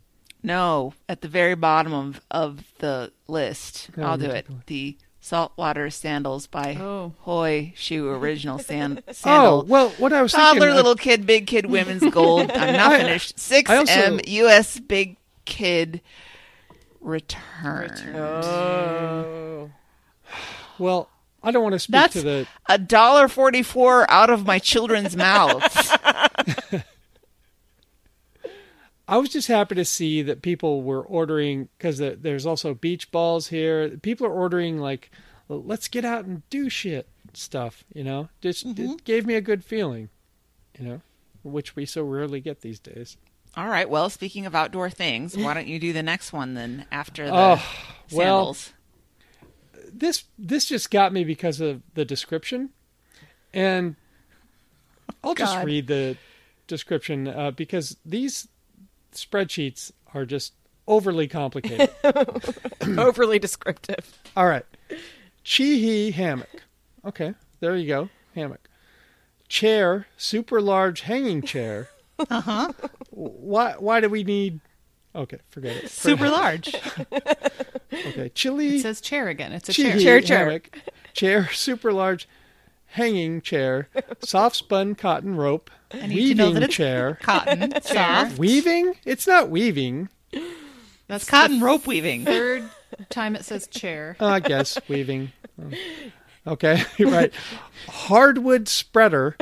No, at the very bottom of the list. No, I'll do it. The Saltwater Sandals by Hoy Shoe Original Sandal. Oh, well, what I was thinking. Toddler, little kid, big kid, women's gold. I'm not finished. 6M, U.S. big kid return. Oh. Well, I don't want to speak to the... That's $1.44 out of my children's mouths. I was just happy to see that people were ordering, because there's also beach balls here. People are ordering, like, let's get out and do shit stuff, you know? It gave me a good feeling, you know, which we so rarely get these days. All right. Well, speaking of outdoor things, why don't you do the next one then after the sandals? Well, this just got me because of the description. And I'll just read the description because these... spreadsheets are just overly complicated. Overly descriptive. All right. Chi-hee hammock. Okay. There you go. Hammock. Chair. Super large hanging chair. Uh-huh. Why do we need... Okay. Forget it. Super large. Okay. Chili... It says chair again. It's a chair. Chair. Hammock. Chair. Super large hanging chair. Soft spun cotton rope. I need to know that it's chair. Cotton chair. Weaving? It's not weaving. That's cotton rope weaving. Third time it says chair. I guess weaving. Okay, right. Hardwood spreader,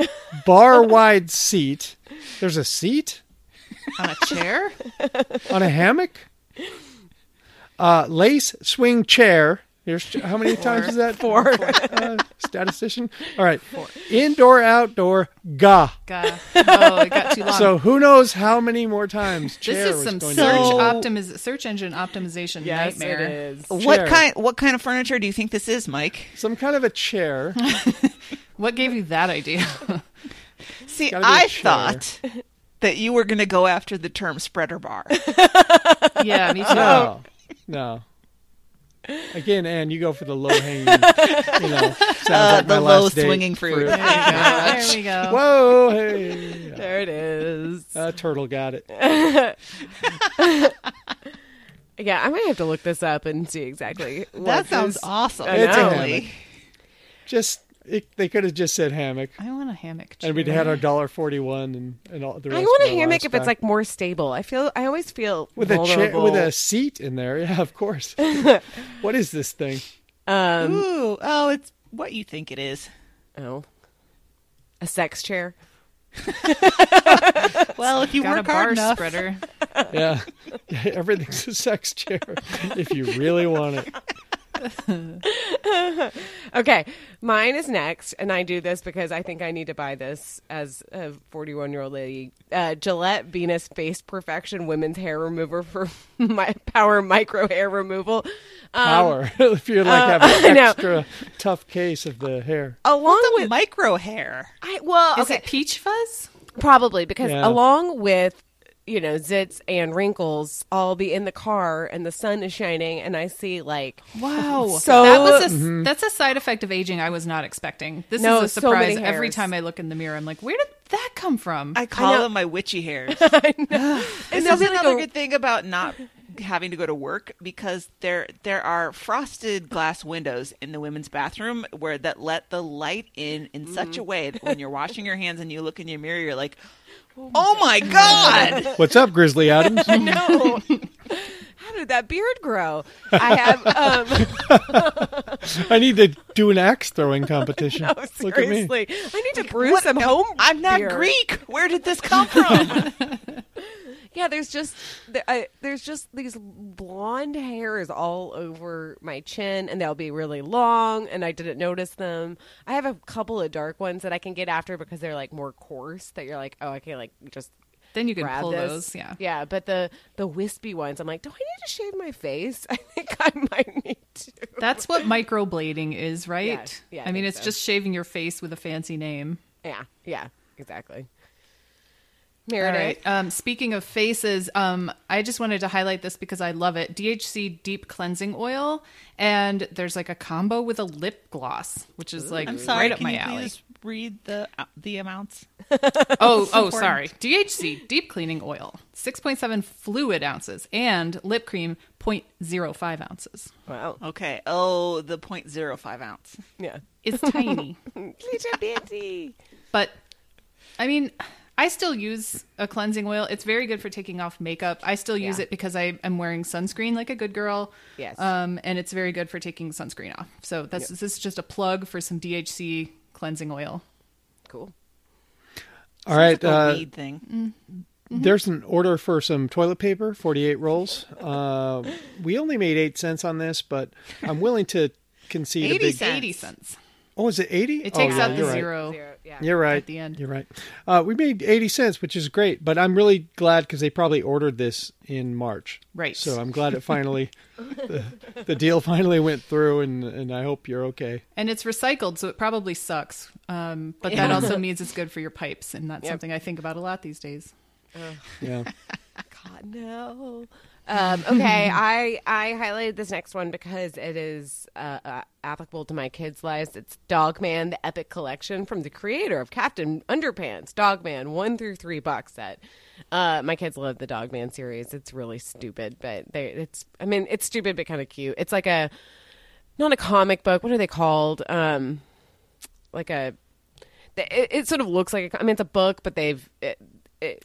bar wide seat. There's a seat? On a chair? On a hammock? Lace swing chair. Here's, how many times is that? Four. Statistician. All right. Four. Indoor, outdoor, ga. Oh, it got too long. So who knows how many more times? Chair this is some search engine optimization nightmare. It is. What kind of furniture do you think this is, Mike? Some kind of a chair. What gave you that idea? See, I thought that you were going to go after the term spreader bar. Yeah, me too. No. Again, Anne, you go for the low-hanging, sounds like the low-swinging fruit. There we go. Whoa! Hey. There it is. Turtle got it. Yeah, I might have to look this up and see exactly. That sounds awesome. It's a hammock. They could have just said hammock. I want a hammock. Chair. And we'd had our $1.41 and all the rest. I want a hammock if it's like more stable. I always feel with vulnerable. A chair with a seat in there. Yeah, of course. What is this thing? It's what you think it is. Oh, a sex chair. Well, if you work hard enough. Spreader. Yeah, everything's a sex chair if you really want it. Okay, mine is next, and I do this because I think I need to buy this as a 41-year-old lady. Gillette Venus Face Perfection Women's Hair Remover for my Power Micro Hair Removal. Power, if you have an extra tough case of the hair. Along with micro hair. Is it peach fuzz? Probably, because along with zits and wrinkles, I'll be in the car and the sun is shining and I see wow. So that's a side effect of aging I was not expecting. This is a surprise. So every time I look in the mirror, I'm like, where did that come from? I call them my witchy hairs. I know. And that's another good thing about not having to go to work, because there are frosted glass windows in the women's bathroom where that let the light in such a way that when you're washing your hands and you look in your mirror, you're like, Oh my God! What's up, Grizzly Adams? No. How did that beard grow? I have. I need to do an axe throwing competition. No, seriously. Look at me. I need to brew some home. I'm not beer. Greek. Where did this come from? Yeah, there's just these blonde hairs all over my chin, and they'll be really long, and I didn't notice them. I have a couple of dark ones that I can get after because they're like more coarse. That you're like, oh, I can like just then you can grab pull this. Those, yeah, yeah. But the wispy ones, I'm like, do I need to shave my face? I think I might need to. That's what microblading is, right? Yeah, I mean, it's so. Just shaving your face with a fancy name. Yeah, exactly. Meredith. All right. Speaking of faces, I just wanted to highlight this because I love it. DHC Deep Cleansing Oil, and there's like a combo with a lip gloss, which is like right up my alley. I'm sorry, can you please read the amounts? Oh, sorry. DHC Deep Cleaning Oil, 6.7 fluid ounces, and lip cream, 0.05 ounces. Wow. Okay. Oh, the 0.05 ounce. Yeah. It's tiny. Little bitty. But, I mean... I still use a cleansing oil. It's very good for taking off makeup. I still use it because I'm wearing sunscreen like a good girl. Yes. And it's very good for taking sunscreen off. So this is just a plug for some DHC cleansing oil. Cool. All right. Weed thing. Mm-hmm. There's an order for some toilet paper, 48 rolls. We only made 8 cents on this, but I'm willing to concede 80 cents. Oh, is it 80? It takes out the zero. Right. Zero. Yeah. You're right. At the end. You're right. We made 80 cents, which is great, but I'm really glad because they probably ordered this in March. Right. So I'm glad it finally, the deal finally went through, and I hope you're okay. And it's recycled, so it probably sucks. But that also means it's good for your pipes, and that's something I think about a lot these days. Yeah. God, no. Okay, I highlighted this next one because it is applicable to my kids' lives. It's Dog Man, the Epic Collection from the creator of Captain Underpants, Dog Man 1-3 box set. My kids love the Dog Man series. It's really stupid, but it's stupid but kind of cute. It's like not a comic book. What are they called? It sort of looks like it's a book, but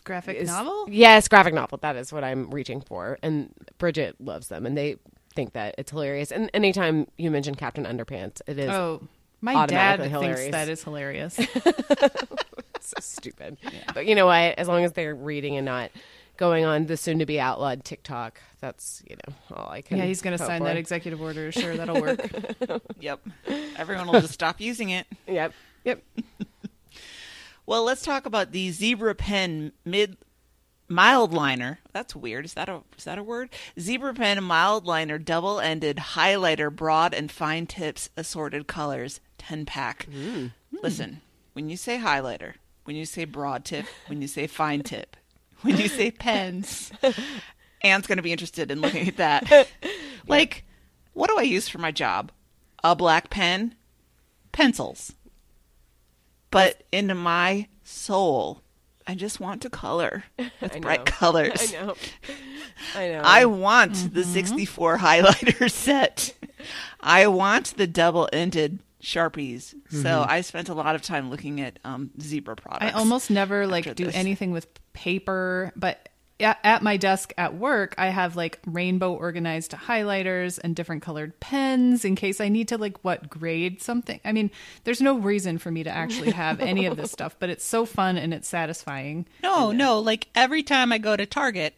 graphic novel? Yes, graphic novel. That is what I'm reaching for. And Bridget loves them, and they think that it's hilarious. And anytime you mention Captain Underpants, it is my dad thinks that is hilarious. So stupid. Yeah. But you know what? As long as they're reading and not going on the soon-to-be outlawed TikTok, that's all I can. Yeah, he's going to sign that executive order. Sure, that'll work. Yep. Everyone will just stop using it. Yep. Well, let's talk about the Zebra Pen mild liner. That's weird. Is that a word? Zebra Pen mild liner double-ended highlighter, broad and fine tips, assorted colors, 10-pack. Ooh. Listen, when you say highlighter, when you say broad tip, when you say fine tip, when you say pens, Anne's going to be interested in looking at that. Like, what do I use for my job? A black pen? Pencils. But into my soul, I just want to color with bright colors. I know. I want the 64 highlighter set. I want the double-ended Sharpies. Mm-hmm. So I spent a lot of time looking at Zebra products. I almost never do anything with paper, but at my desk at work, I have like rainbow organized highlighters and different colored pens in case I need to grade something. I mean, there's no reason for me to actually have any of this stuff, but it's so fun and it's satisfying. No. Like every time I go to Target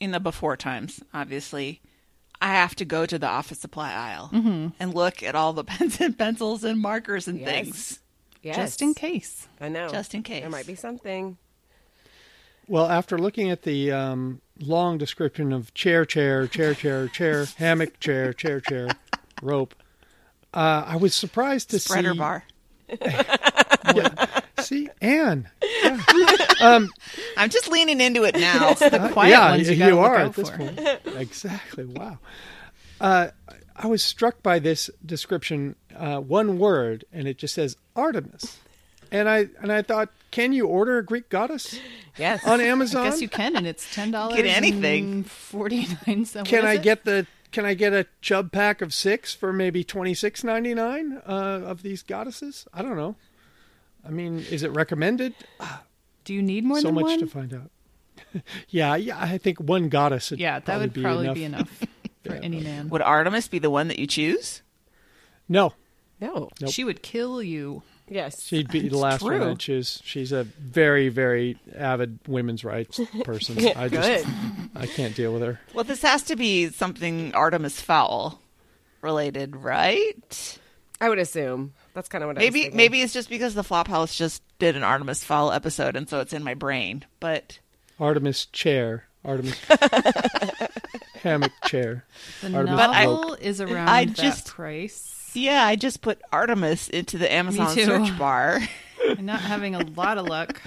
in the before times, obviously, I have to go to the office supply aisle and look at all the pens and pencils and markers and things. Yes. Just in case. I know. Just in case. There might be something. Well, after looking at the long description of chair, hammock, chair, rope, I was surprised to see... Spreader bar. Yeah. See, Anne. Yeah. I'm just leaning into it now. It's the quiet ones you are at this point. Exactly. Wow. I was struck by this description, one word, and it just says Artemis. And I thought, can you order a Greek goddess? Yes, on Amazon. I guess you can, and it's $10. Get anything 49 cents. Can I get a chub pack of 6 for maybe $26.99 of these goddesses? I don't know. I mean, is it recommended? Do you need more than one? So much to find out. Yeah, I think one goddess would probably be enough for any man. Would Artemis be the one that you choose? No. Nope. She would kill you. Yes. She'd be the last one I'd choose. She's a very, very avid women's rights person. I can't deal with her. Well, this has to be something Artemis Fowl related, right? I would assume. That's kind of what I was thinking. Maybe it's just because the Flophouse just did an Artemis Fowl episode, and so it's in my brain, but... Artemis chair. Artemis hammock chair. The novel is around that price. Yeah, I just put Artemis into the Amazon search bar. I'm not having a lot of luck.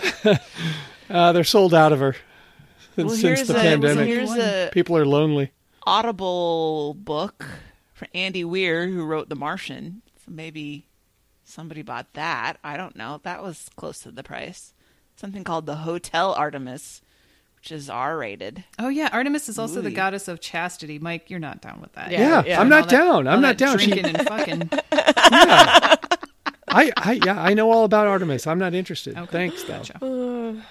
They're sold out of her since the pandemic. People are lonely. Audible book for Andy Weir, who wrote The Martian. So maybe somebody bought that. I don't know. That was close to the price. Something called the Hotel Artemis, which is R-rated. Oh, yeah. Artemis is also the goddess of chastity. Mike, you're not down with that. Yeah. I'm not down. Drinking and fucking. Yeah. I know all about Artemis. I'm not interested. Okay. Thanks, though. Gotcha.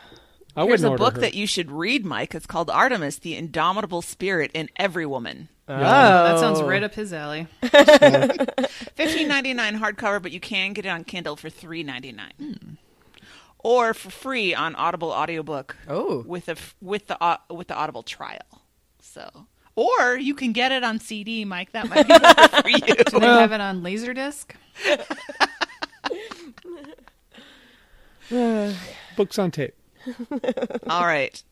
There's a book that you should read, Mike. It's called Artemis, The Indomitable Spirit in Every Woman. Oh. That sounds right up his alley. $15.99 hardcover, but you can get it on Kindle for $3.99. Or for free on Audible audiobook with the Audible trial. So, or you can get it on CD, Mike. That might be better for you. Do they have it on Laserdisc? Books on tape. All right.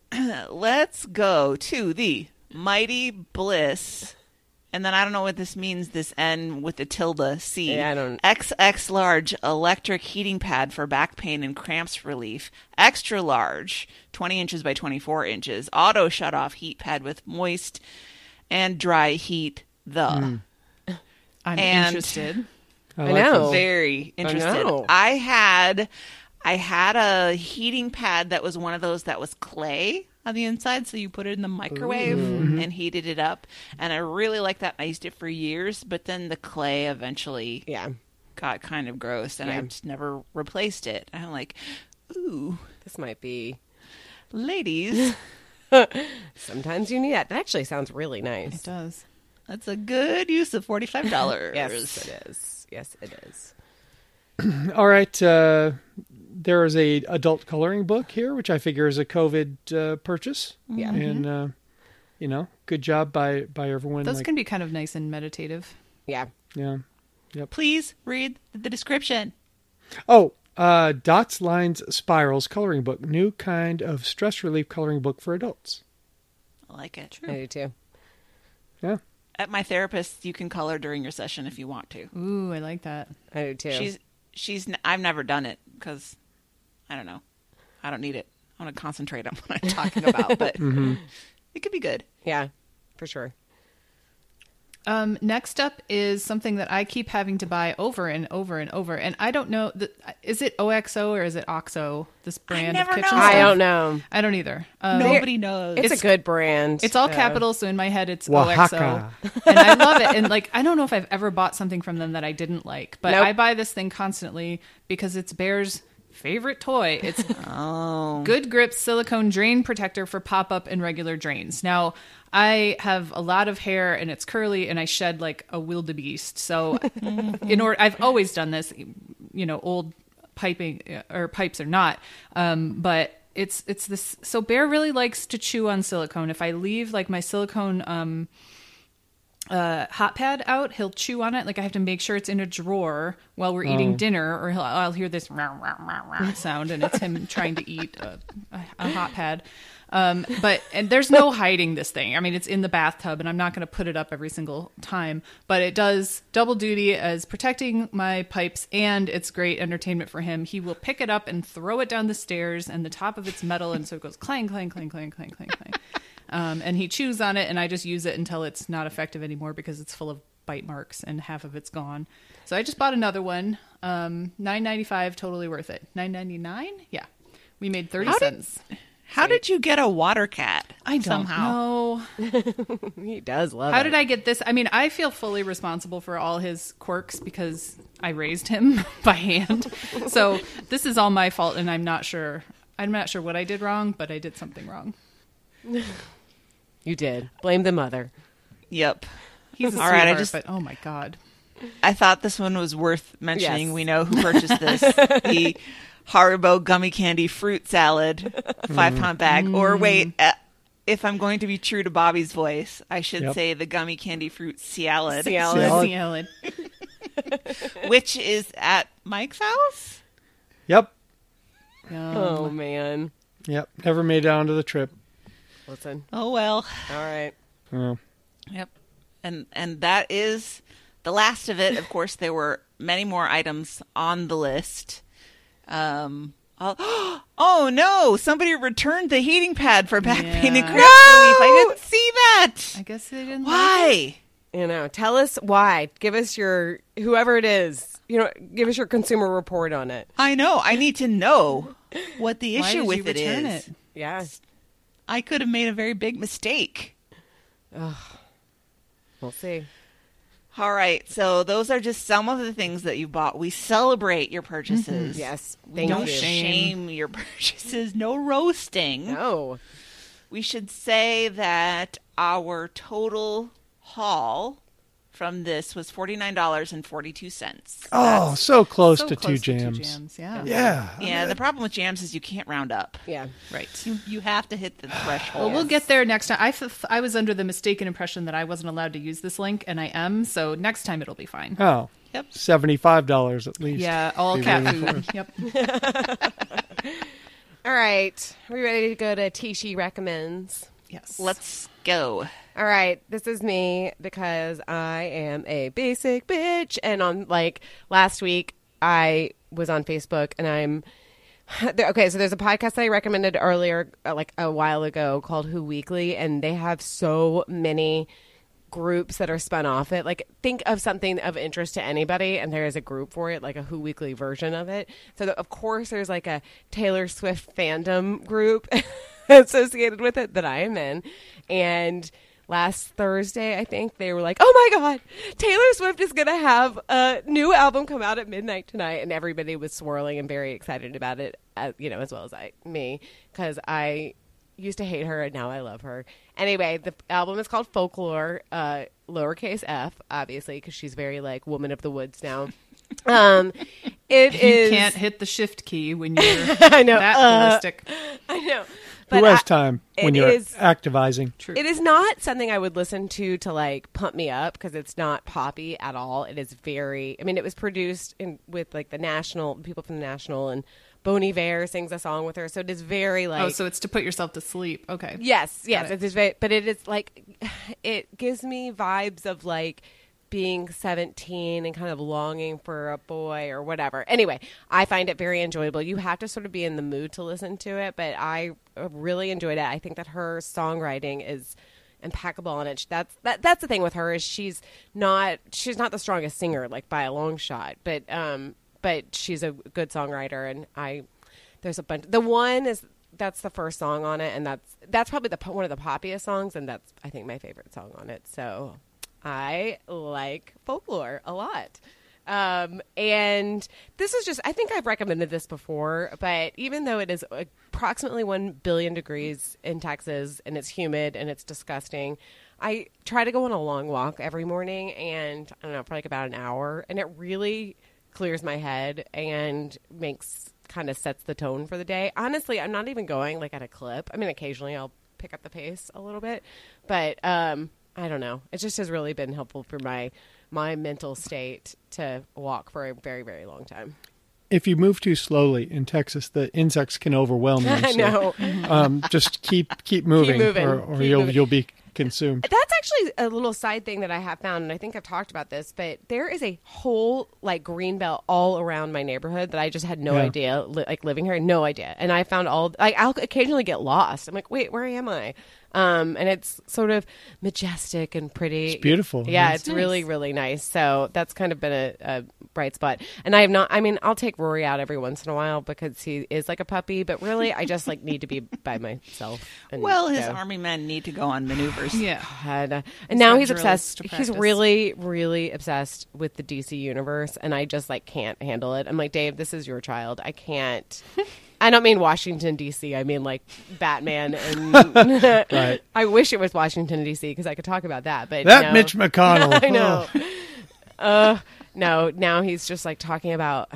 Let's go to the Mighty Bliss. And then I don't know what this means, this N with the tilde C. Yeah, I don't... XX large electric heating pad for back pain and cramps relief. Extra large, 20 inches by 24 inches. Auto shut off heat pad with moist and dry heat. I'm interested. I know. Very interested. I had a heating pad that was one of those that was clay on the inside, so you put it in the microwave and heated it up. And I really liked that. I used it for years, but then the clay eventually got kind of gross, and I just never replaced it. I'm like, ooh. This might be... Ladies. Sometimes you need that. That actually sounds really nice. It does. That's a good use of $45. Yes, it is. All right, there is a adult coloring book here, which I figure is a COVID purchase. Yeah, and good job by everyone. Those can be kind of nice and meditative. Yeah. Yep. Please read the description. Dots, Lines, Spirals coloring book, new kind of stress relief coloring book for adults. I like it. True. I do too. Yeah. At my therapist, you can color during your session if you want to. Ooh, I like that. I do too. She's. I've never done it because I don't know. I don't need it. I want to concentrate on what I'm talking about, but it could be good. Yeah, for sure. Next up is something that I keep having to buy over and over and over, and I don't know. Is it OXO or is it OXO? This brand of kitchen stuff? I don't know. I don't either. Nobody knows. It's a good brand. It's all capital, so in my head it's Oaxaca. OXO, and I love it. And I don't know if I've ever bought something from them that I didn't like, but I buy this thing constantly because it's Bear's favorite toy. It's Good Grip silicone drain protector for pop-up and regular drains. Now, I have a lot of hair and it's curly and I shed like a wildebeest. So I've always done this, old piping or pipes or not. But it's this. So Bear really likes to chew on silicone. If I leave my silicone, hot pad out, he'll chew on it. I have to make sure it's in a drawer while we're eating dinner, or I'll hear this rah, rah, rah, rah sound, and it's him trying to eat a hot pad. But there's no hiding this thing. I mean, it's in the bathtub, and I'm not going to put it up every single time. But it does double duty as protecting my pipes, and it's great entertainment for him. He will pick it up and throw it down the stairs, and the top of it's metal, and so it goes clang, clang, clang, clang, clang, clang, clang. And he chews on it, and I just use it until it's not effective anymore because it's full of bite marks and half of it's gone. So I just bought another one. $9.95, totally worth it. $9.99? Yeah. We made 30 cents. How did you get a water cat? I don't know. He does love it. How did I get this? I mean, I feel fully responsible for all his quirks because I raised him by hand. So this is all my fault, and I'm not sure I'm not sure what I did wrong, but I did something wrong. You did. Blame the mother. Yep. He's a sweetheart, but oh my God. I thought this one was worth mentioning. Yes. We know who purchased this. The Haribo gummy candy fruit salad, 5-pound bag. Or wait, if I'm going to be true to Bobby's voice, I should say the gummy candy fruit salad. Salad. Which is at Mike's house? Yep. Oh, man. Yep. Never made it onto the trip. Listen. Oh, well. All right. Yeah. Yep. And that is the last of it. Of course, there were many more items on the list. Oh, no. Somebody returned the heating pad for back pain and cramp relief. I didn't see that. I guess they didn't. Why? You know, tell us why. Give us your, whoever it is, you know, give us your consumer report on it. I know. I need to know what the issue with it is. Yeah. I could have made a very big mistake. Ugh. We'll see. All right. So those are just some of the things that you bought. We celebrate your purchases. Mm-hmm. Yes. Don't shame your purchases. No roasting. No. We should say that our total haul from this was $49.42. Oh, that's so close, so to, close two to 2 jams. Yeah. The problem with jams is you can't round up. Yeah. Right. You have to hit the threshold. Well, we'll get there next time. I was under the mistaken impression that I wasn't allowed to use this link, and I am. So next time it'll be fine. Oh. Yep. $75 at least. Yeah. All cat food. Yep. All right. Are we ready to go to Tishi Recommends? Yes. Let's go. All right. This is me because I am a basic bitch. And on last week, I was on Facebook and okay, so there's a podcast that I recommended earlier, a while ago, called Who Weekly. And they have so many groups that are spun off it. Think of something of interest to anybody, and there is a group for it, like a Who Weekly version of it. So, of course, there's a Taylor Swift fandom group associated with it that I am in. And last Thursday, I think, they were like, oh my God, Taylor Swift is going to have a new album come out at midnight tonight. And everybody was swirling and very excited about it, as well as me, because I used to hate her and now I love her. Anyway, the album is called Folklore, lowercase f, obviously, because she's very woman of the woods now. You can't hit the shift key when you're that holistic. I know. But who has time when you're activizing? True. It is not something I would listen to pump me up, because it's not poppy at all. It is very, it was produced with the National, people from the National, and Bon Iver sings a song with her. So it is very . Oh, so it's to put yourself to sleep. Okay. Yes. It is very, but it is it gives me vibes of being 17 and kind of longing for a boy or whatever. Anyway, I find it very enjoyable. You have to sort of be in the mood to listen to it, but I really enjoyed it. I think that her songwriting is impeccable, and that's the thing with her, is she's not the strongest singer by a long shot, but she's a good songwriter, and there's a bunch. The one is, that's the first song on it, and that's probably one of the poppiest songs, and that's, I think, my favorite song on it. So I like Folklore a lot. And this is just, I think I've recommended this before, but even though it is approximately 1 billion degrees in Texas and it's humid and it's disgusting, I try to go on a long walk every morning, and I don't know, for about an hour, and it really clears my head and sets the tone for the day. Honestly, I'm not even going at a clip. Occasionally I'll pick up the pace a little bit, but, I don't know. It just has really been helpful for my mental state to walk for a very, very long time. If you move too slowly in Texas, the insects can overwhelm you. I know. So, just keep moving, you'll be consumed. That's actually a little side thing that I have found, and I think I've talked about this, but there is a whole green belt all around my neighborhood that I just had no idea, living here, no idea. And I found all, I'll occasionally get lost. I'm wait, where am I? And it's sort of majestic and pretty. It's beautiful. Yeah, it's nice. Really, really nice. So that's kind of been a bright spot. And I have not, I'll take Rory out every once in a while because he is like a puppy, but really I just need to be by myself. And his army men need to go on maneuvers. Yeah. God. And now he's obsessed. He's really, really obsessed with the DC universe, and I just can't handle it. I'm Dave, this is your child. I can't I don't mean Washington, D.C. I mean, like, Batman. And right. I wish it was Washington, D.C., because I could talk about that. But that no. Mitch McConnell. I know. No, now he's just, like, talking about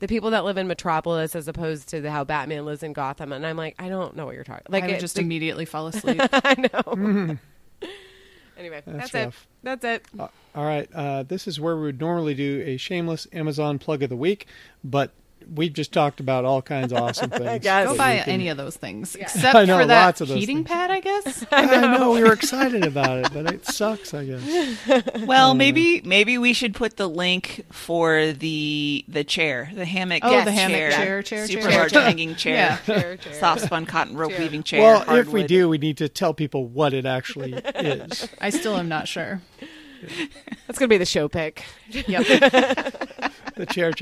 the people that live in Metropolis as opposed to how Batman lives in Gotham. And I'm like, I don't know what you're talking about. Like, I would just immediately fall asleep. I know. Mm. Anyway, that's it. All right. This is where we would normally do a shameless Amazon plug of the week, but we've just talked about all kinds of awesome things. Yes. Go buy any of those things, except for that heating things. Pad, I guess. I know we were excited about it, but it sucks, I guess. Well, maybe we should put the link for the chair, the hammock. Oh, yes, the hammock chair. Super large hanging chair. Yeah. Soft spun cotton rope weaving chair. Well, hardwood. If we do, we need to tell people what it actually is. I still am not sure. That's going to be the show pick. Yep. The chair.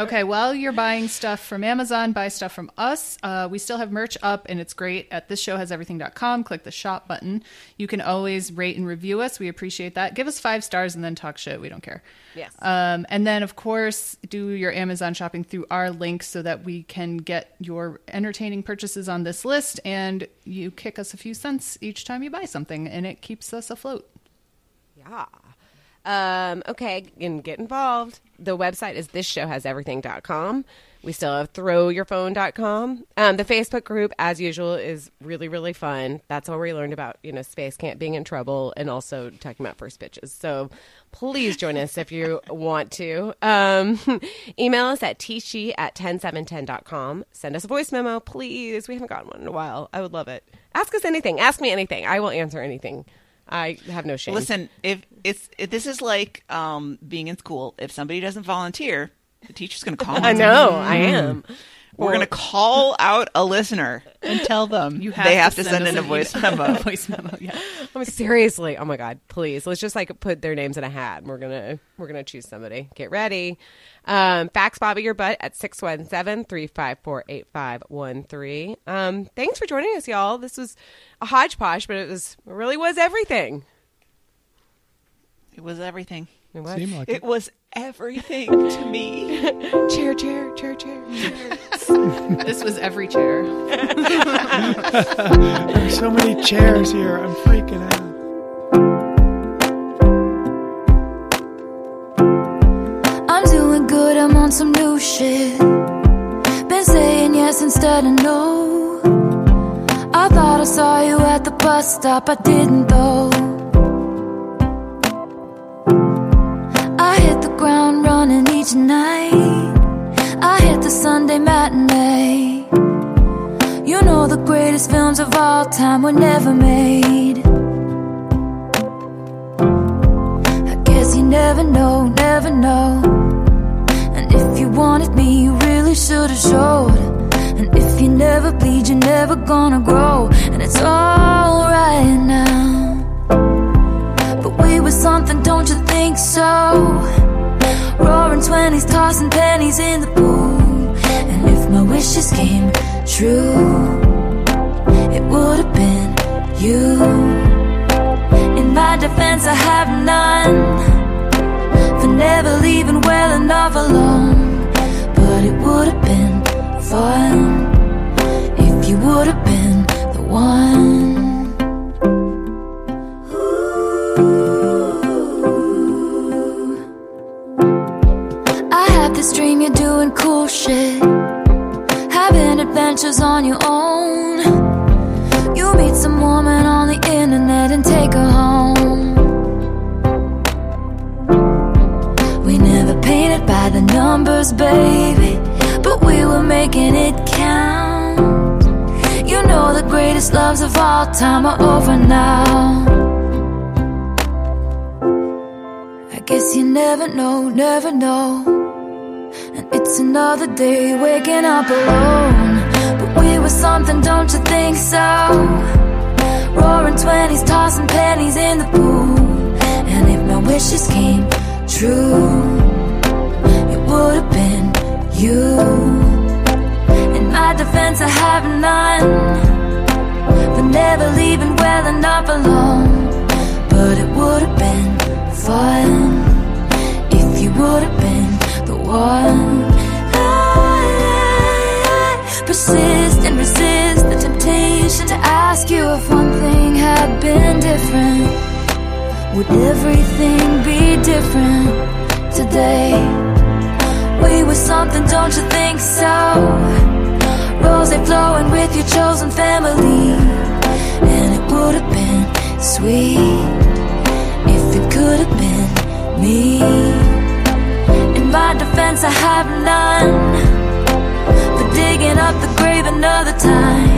Okay, while you're buying stuff from Amazon, buy stuff from us. We still have merch up, and it's great at thisshowhaseverything.com. Click the shop button. You can always rate and review us. We appreciate that. Give us 5 stars and then talk shit. We don't care. Yes. And then, of course, do your Amazon shopping through our link so that we can get your entertaining purchases on this list, and you kick us a few cents each time you buy something, and it keeps us afloat. Yeah. Okay, and get involved. The website is thisshowhaseverything.com. We still have throwyourphone.com. The Facebook group, as usual, is really, really fun. That's where we learned about, Space Camp being in trouble and also talking about first bitches. So please join us if you want to. Email us at Tishi@10710.com. Send us a voice memo, please. We haven't gotten one in a while. I would love it. Ask us anything. Ask me anything. I will answer anything. I have no shame. Listen, if this is like being in school, if somebody doesn't volunteer, the teacher's going to call. I know, I am. We're going to call out a listener and tell them they have to send in a voice memo. Voice memo, yeah. I mean, seriously, oh my God, please. Let's just like put their names in a hat. And we're gonna choose somebody. Get ready. Fax Bobby your butt at 617-354-8513. Thanks for joining us, y'all. This was a hodgepodge, but it really was everything. It was everything. It was everything to me. Chair. This was every chair. There's so many chairs here. I'm freaking out. I'm doing good. I'm on some new shit. Been saying yes instead of no. I thought I saw you at the bus stop. I didn't though. I hit the ground running each night. I hit the Sunday matinee. You know the greatest films of all time were never made. I guess you never know. And if you wanted me, you really should have showed. And if you never bleed, you're never gonna grow. And it's alright now. But we were something, don't you think so? Roaring 20s, tossing pennies in the pool. And if my wishes came true, it would have been you. In my defense, I have none for never leaving well enough alone. But it would have been fun if you would have been the one. This dream you're doing cool shit, having adventures on your own. You meet some woman on the internet and take her home. We never painted by the numbers, baby, but we were making it count. You know the greatest loves of all time are over now. I guess you never know. It's another day waking up alone. But we were something, don't you think so? Roaring 20s, tossing pennies in the pool. And if my wishes came true, it would have been you. In my defense, I have none for never leaving well enough alone. But it would have been fun if you would have been the one. if one thing had been different? Would everything be different today? We were something, don't you think so? Rose flowing with your chosen family, and it would have been sweet if it could have been me. In my defense, I have none for digging up the grave another time.